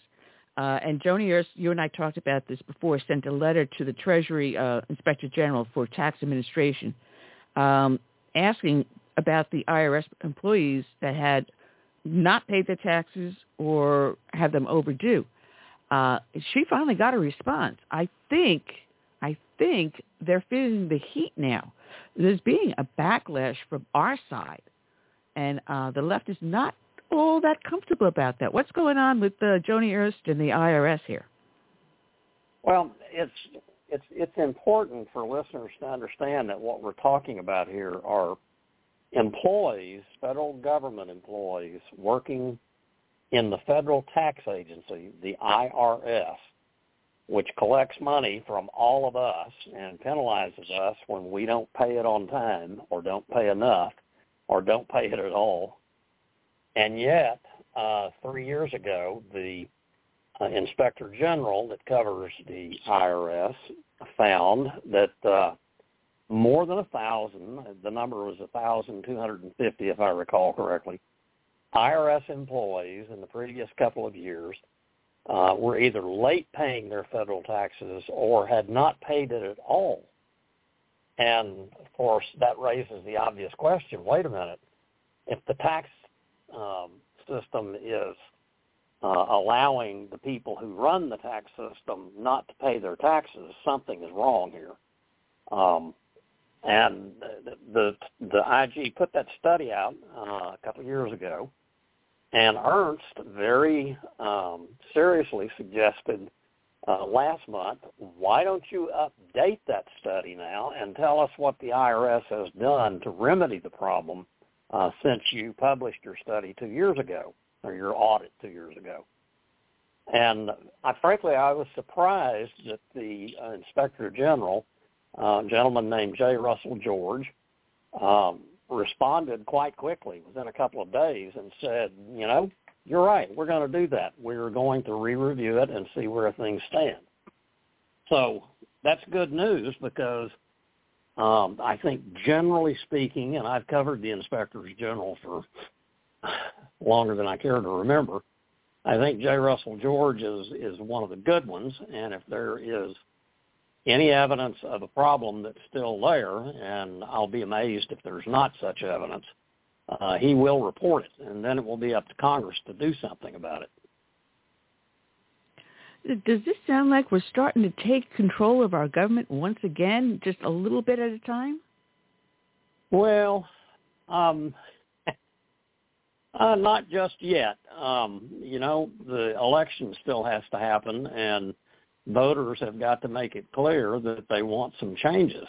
Uh, and Joni Ernst, you and I talked about this before, sent a letter to the Treasury uh, Inspector General for Tax Administration um, asking about the I R S employees that had not paid their taxes or had them overdue. Uh, she finally got a response. I think... I think they're feeling the heat now. There's being a backlash from our side, and uh, the left is not all that comfortable about that. What's going on with uh, Joni Ernst and the I R S here? Well, it's it's it's important for listeners to understand that what we're talking about here are employees, federal government employees, working in the federal tax agency, the I R S, which collects money from all of us and penalizes us when we don't pay it on time or don't pay enough or don't pay it at all. And yet, uh, three years ago, the uh, Inspector General that covers the I R S found that uh, more than one thousand, the number was one thousand two hundred fifty if I recall correctly, I R S employees in the previous couple of years Uh, were either late paying their federal taxes or had not paid it at all. And, of course, that raises the obvious question, wait a minute, if the tax um, system is uh, allowing the people who run the tax system not to pay their taxes, something is wrong here. Um, and the, the the I G put that study out uh, a couple of years ago, and Ernst very um, seriously suggested uh, last month. Why don't you update that study now and tell us what the I R S has done to remedy the problem uh, since you published your study two years ago, or your audit two years ago? And I, frankly, I was surprised that the uh, Inspector General, uh, a gentleman named J. Russell George, um, responded quite quickly within a couple of days and said, you know, you're right, we're going to do that. We're going to re-review it and see where things stand. So that's good news because um, I think generally speaking, and I've covered the Inspectors General for longer than I care to remember, I think J. Russell George is, is one of the good ones, and if there is any evidence of a problem that's still there, and I'll be amazed if there's not such evidence, uh, he will report it, and then it will be up to Congress to do something about it. Does this sound like we're starting to take control of our government once again, just a little bit at a time? Well, um... Uh, not just yet. Um, you know, the election still has to happen, and voters have got to make it clear that they want some changes.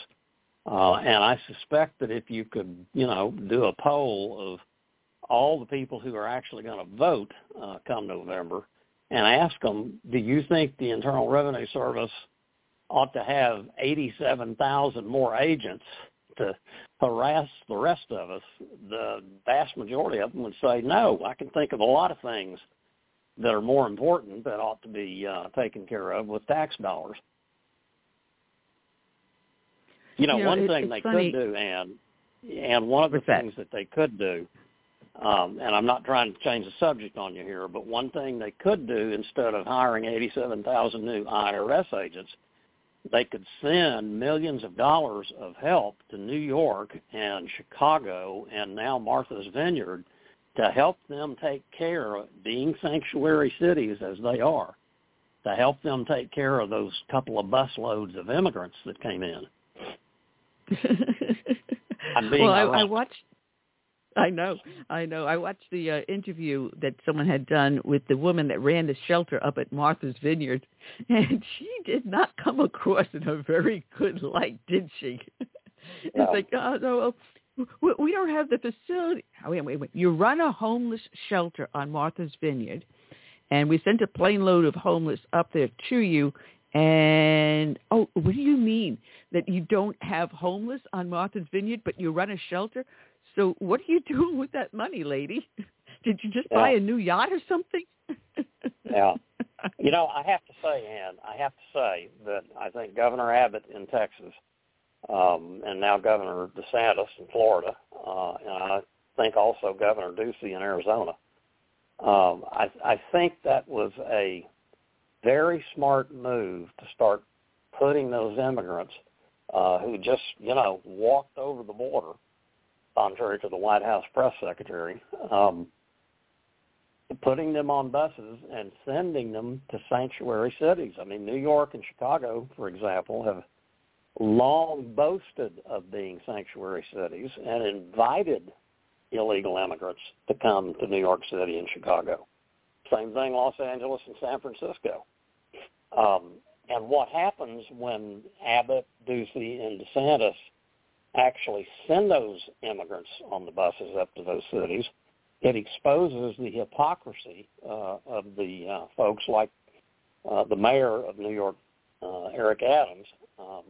Uh, and I suspect that if you could, you know, do a poll of all the people who are actually going to vote uh, come November and ask them, do you think the Internal Revenue Service ought to have eighty-seven thousand more agents to harass the rest of us, the vast majority of them would say, no, I can think of a lot of things that are more important that ought to be uh, taken care of with tax dollars. You know, you know one it, thing they funny. could do, and and one of the What's things that? that they could do, um, and I'm not trying to change the subject on you here, but one thing they could do instead of hiring eighty-seven thousand new I R S agents, they could send millions of dollars of help to New York and Chicago and now Martha's Vineyard to help them take care of being sanctuary cities as they are, to help them take care of those couple of busloads of immigrants that came in. I'm being well, I, I watched. I know, I know. I watched the uh, interview that someone had done with the woman that ran the shelter up at Martha's Vineyard, and she did not come across in a very good light, did she? It's no. like, oh, no, well, we don't have the facility. Oh, wait, wait, wait. You run a homeless shelter on Martha's Vineyard, and we sent a plane load of homeless up there to you, and, oh, what do you mean that you don't have homeless on Martha's Vineyard, but you run a shelter? So what are you doing with that money, lady? Did you just yeah. buy a new yacht or something? yeah. You know, I have to say, Ann, I have to say that I think Governor Abbott in Texas um, and now Governor DeSantis in Florida, uh, and I think also Governor Ducey in Arizona, um, I, I think that was a very smart move to start putting those immigrants uh, who just, you know, walked over the border, contrary to the White House press secretary, um, putting them on buses and sending them to sanctuary cities. I mean, New York and Chicago, for example, have long boasted of being sanctuary cities and invited illegal immigrants to come to New York City and Chicago. Same thing, Los Angeles and San Francisco. Um, and what happens when Abbott, Ducey, and DeSantis actually send those immigrants on the buses up to those cities, it exposes the hypocrisy uh, of the uh, folks like uh, the mayor of New York, uh, Eric Adams, um,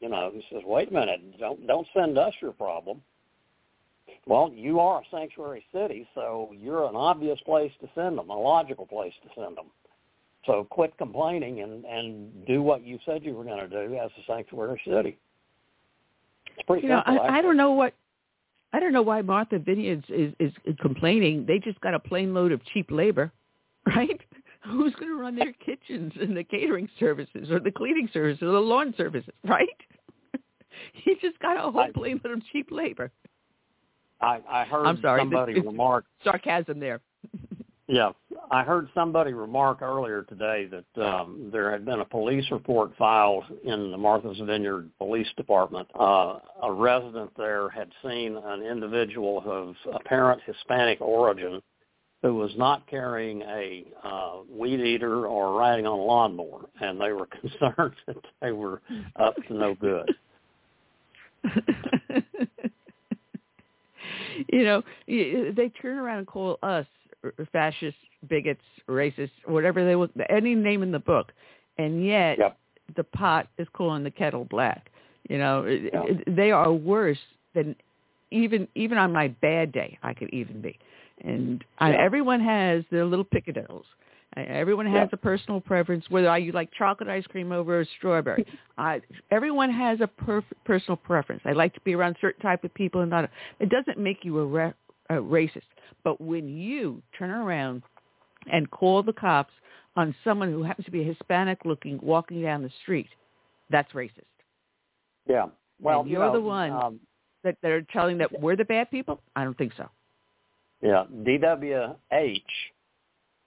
you know, who says, wait a minute, don't, don't send us your problem. Well, you are a sanctuary city, so you're an obvious place to send them, a logical place to send them. So quit complaining and, and do what you said you were going to do as a sanctuary city. It's pretty you simple, know, I, I don't know what I don't know why Martha Vineyard is, is, is complaining. They just got a plane load of cheap labor, right? Who's going to run their kitchens and the catering services or the cleaning services or the lawn services, right? You just got a whole I, plane load of cheap labor. I, I heard I'm sorry, somebody this, remark sarcasm there. Yeah, I heard somebody remark earlier today that um, there had been a police report filed in the Martha's Vineyard Police Department. Uh, a resident there had seen an individual of apparent Hispanic origin who was not carrying a uh, weed eater or riding on a lawnmower, and they were concerned that they were up to no good. You know, they turn around and call us fascists, bigots, racists, whatever they want, any name in the book, and yet yep. the pot is calling the kettle black. You know, yeah. they are worse than even even on my bad day I could even be. And yeah. I, everyone has their little picadillos. Everyone has yeah. a personal preference, whether I, you like chocolate ice cream over strawberry. I, everyone has a per, personal preference. I like to be around certain type of people, and not. It doesn't make you a, re, a racist. But when you turn around and call the cops on someone who happens to be Hispanic-looking walking down the street, that's racist. Yeah. Well, and you're you know, the one um, that, that are telling that we're the bad people? I don't think so. Yeah. D W H,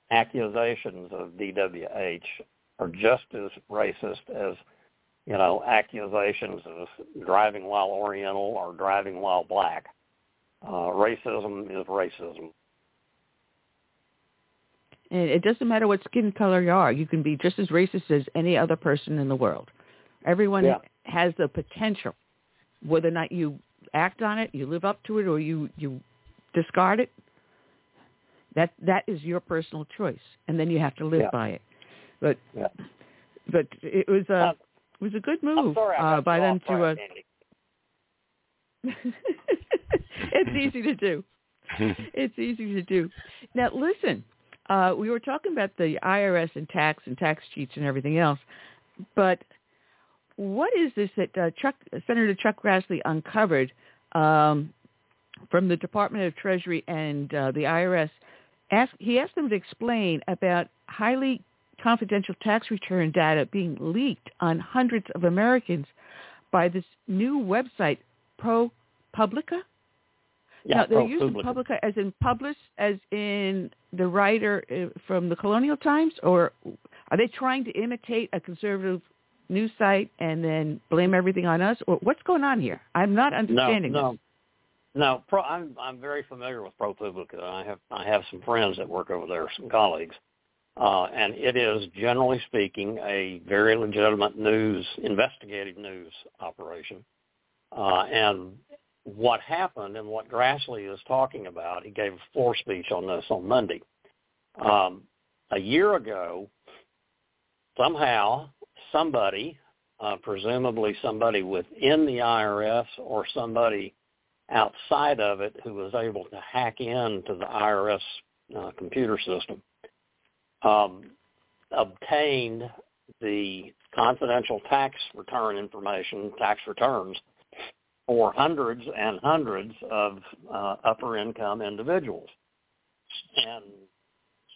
accusations of D W H are just as racist as, you know, accusations of driving while Oriental or driving while black. Uh, racism is racism. And it doesn't matter what skin color you are. You can be just as racist as any other person in the world. Everyone yeah. has the potential, whether or not you act on it, you live up to it, or you, you discard it. That that is your personal choice, and then you have to live yeah. by it. But yeah. but it was a uh, it was a good move sorry, uh, by them to. Uh, it's easy to do. It's easy to do. Now listen, uh, we were talking about the I R S and tax and tax cheats and everything else, but what is this that uh, Chuck Senator Chuck Grassley uncovered um, from the Department of Treasury and uh, the I R S? Ask, he asked them to explain about highly confidential tax return data being leaked on hundreds of Americans by this new website, ProPublica. Yeah, now, they're ProPublica. Using Publica as in publish, as in the writer from the Colonial Times, or are they trying to imitate a conservative news site and then blame everything on us? Or what's going on here? I'm not understanding no, no. this. No, pro, I'm I'm very familiar with ProPublica. I have I have some friends that work over there, some colleagues, uh, and it is generally speaking a very legitimate news, investigative news operation. Uh, and what happened and what Grassley is talking about, he gave a floor speech on this on Monday. Um, a year ago, somehow somebody, uh, presumably somebody within the I R S or somebody outside of it who was able to hack into the I R S uh, computer system, um, obtained the confidential tax return information, tax returns, for hundreds and hundreds of uh, upper-income individuals, and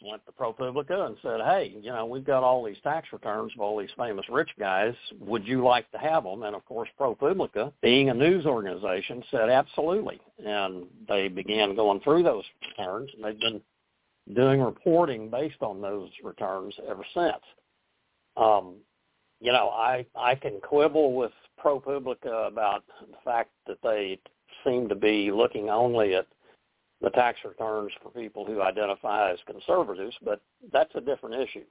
went to ProPublica and said, hey, you know, we've got all these tax returns of all these famous rich guys. Would you like to have them? And, of course, ProPublica, being a news organization, said absolutely. And they began going through those returns, and they've been doing reporting based on those returns ever since. Um, you know, I, I can quibble with ProPublica about the fact that they seem to be looking only at the tax returns for people who identify as conservatives, but that's a different issue.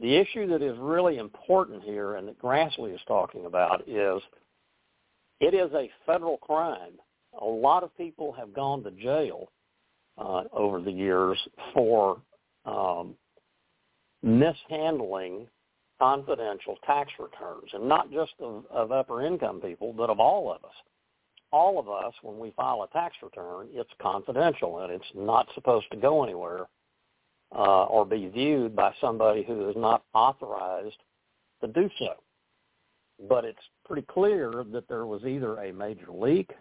The issue that is really important here and that Grassley is talking about is it is a federal crime. A lot of people have gone to jail uh, over the years for um, mishandling confidential tax returns, and not just of, of upper income people, but of all of us. All of us, when we file a tax return, it's confidential, and it's not supposed to go anywhere uh, or be viewed by somebody who is not authorized to do so. But it's pretty clear that there was either a major leak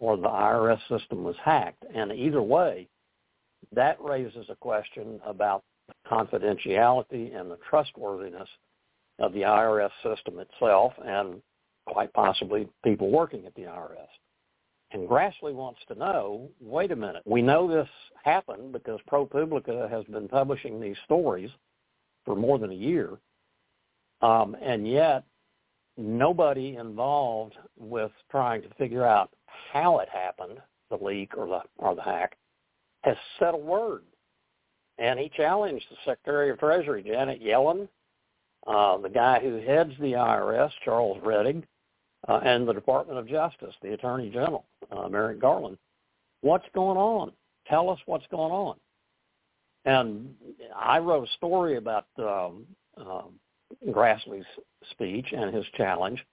or the I R S system was hacked, and either way, that raises a question about the confidentiality and the trustworthiness of the I R S system itself and quite possibly people working at the I R S. And Grassley wants to know, wait a minute, we know this happened because ProPublica has been publishing these stories for more than a year, um, and yet nobody involved with trying to figure out how it happened, the leak or the, or the hack, has said a word. and he challenged the Secretary of Treasury, Janet Yellen, uh, the guy who heads the I R S, Charles Redding, uh, and the Department of Justice, the Attorney General, uh, Merrick Garland. What's going on? Tell us what's going on. And I wrote a story about um, um, Grassley's speech and his challenge,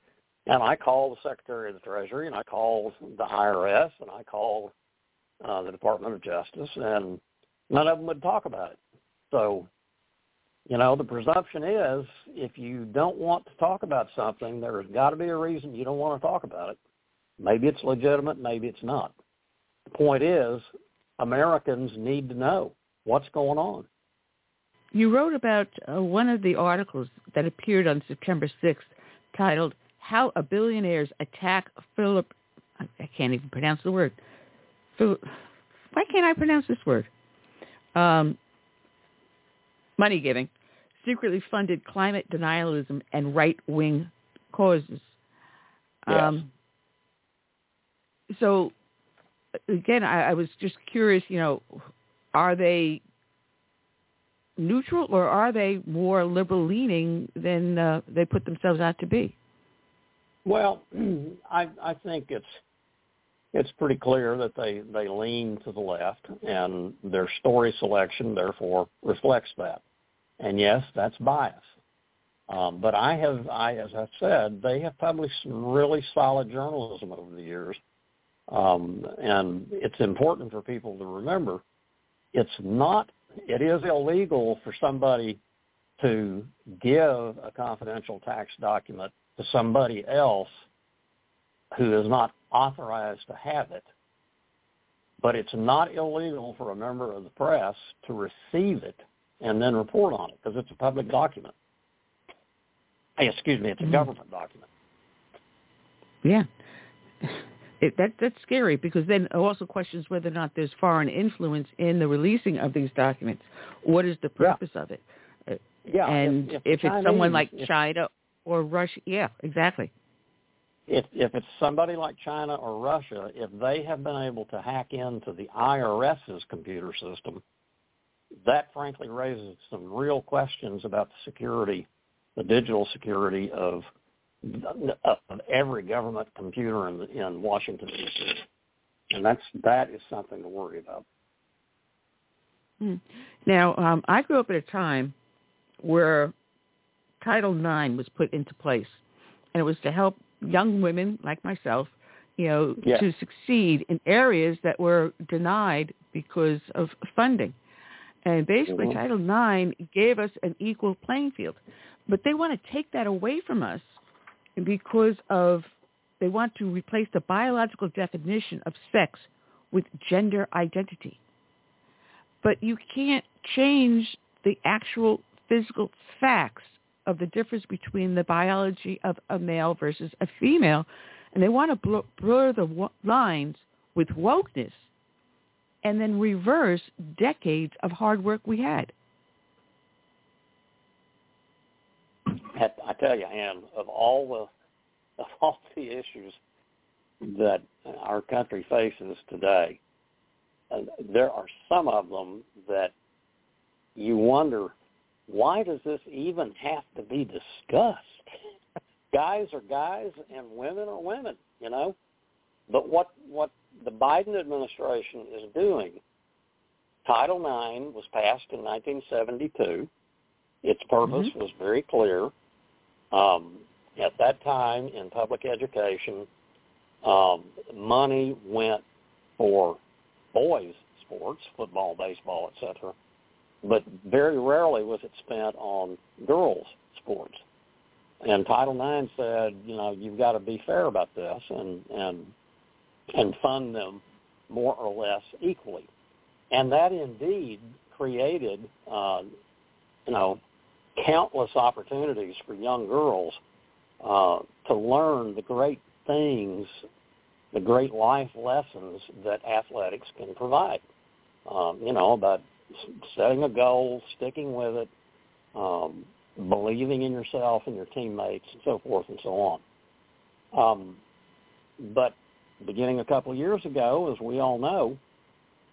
and I called the Secretary of the Treasury, and I called the I R S, and I called uh, the Department of Justice, and none of them would talk about it. So, you know, the presumption is if you don't want to talk about something, there's got to be a reason you don't want to talk about it. Maybe it's legitimate, maybe it's not. The point is Americans need to know what's going on. You wrote about uh, one of the articles that appeared on September sixth titled, How a Billionaires Attack Philip, I can't even pronounce the word. Philip, why can't I pronounce this word? Um, money giving, secretly funded climate denialism and right-wing causes. Yes. Um, so, again, I, I was just curious, you know, are they neutral or are they more liberal-leaning than uh, they put themselves out to be? Well, I, I think it's... It's pretty clear that they, they lean to the left, and their story selection, therefore, reflects that. And, yes, that's bias. Um, but I have, I as I said, they have published some really solid journalism over the years, um, and it's important for people to remember it's not – it is illegal for somebody to give a confidential tax document to somebody else who is not authorized to have it, but it's not illegal for a member of the press to receive it and then report on it because it's a public document. Hey, excuse me, it's a government document. Yeah. It, that, that's scary because then it also questions whether or not there's foreign influence in the releasing of these documents. What is the purpose yeah. of it? Yeah. And if, if, if Chinese, it's someone like if, China or Russia, yeah, exactly. If, if it's somebody like China or Russia, if they have been able to hack into the IRS's computer system, that frankly raises some real questions about the security, the digital security of, of every government computer in, in Washington, D C And that's, that is something to worry about. Now, um, I grew up at a time where Title nine was put into place, and it was to help young women like myself, you know, yes. to succeed in areas that were denied because of funding. And basically mm-hmm. Title nine gave us an equal playing field. But they want to take that away from us because of they want to replace the biological definition of sex with gender identity. But you can't change the actual physical facts of the difference between the biology of a male versus a female, and they want to blur, blur the w- lines with wokeness and then reverse decades of hard work we had. I tell you, Anne, of all the, of all the issues that our country faces today, uh, there are some of them that you wonder, why does this even have to be discussed? Guys are guys and women are women, you know? But what, what the Biden administration is doing, Title nine was passed in nineteen seventy-two. Its purpose mm-hmm. was very clear. Um, at that time in public education, um, money went for boys' sports, football, baseball, et cetera, but very rarely was it spent on girls' sports. And Title nine said, you know, you've got to be fair about this and, and and fund them more or less equally. And that indeed created, uh, you know, countless opportunities for young girls uh, to learn the great things, the great life lessons that athletics can provide, um, you know, about setting a goal, sticking with it, um, believing in yourself and your teammates, and so forth and so on. Um, but beginning a couple of years ago, as we all know,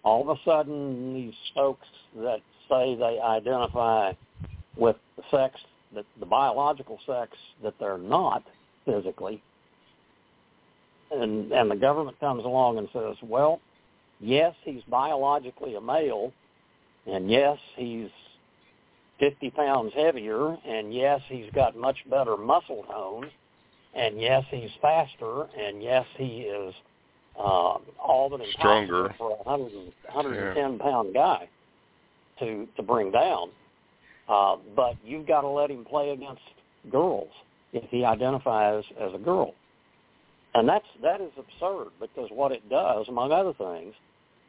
all of a sudden these folks that say they identify with the sex, that the biological sex that they're not physically, and and the government comes along and says, well, yes, he's biologically a male, and yes, he's fifty pounds heavier, and yes, he's got much better muscle tone, and yes, he's faster, and yes, he is uh, all but impossible stronger for a one hundred ten pound yeah. guy to to bring down. Uh, but you've got to let him play against girls if he identifies as a girl. And that's, that is absurd, because what it does, among other things,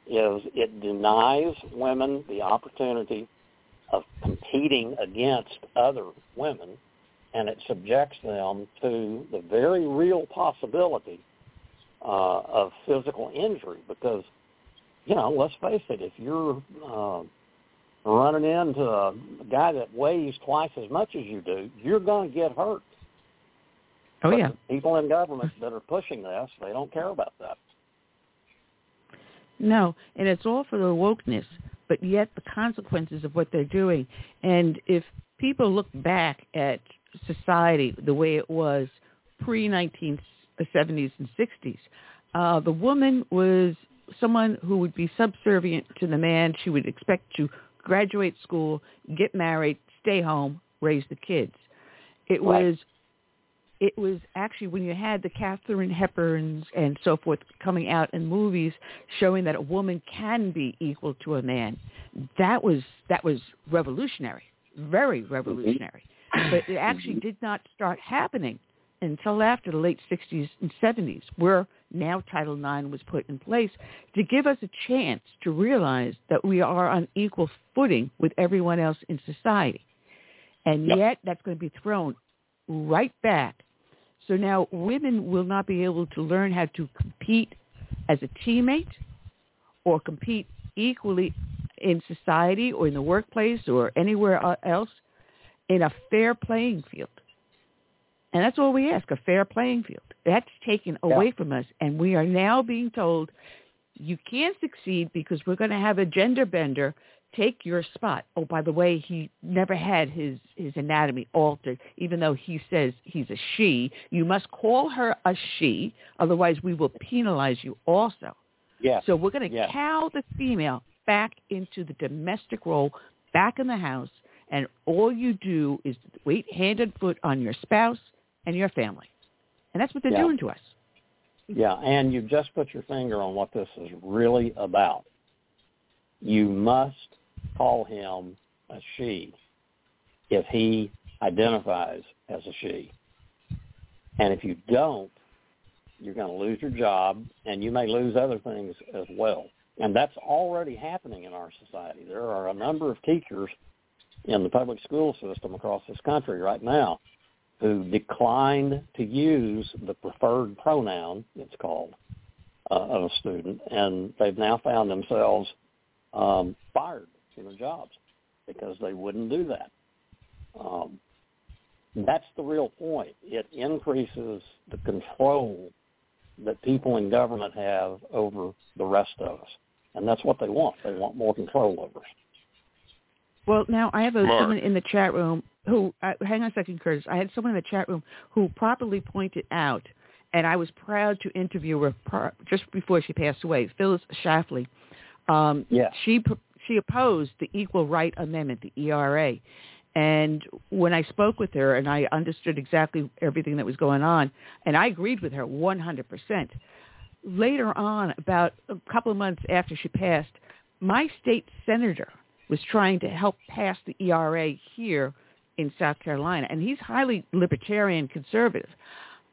is it denies women the opportunity of competing against other women, and it subjects them to the very real possibility uh, of physical injury. Because, you know, let's face it, if you're uh, running into a guy that weighs twice as much as you do, you're going to get hurt. Oh, but yeah. People in government that are pushing this, they don't care about that. No, and it's all for the wokeness, but yet the consequences of what they're doing. And if people look back at society the way it was pre-nineteen seventies and sixties, uh, the woman was someone who would be subservient to the man. She would expect to graduate school, get married, stay home, raise the kids. It right. was... It was actually when you had the Katharine Hepburns and so forth coming out in movies showing that a woman can be equal to a man. That was that was revolutionary, very revolutionary. Mm-hmm. But it actually did not start happening until after the late sixties and seventies, where now Title nine was put in place to give us a chance to realize that we are on equal footing with everyone else in society. And yep. yet that's going to be thrown right back. So now women will not be able to learn how to compete as a teammate or compete equally in society or in the workplace or anywhere else in a fair playing field. And that's all we ask, a fair playing field. That's taken away yeah. from us. And we are now being told you can't succeed because we're going to have a gender bender take your spot. Oh, by the way, he never had his, his anatomy altered, even though he says he's a she. You must call her a she, otherwise we will penalize you also. Yeah. So we're going to yeah. cow the female back into the domestic role, back in the house, and all you do is wait hand and foot on your spouse and your family. And that's what they're yeah. doing to us. Yeah, and you've just put your finger on what this is really about. You must call him a she if he identifies as a she. And if you don't, you're going to lose your job, and you may lose other things as well. And that's already happening in our society. There are a number of teachers in the public school system across this country right now who declined to use the preferred pronoun, it's called, uh, of a student, and they've now found themselves um, fired from their jobs because they wouldn't do that. Um, that's the real point. It increases the control that people in government have over the rest of us, and that's what they want. They want more control over us. Well, now I have a, someone in the chat room who, uh, hang on a second, Curtis. I had someone in the chat room who properly pointed out, and I was proud to interview her pro- just before she passed away, Phyllis Schlafly. Um, yeah. She she opposed the Equal Right Amendment, the E R A. And when I spoke with her and I understood exactly everything that was going on, and I agreed with her one hundred percent. Later on, about a couple of months after she passed, my state senator was trying to help pass the E R A here in South Carolina. And he's highly libertarian conservative.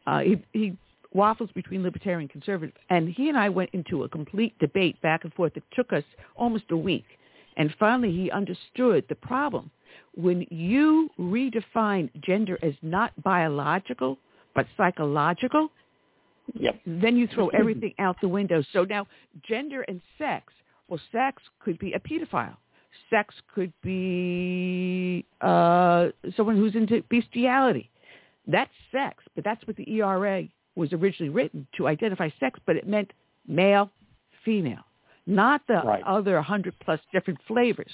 Uh, he, he waffles between libertarian and conservative. And he and I went into a complete debate back and forth that took us almost a week. And finally, he understood the problem. When you redefine gender as not biological, but psychological, yep. then you throw everything out the window. So now gender and sex, well, sex could be a pedophile. Sex could be uh, someone who's into bestiality. That's sex, but that's what the E R A was originally written to identify sex, but it meant male, female, not the right. other one hundred plus different flavors.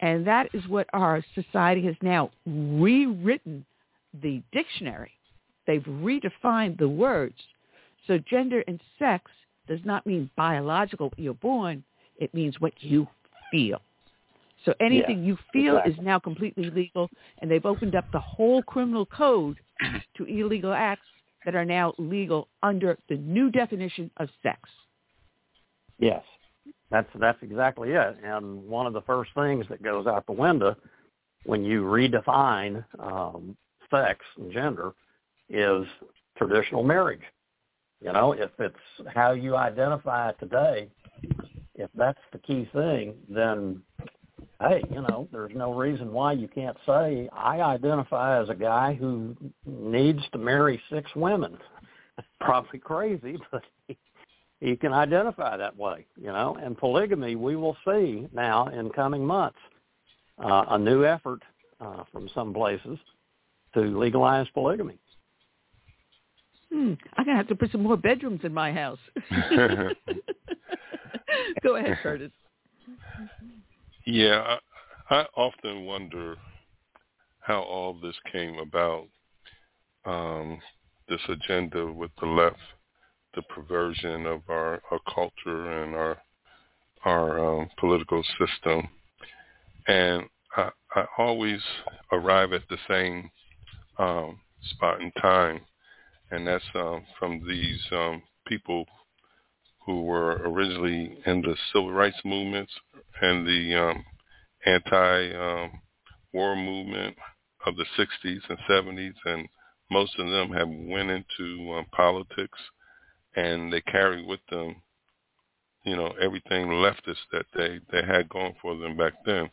And that is what our society has now rewritten the dictionary. They've redefined the words. So gender and sex does not mean biological, you're born. It means what you feel. So anything yeah, you feel exactly. is now completely legal, and they've opened up the whole criminal code to illegal acts that are now legal under the new definition of sex. Yes, that's that's exactly it. And one of the first things that goes out the window when you redefine um, sex and gender is traditional marriage. You know, if it's how you identify today, if that's the key thing, then, hey, you know, there's no reason why you can't say, I identify as a guy who needs to marry six women. Probably crazy, but you can identify that way, you know. And polygamy, we will see now in coming months, uh, a new effort uh, from some places to legalize polygamy. Hmm, I'm going to have to put some more bedrooms in my house. Go ahead, Curtis. Yeah, I, I often wonder how all this came about, um, this agenda with the left, the perversion of our, our culture and our our um, political system. And I, I always arrive at the same um, spot in time. And that's um, from these um, people who were originally in the civil rights movements and the um, anti-war um, movement of the sixties and seventies. And most of them have went into um, politics, and they carry with them, you know, everything leftist that they, they had going for them back then.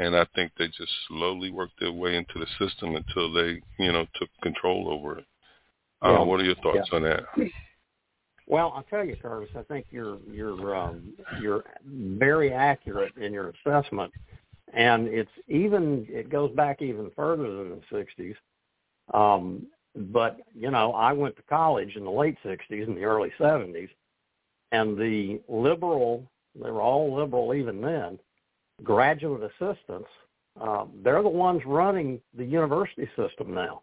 And I think they just slowly worked their way into the system until they, you know, took control over it. Yeah. Uh, what are your thoughts yeah. on that? Well, I'll tell you, Curtis, I think you're you're um, you're very accurate in your assessment, and it's even it goes back even further than the sixties. Um, but you know, I went to college in the late sixties and the early seventies, and the liberal they were all liberal even then. Graduate assistants, uh, they're the ones running the university system now.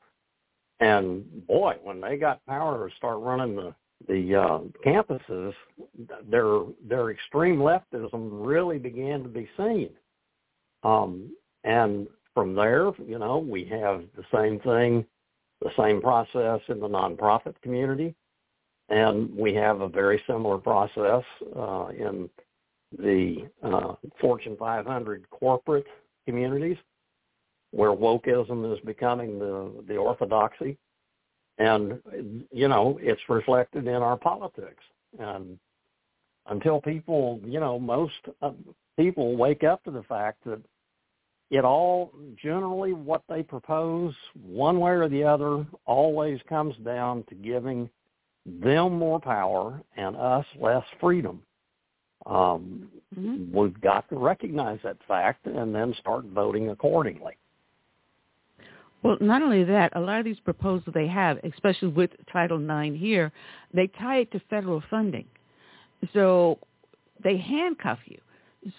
And boy, when they got power to start running the the uh, campuses, their their extreme leftism really began to be seen. Um, and from there, you know, we have the same thing, the same process in the nonprofit community, and we have a very similar process uh, in the uh, Fortune five hundred corporate communities, where wokeism is becoming the, the orthodoxy. And, you know, it's reflected in our politics. And until people, you know, most people wake up to the fact that it all, generally what they propose, one way or the other, always comes down to giving them more power and us less freedom. Um, mm-hmm. We've got to recognize that fact and then start voting accordingly. Well, not only that, a lot of these proposals they have, especially with Title nine here, they tie it to federal funding. So they handcuff you.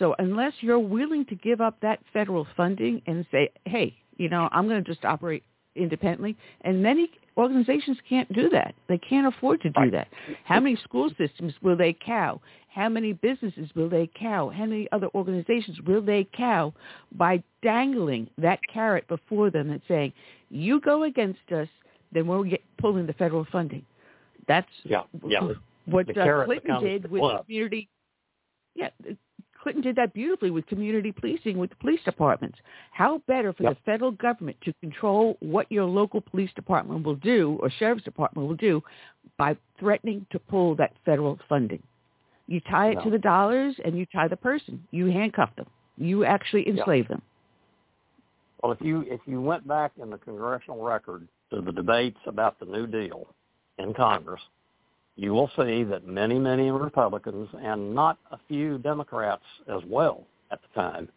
So unless you're willing to give up that federal funding and say, hey, you know, I'm going to just operate independently, and many organizations can't do that. They can't afford to do that. How many school systems will they cow? How many businesses will they cow? How many other organizations will they cow by dangling that carrot before them and saying, you go against us, then we'll get pulling the federal funding. That's yeah, yeah. what uh, Clinton did with the community. Yeah, Clinton did that beautifully with community policing with the police departments. How better for yep. the federal government to control what your local police department will do or sheriff's department will do by threatening to pull that federal funding. You tie it no. to the dollars and you tie the person. You handcuff them. You actually enslave yep. them. Well, if you if you went back in the congressional record to the debates about the New Deal in Congress, you will see that many, many Republicans and not a few Democrats as well at the time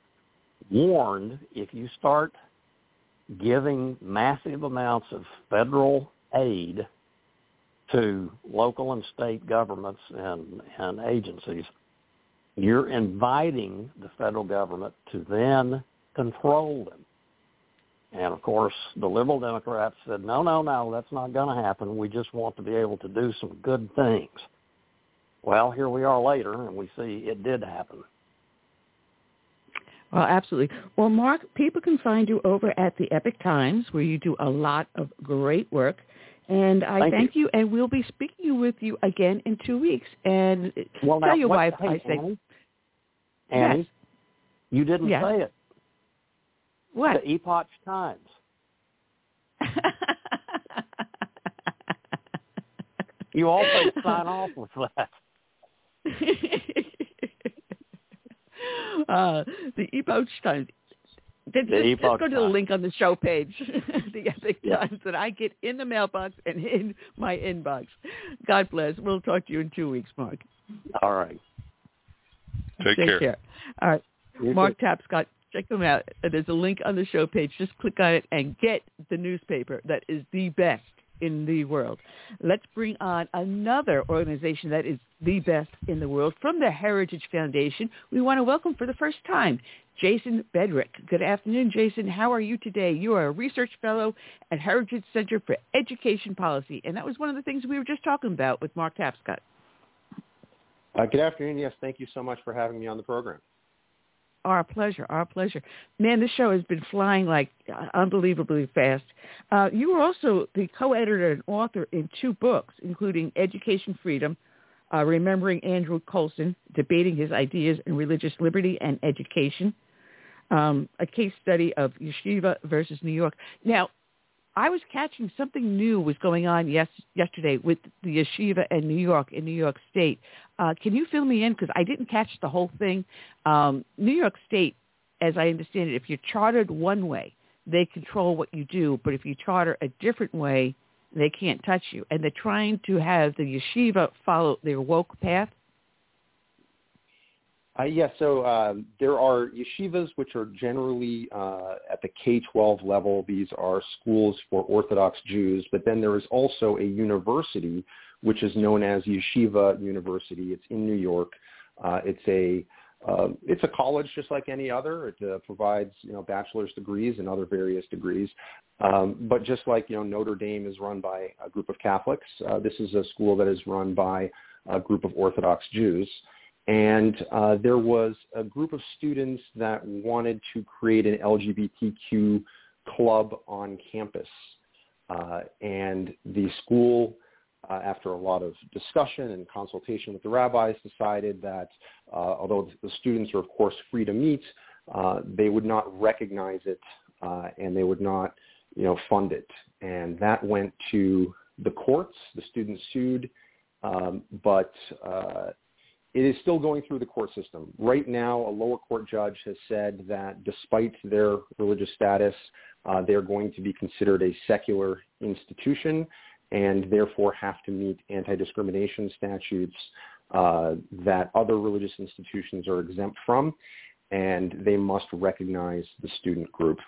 warned if you start giving massive amounts of federal aid to local and state governments and, and agencies, you're inviting the federal government to then control them. And, of course, the liberal Democrats said, no, no, no, that's not going to happen. We just want to be able to do some good things. Well, here we are later, and we see it did happen. Well, absolutely. Well, Mark, people can find you over at the Epoch Times, where you do a lot of great work. And I thank, thank you. you, and we'll be speaking with you again in two weeks. And well, tell now, your what, wife, hey, I say. Annie, Annie yes. you didn't yes. say it. What? The Epoch Times. You always sign off with that. uh, the Epoch Times. Just, just go to the link on the show page, the Epoch yeah. Times, that I get in the mailbox and in my inbox. God bless. We'll talk to you in two weeks, Mark. All right. Take, Take care. care. All right. You Mark too. Tapscott. Check them out. There's a link on the show page. Just click on it and get the newspaper that is the best in the world. Let's bring on another organization that is the best in the world. From the Heritage Foundation, we want to welcome for the first time Jason Bedrick. Good afternoon, Jason. How are you today? You are a research fellow at Heritage Center for Education Policy, and that was one of the things we were just talking about with Mark Tapscott. Uh, good afternoon. Yes, thank you so much for having me on the program. Our pleasure, our pleasure. Man, this show has been flying like unbelievably fast. Uh, you were also the co-editor and author in two books, including Education Freedom, uh, Remembering Andrew Coulson, Debating His Ideas in Religious Liberty and Education, um, a case study of Yeshiva versus New York. Now, I was catching something new was going on yes, yesterday with the Yeshiva and New York in New York State. Uh, can you fill me in? Because I didn't catch the whole thing. Um, New York State, as I understand it, if you're chartered one way, they control what you do. But if you charter a different way, they can't touch you. And they're trying to have the Yeshiva follow their woke path. Uh, yes, yeah, so uh, there are yeshivas, which are generally uh, at the K twelve level. These are schools for Orthodox Jews. But then there is also a university, which is known as Yeshiva University. It's in New York. Uh, it's a uh, it's a college just like any other. It uh, provides you know bachelor's degrees and other various degrees. Um, but just like you know Notre Dame is run by a group of Catholics, uh, this is a school that is run by a group of Orthodox Jews. And uh, there was a group of students that wanted to create an L G B T Q club on campus. Uh, and the school, uh, after a lot of discussion and consultation with the rabbis, decided that uh, although the students are, of course, free to meet, uh, they would not recognize it uh, and they would not, you know, fund it. And that went to the courts. The students sued, um, but... Uh, It is still going through the court system. Right now, a lower court judge has said that despite their religious status, uh, they're going to be considered a secular institution and therefore have to meet anti-discrimination statutes uh, that other religious institutions are exempt from, and they must recognize the student group.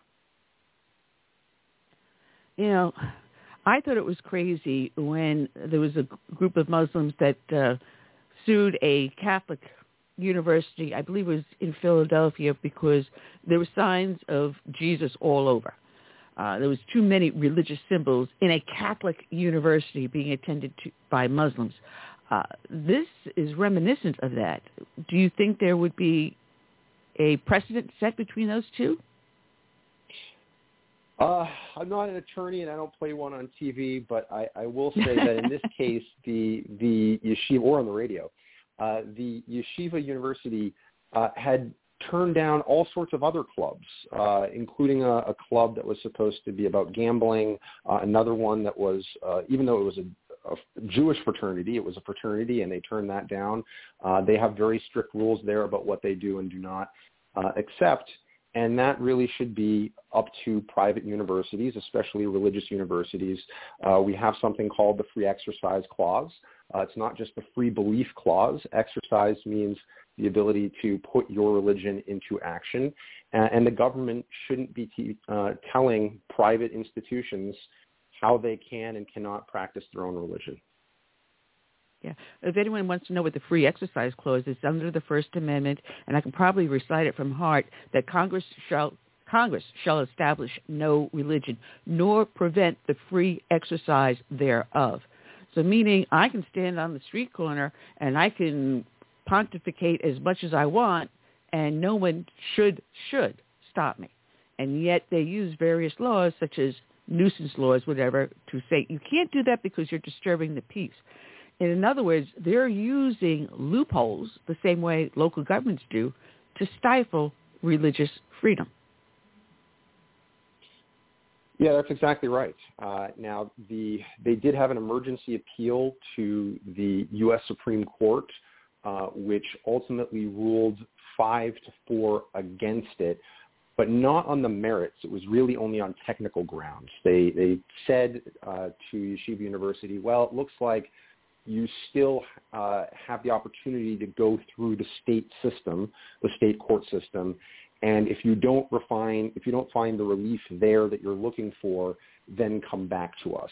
You know, I thought it was crazy when there was a group of Muslims that uh, sued a Catholic university, I believe it was in Philadelphia, because there were signs of Jesus all over. Uh, there was too many religious symbols in a Catholic university being attended to by Muslims. Uh, this is reminiscent of that. Do you think there would be a precedent set between those two? Uh, I'm not an attorney, and I don't play one on T V, but I, I will say that in this case, the the yeshiva, or on the radio, uh, the Yeshiva University uh, had turned down all sorts of other clubs, uh, including a, a club that was supposed to be about gambling, uh, another one that was, uh, even though it was a, a Jewish fraternity, it was a fraternity, and they turned that down. Uh, they have very strict rules there about what they do and do not uh, accept. And that really should be up to private universities, especially religious universities. Uh, we have something called the free exercise clause. Uh, it's not just the free belief clause. Exercise means the ability to put your religion into action. Uh, and the government shouldn't be t- uh, telling private institutions how they can and cannot practice their own religion. Yeah. If anyone wants to know what the free exercise clause is, it's under the First Amendment, and I can probably recite it from heart, that Congress shall Congress shall establish no religion, nor prevent the free exercise thereof. So meaning I can stand on the street corner and I can pontificate as much as I want, and no one should should stop me. And yet they use various laws, such as nuisance laws, whatever, to say you can't do that because you're disturbing the peace. And in other words, they're using loopholes, the same way local governments do, to stifle religious freedom. Yeah, that's exactly right. Uh, now, the they did have an emergency appeal to the U S Supreme Court, uh, which ultimately ruled five to four against it, but not on the merits. It was really only on technical grounds. They they said uh, to Yeshiva University, well, it looks like you still uh, have the opportunity to go through the state system, the state court system, and if you don't refine, if you don't find the relief there that you're looking for, then come back to us.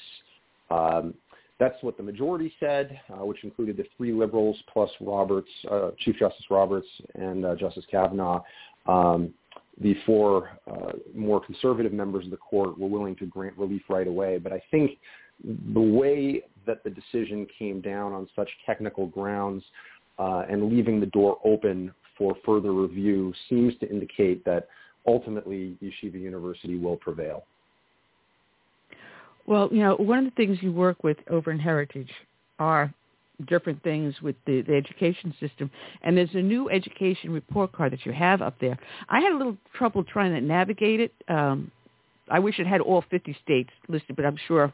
Um, that's what the majority said, uh, which included the three liberals plus Roberts, uh, Chief Justice Roberts and uh, Justice Kavanaugh. Um, the four uh, more conservative members of the court were willing to grant relief right away. But I think the way that the decision came down on such technical grounds uh, and leaving the door open for further review seems to indicate that ultimately Yeshiva University will prevail. Well, you know, one of the things you work with over in Heritage are different things with the, the education system, and there's a new education report card that you have up there. I had a little trouble trying to navigate it. Um, I wish it had all fifty states listed, but I'm sure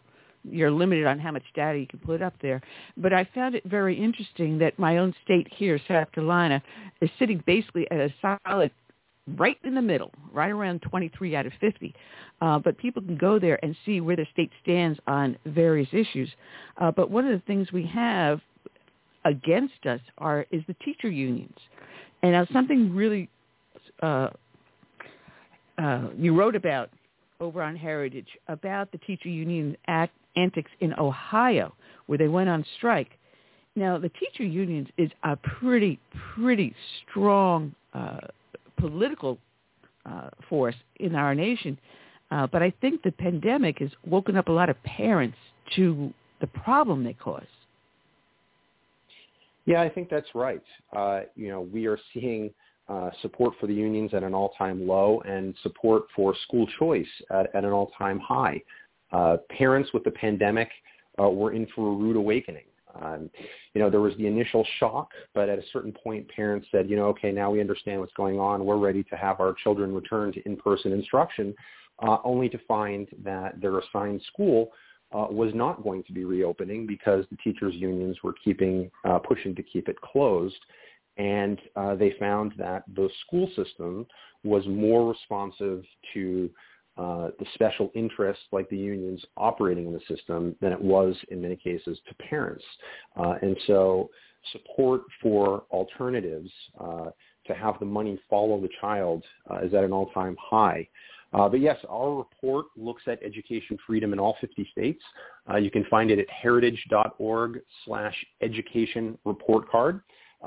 you're limited on how much data you can put up there. But I found it very interesting that my own state here, South Carolina, is sitting basically at a solid right in the middle, right around twenty-three out of fifty. Uh, but people can go there and see where the state stands on various issues. Uh, but one of the things we have against us are is the teacher unions. And now something really uh, uh, you wrote about over on Heritage, about the teacher union act antics in Ohio, where they went on strike. Now, the teacher unions is a pretty, pretty strong uh, political uh, force in our nation. Uh, but I think the pandemic has woken up a lot of parents to the problem they cause. Yeah, I think that's right. Uh, you know, we are seeing uh, support for the unions at an all-time low and support for school choice at, at an all-time high. Uh, parents with the pandemic uh, were in for a rude awakening. Um, you know, there was the initial shock, but at a certain point, parents said, you know, okay, now we understand what's going on. We're ready to have our children return to in-person instruction, uh, only to find that their assigned school uh, was not going to be reopening because the teachers' unions were keeping uh, pushing to keep it closed. And uh, they found that the school system was more responsive to Uh, the special interests like the unions operating in the system than it was in many cases to parents. Uh, and so support for alternatives uh, to have the money follow the child uh, is at an all-time high. Uh, but yes, our report looks at education freedom in all fifty states. Uh, you can find it at heritage.org slash education report card.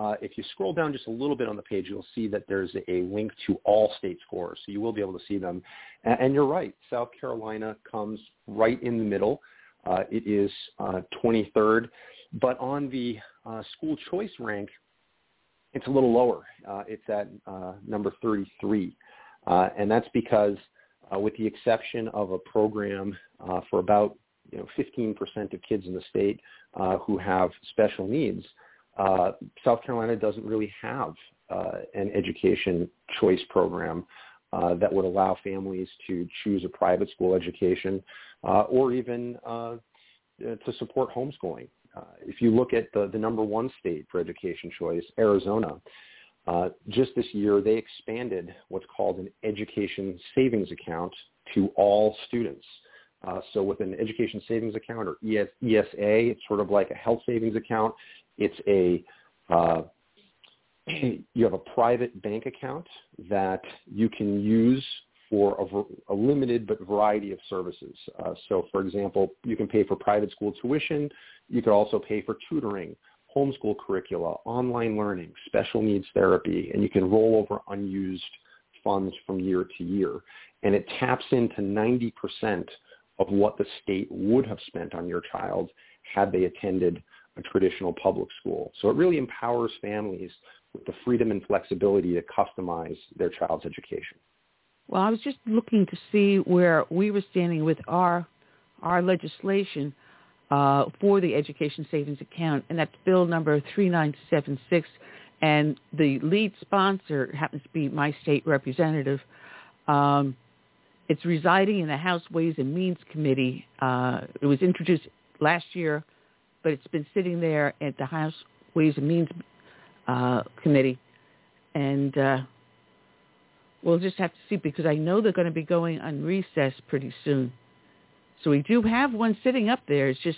Uh, if you scroll down just a little bit on the page, you'll see that there's a link to all state scores, so you will be able to see them. And, and you're right, South Carolina comes right in the middle. Uh, it is uh, twenty-third, but on the uh, school choice rank, it's a little lower. Uh, it's at uh, number thirty-three, uh, and that's because uh, with the exception of a program uh, for about you know fifteen percent of kids in the state uh, who have special needs, Uh, South Carolina doesn't really have uh, an education choice program uh, that would allow families to choose a private school education uh, or even uh, to support homeschooling. Uh, if you look at the, the number one state for education choice, Arizona, uh, just this year they expanded what's called an education savings account to all students. Uh, so with an education savings account, or E S A, it's sort of like a health savings account. It's a uh, you have a private bank account that you can use for a, a limited but variety of services. Uh, so, for example, you can pay for private school tuition. You could also pay for tutoring, homeschool curricula, online learning, special needs therapy, and you can roll over unused funds from year to year. and it taps into ninety percent of what the state would have spent on your child had they attended a traditional public school. So it really empowers families with the freedom and flexibility to customize their child's education. Well, I was just looking to see where we were standing with our our legislation uh, for the Education Savings Account, and that's bill number three nine seven six, and the lead sponsor happens to be my state representative. Um, it's residing in the House Ways and Means Committee. Uh, it was introduced last year, but it's been sitting there at the House Ways and Means uh, Committee, and uh, we'll just have to see, because I know they're going to be going on recess pretty soon. So we do have one sitting up there. It's just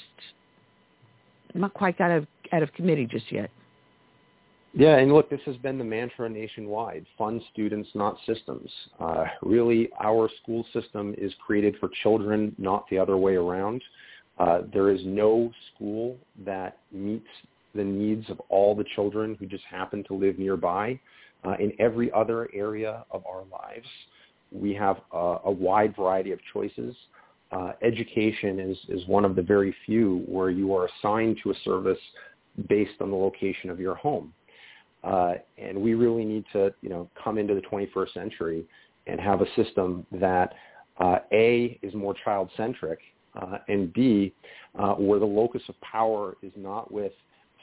not quite out of, out of committee just yet. Yeah, and look, this has been the mantra nationwide: fund students, not systems. Uh, really, our school system is created for children, not the other way around. Uh, there is no school that meets the needs of all the children who just happen to live nearby. Uh, in every other area of our lives, we have a, a wide variety of choices. Uh, education is, is one of the very few where you are assigned to a service based on the location of your home. Uh, and we really need to, you know, come into the twenty-first century and have a system that, uh, A, is more child-centric, uh, and B, uh, where the locus of power is not with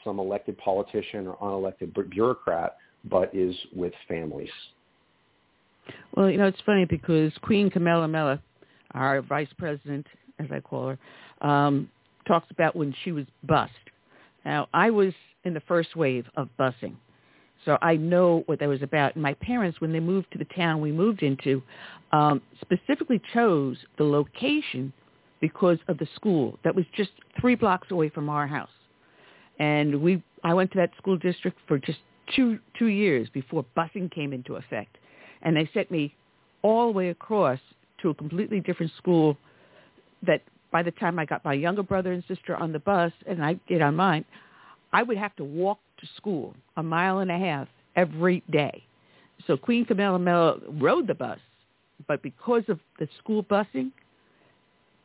some elected politician or unelected bureaucrat, but is with families. Well, you know, it's funny because Queen Kamala Mela, our vice president, as I call her, um, talks about when she was bused. Now, I was in the first wave of busing, so I know what that was about. And my parents, when they moved to the town we moved into, um, specifically chose the location because of the school that was just three blocks away from our house. And we, I went to that school district for just two two years before busing came into effect. And they sent me all the way across to a completely different school that by the time I got my younger brother and sister on the bus, and I get on mine, I would have to walk to school a mile and a half every day. So Queen Kamala Mela rode the bus, but because of the school busing,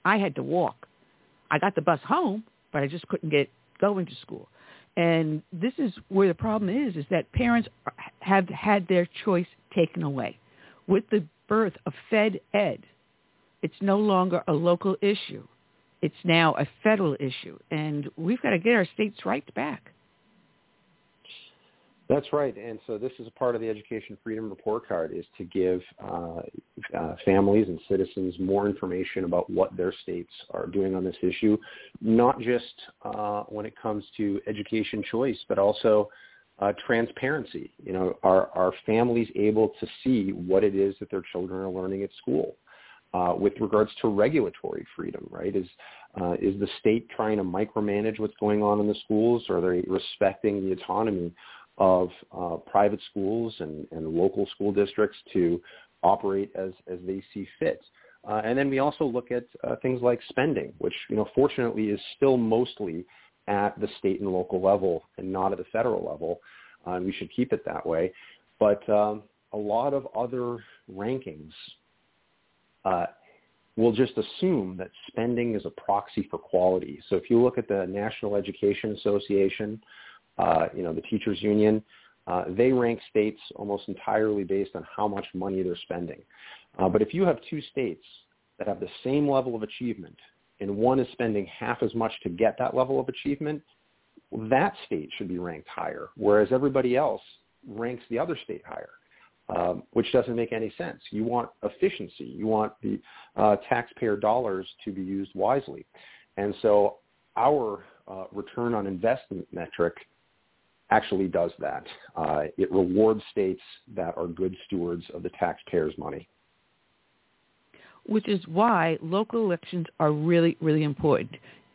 I had to walk. I got the bus home, but I just couldn't get going to school. And this is where the problem is, is that parents have had their choice taken away. With the birth of Fed Ed, it's no longer a local issue. It's now a federal issue, and we've got to get our states' rights back. That's right, and so this is a part of the Education Freedom Report Card, is to give uh, uh, families and citizens more information about what their states are doing on this issue, not just uh, when it comes to education choice, but also uh, transparency. You know, are, are families able to see what it is that their children are learning at school? Uh, with regards to regulatory freedom, right? Is uh, is the state trying to micromanage what's going on in the schools, or are they respecting the autonomy of uh, private schools and, and local school districts to operate as, as they see fit? Uh, and then we also look at uh, things like spending, which, you know, fortunately is still mostly at the state and local level and not at the federal level. Uh, and we should keep it that way. But um, a lot of other rankings uh, will just assume that spending is a proxy for quality. So if you look at the National Education Association, Uh, you know, the teachers union, uh, they rank states almost entirely based on how much money they're spending. Uh, but if you have two states that have the same level of achievement and one is spending half as much to get that level of achievement, that state should be ranked higher, whereas everybody else ranks the other state higher, um, which doesn't make any sense. You want efficiency. You want the uh, taxpayer dollars to be used wisely. And so our uh, return on investment metric actually does that. Uh, it rewards states that are good stewards of the taxpayers' money. Which is why local elections are really, really important.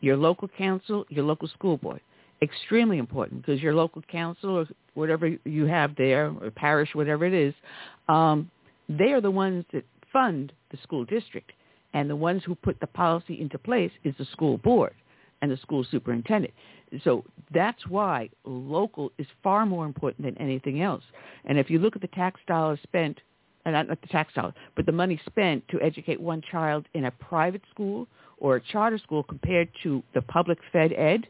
Your local council, your local school board, extremely important, because your local council or whatever you have there, or parish, whatever it is, um, they are the ones that fund the school district. And the ones who put the policy into place is the school board and the school superintendent. So that's why local is far more important than anything else. And if you look at the tax dollars spent and not the tax dollars, but the money spent to educate one child in a private school or a charter school compared to the public fed ed,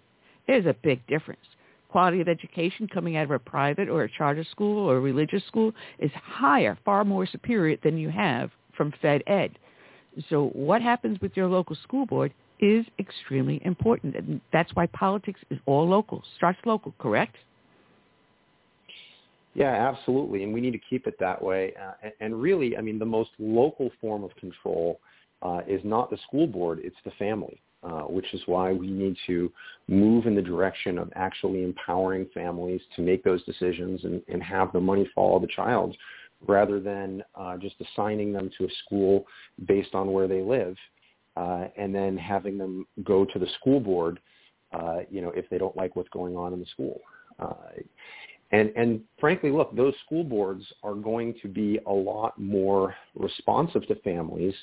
there's a big difference. Quality of education coming out of a private or a charter school or a religious school is higher, far more superior than you have from fed ed. So what happens with your local school board is extremely important. And that's why politics is all local, starts local, correct? Yeah, absolutely. And we need to keep it that way. Uh, and really, I mean, the most local form of control uh, is not the school board, it's the family, uh, which is why we need to move in the direction of actually empowering families to make those decisions and, and have the money follow the child rather than uh, just assigning them to a school based on where they live. Uh, and then having them go to the school board, uh, you know, if they don't like what's going on in the school. Uh, and, and frankly, look, those school boards are going to be a lot more responsive to families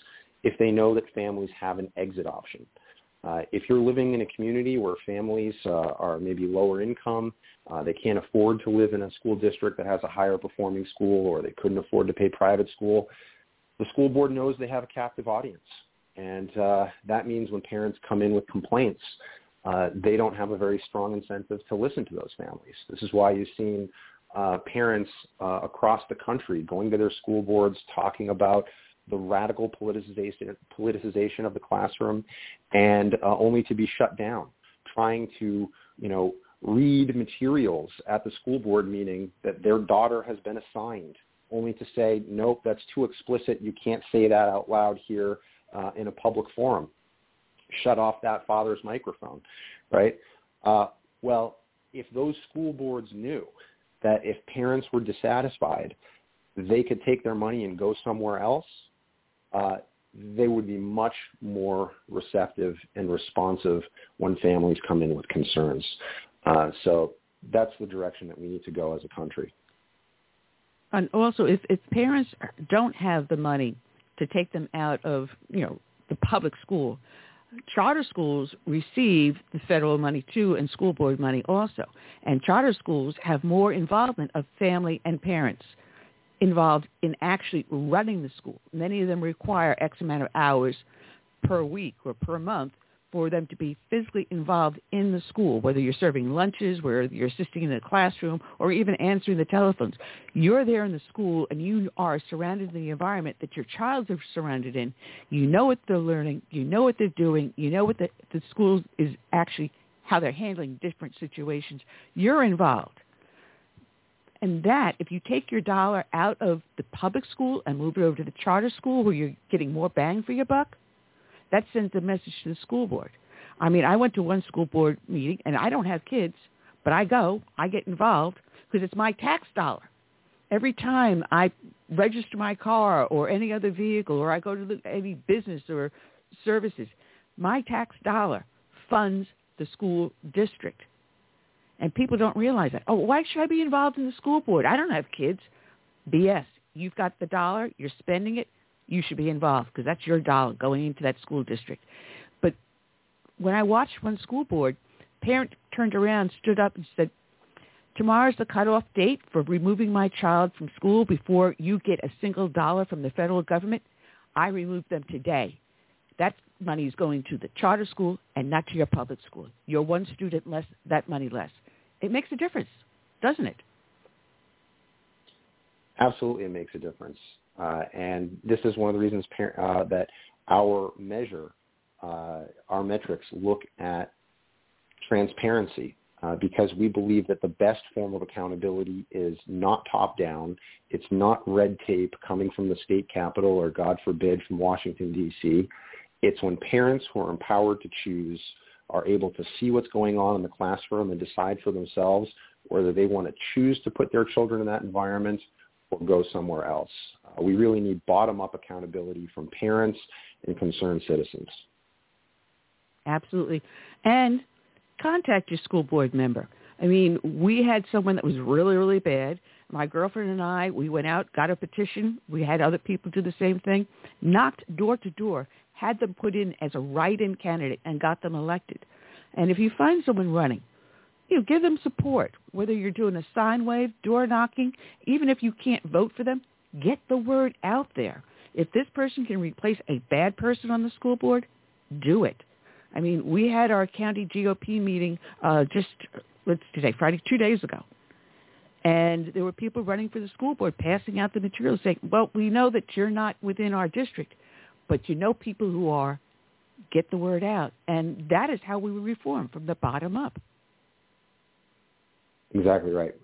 if they know that families have an exit option. Uh, if you're living in a community where families uh, are maybe lower income, uh, they can't afford to live in a school district that has a higher performing school, or they couldn't afford to pay private school, the school board knows they have a captive audience. And uh, that means when parents come in with complaints, uh, they don't have a very strong incentive to listen to those families. This is why you've seen uh, parents uh, across the country going to their school boards, talking about the radical politicization, politicization of the classroom, and uh, only to be shut down, trying to, you know, read materials at the school board meeting that their daughter has been assigned, only to say, nope, that's too explicit. You can't say that out loud here. Uh, in a public forum, shut off that father's microphone, right? Uh, well, if those school boards knew that if parents were dissatisfied, they could take their money and go somewhere else, uh, they would be much more receptive and responsive when families come in with concerns. Uh, so that's the direction that we need to go as a country. And also, if, if parents don't have the money to take them out of, you know, the public school. Charter schools receive the federal money too, and school board money also. And charter schools have more involvement of family and parents involved in actually running the school. Many of them require X amount of hours per week or per month for them to be physically involved in the school, whether you're serving lunches, whether you're assisting in the classroom, or even answering the telephones. You're there in the school, and you are surrounded in the environment that your child is surrounded in. You know what they're learning. You know what they're doing. You know what the, the school is actually, how they're handling different situations. You're involved. And that, if you take your dollar out of the public school and move it over to the charter school where you're getting more bang for your buck, that sends a message to the school board. I mean, I went to one school board meeting, and I don't have kids, but I go, I get involved, because it's my tax dollar. Every time I register my car or any other vehicle, or I go to the, any business or services, my tax dollar funds the school district. And people don't realize that. Oh, why should I be involved in the school board? I don't have kids. B S. You've got the dollar. You're spending it. You should be involved because that's your dollar going into that school district. But when I watched one school board, parent turned around, stood up and said, tomorrow's the cutoff date for removing my child from school before you get a single dollar from the federal government. I removed them today. That money is going to the charter school and not to your public school. You're one student less, that money less. It makes a difference, doesn't it? Absolutely, it makes a difference. Uh, and this is one of the reasons par- uh, that our measure, uh, our metrics look at transparency uh, because we believe that the best form of accountability is not top-down. It's not red tape coming from the state capitol or, God forbid, from Washington, D C It's when parents who are empowered to choose are able to see what's going on in the classroom and decide for themselves whether they want to choose to put their children in that environment or go somewhere else. Uh, we really need bottom-up accountability from parents and concerned citizens. Absolutely. And contact your school board member. I mean, we had someone that was really, really bad. My girlfriend and I, we went out, got a petition. We had other people do the same thing, knocked door to door, had them put in as a write-in candidate and got them elected. And if you find someone running, you know, give them support, whether you're doing a sign wave, door knocking, even if you can't vote for them, Get the word out there. If this person can replace a bad person on the school board, do it. I mean, we had our county G O P meeting uh, just, what's today, Friday, two days ago. And there were people running for the school board, passing out the materials, saying, well, we know that you're not within our district, but you know people who are. Get the word out. And that is how we will reform, from the bottom up. Exactly right.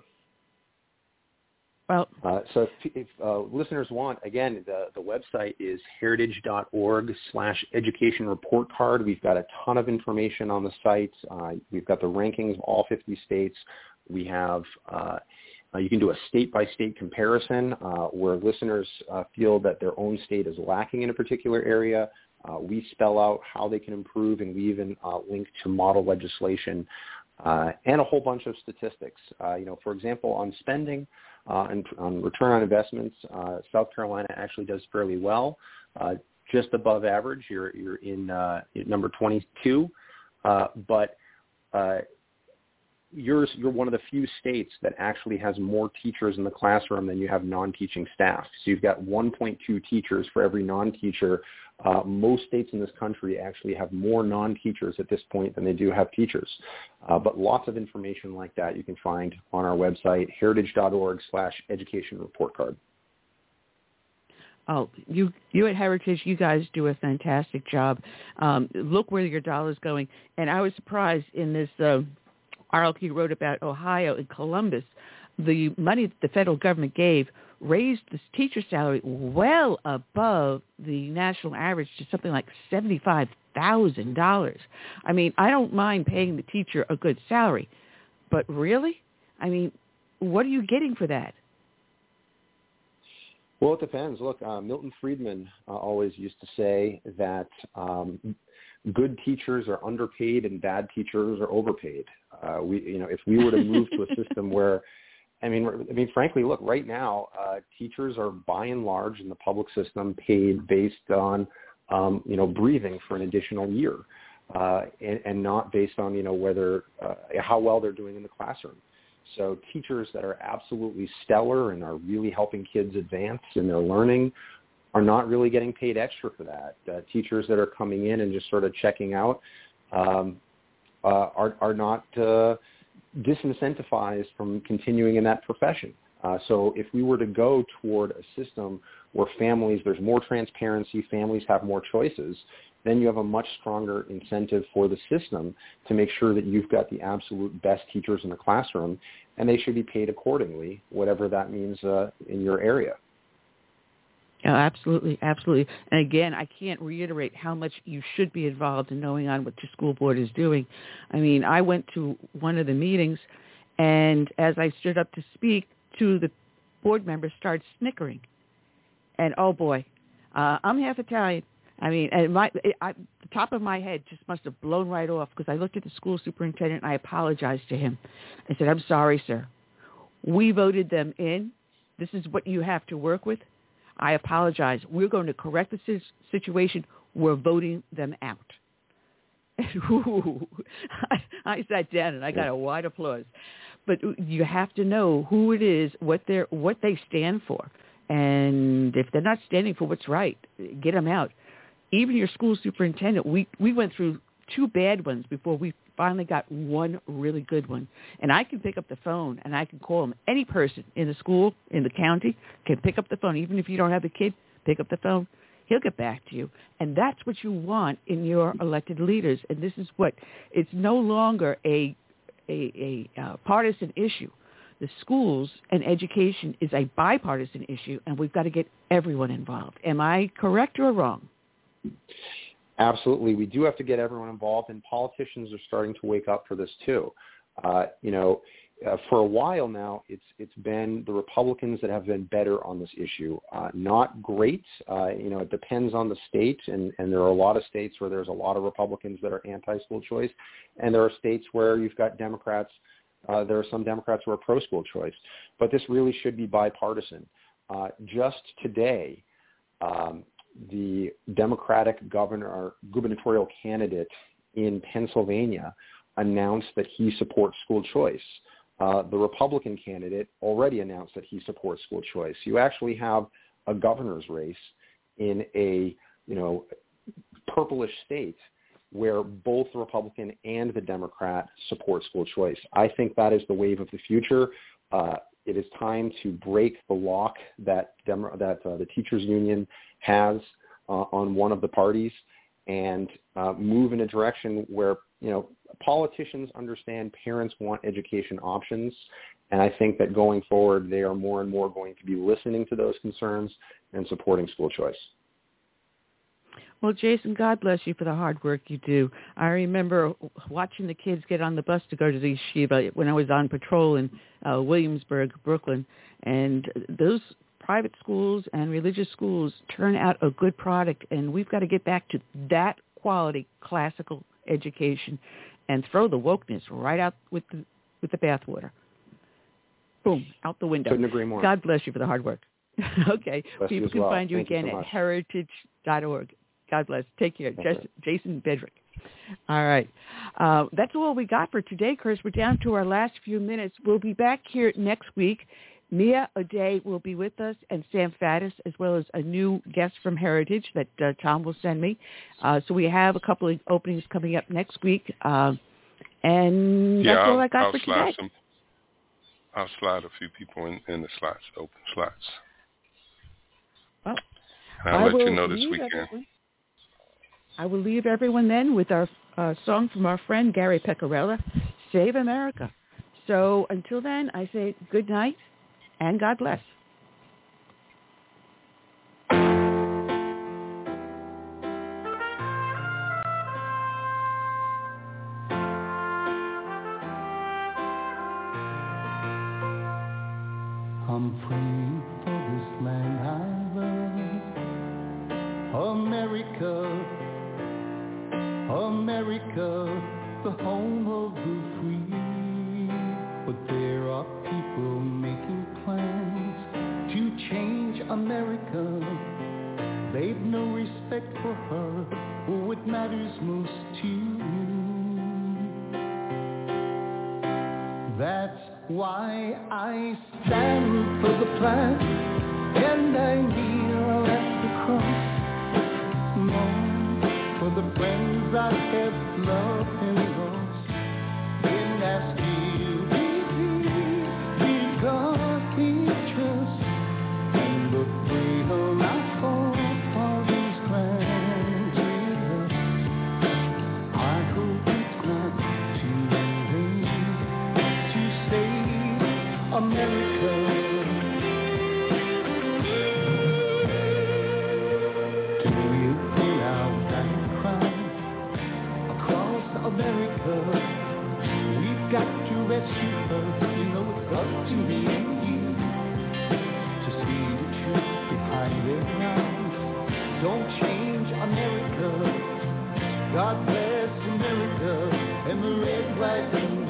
Well, uh, so if, if uh, listeners want, again, the, the website is heritage.org slash education report card. We've got a ton of information on the site. Uh, we've got the rankings of all fifty states. We have, uh, you can do a state-by-state comparison uh, where listeners uh, feel that their own state is lacking in a particular area. Uh, we spell out how they can improve, and we even uh, link to model legislation uh, and a whole bunch of statistics. Uh, you know, for example, on spending uh, and on return on investments, uh, South Carolina actually does fairly well, uh, just above average. You're you're in uh, number twenty-two, uh, but uh, yours you're one of the few states that actually has more teachers in the classroom than you have non-teaching staff. So you've got one point two teachers for every non-teacher. Uh, most states in this country actually have more non-teachers at this point than they do have teachers. Uh, but lots of information like that you can find on our website, heritage.org slash education report card. Oh, you, you at Heritage, you guys do a fantastic job. Um, look where your dollar's going. And I was surprised in this uh, article you wrote about Ohio and Columbus, the money that the federal government gave raised the teacher salary well above the national average to something like seventy-five thousand dollars. I mean, I don't mind paying the teacher a good salary, but really? I mean, what are you getting for that? Well, it depends. Look, uh, Milton Friedman uh, always used to say that um, good teachers are underpaid and bad teachers are overpaid. Uh, we, you know, if we were to move to a system where I mean, I mean, frankly, look, right now, uh, teachers are by and large in the public system paid based on, um, you know, breathing for an additional year uh, and, and not based on, you know, whether uh, how well they're doing in the classroom. So teachers that are absolutely stellar and are really helping kids advance in their learning are not really getting paid extra for that. Uh, teachers that are coming in and just sort of checking out um, uh, are, are not uh, – disincentivized from continuing in that profession. Uh, so if we were to go toward a system where families, there's more transparency, families have more choices, then you have a much stronger incentive for the system to make sure that you've got the absolute best teachers in the classroom, and they should be paid accordingly, whatever that means uh, in your area. Oh, absolutely, absolutely. And again, I can't reiterate how much you should be involved in knowing on what your school board is doing. I mean, I went to one of the meetings, and as I stood up to speak, two of the board members started snickering. And, oh, boy, uh, I'm half Italian. I mean, and my it, I, the top of my head just must have blown right off, because I looked at the school superintendent, and I apologized to him. I said, I'm sorry, sir. We voted them in. This is what you have to work with. I apologize. We're going to correct the situation. We're voting them out. Ooh, I, I sat down and I got a wide applause. But you have to know who it is, what they're, what they stand for. And if they're not standing for what's right, get them out. Even your school superintendent, we, we went through two bad ones before we finally got one really good one. And I can pick up the phone and I can call them. Any person in the school, in the county, can pick up the phone. Even if you don't have a kid, pick up the phone. He'll get back to you. And that's what you want in your elected leaders. And this is what, it's no longer a, a, a uh, partisan issue. The schools and education is a bipartisan issue, and we've got to get everyone involved. Am I correct or wrong? Absolutely. We do have to get everyone involved, and politicians are starting to wake up for this too. Uh, you know, uh, for a while now, it's it's been the Republicans that have been better on this issue. Uh, not great. Uh, you know, it depends on the state, and, and there are a lot of states where there's a lot of Republicans that are anti-school choice, and there are states where you've got Democrats. Uh, there are some Democrats who are pro-school choice, but this really should be bipartisan. Uh, just today, um, the Democratic governor, gubernatorial candidate in Pennsylvania announced that he supports school choice. Uh, the Republican candidate already announced that he supports school choice. You actually have a governor's race in a, you know, purplish state where both the Republican and the Democrat support school choice. I think that is the wave of the future. Uh, it is time to break the lock that Demo- that uh, the teachers union has uh, on one of the parties and uh, move in a direction where, you know, politicians understand parents want education options, and I think that going forward they are more and more going to be listening to those concerns and supporting school choice. Well, Jason, God bless you for the hard work you do. I remember watching the kids get on the bus to go to the yeshiva when I was on patrol in uh, Williamsburg, Brooklyn, and those private schools and religious schools turn out a good product, and we've got to get back to that quality classical education and throw the wokeness right out with the, with the bathwater. Boom, out the window. Couldn't agree more. God bless you for the hard work. Okay. Bless People can well. find you Thank again you so at heritage dot org. God bless. Take care. Jason, Jason Bedrick. All right. Uh, that's all we got for today, Curtis. We're down to our last few minutes. We'll be back here next week. Mia O'Day will be with us, and Sam Faddis, as well as a new guest from Heritage that uh, Tom will send me. Uh, so we have a couple of openings coming up next week. Uh, and yeah, that's I'll, all I got I'll for today. Some, I'll slide a few people in, in the slots, open slots. Well, I'll I let you know this weekend. Everyone. I will leave everyone then with our uh, song from our friend Gary Pecorella, Save America. So until then, I say good night. And God bless. I'm praying for this land I love, America, America, the home of the free. But there are people making plans to change America. They've no respect for her or what matters most to you. That's why I stand for the flag and I kneel at the cross. Mourn for the friends I have loved and lost in that. God bless America and the red flag.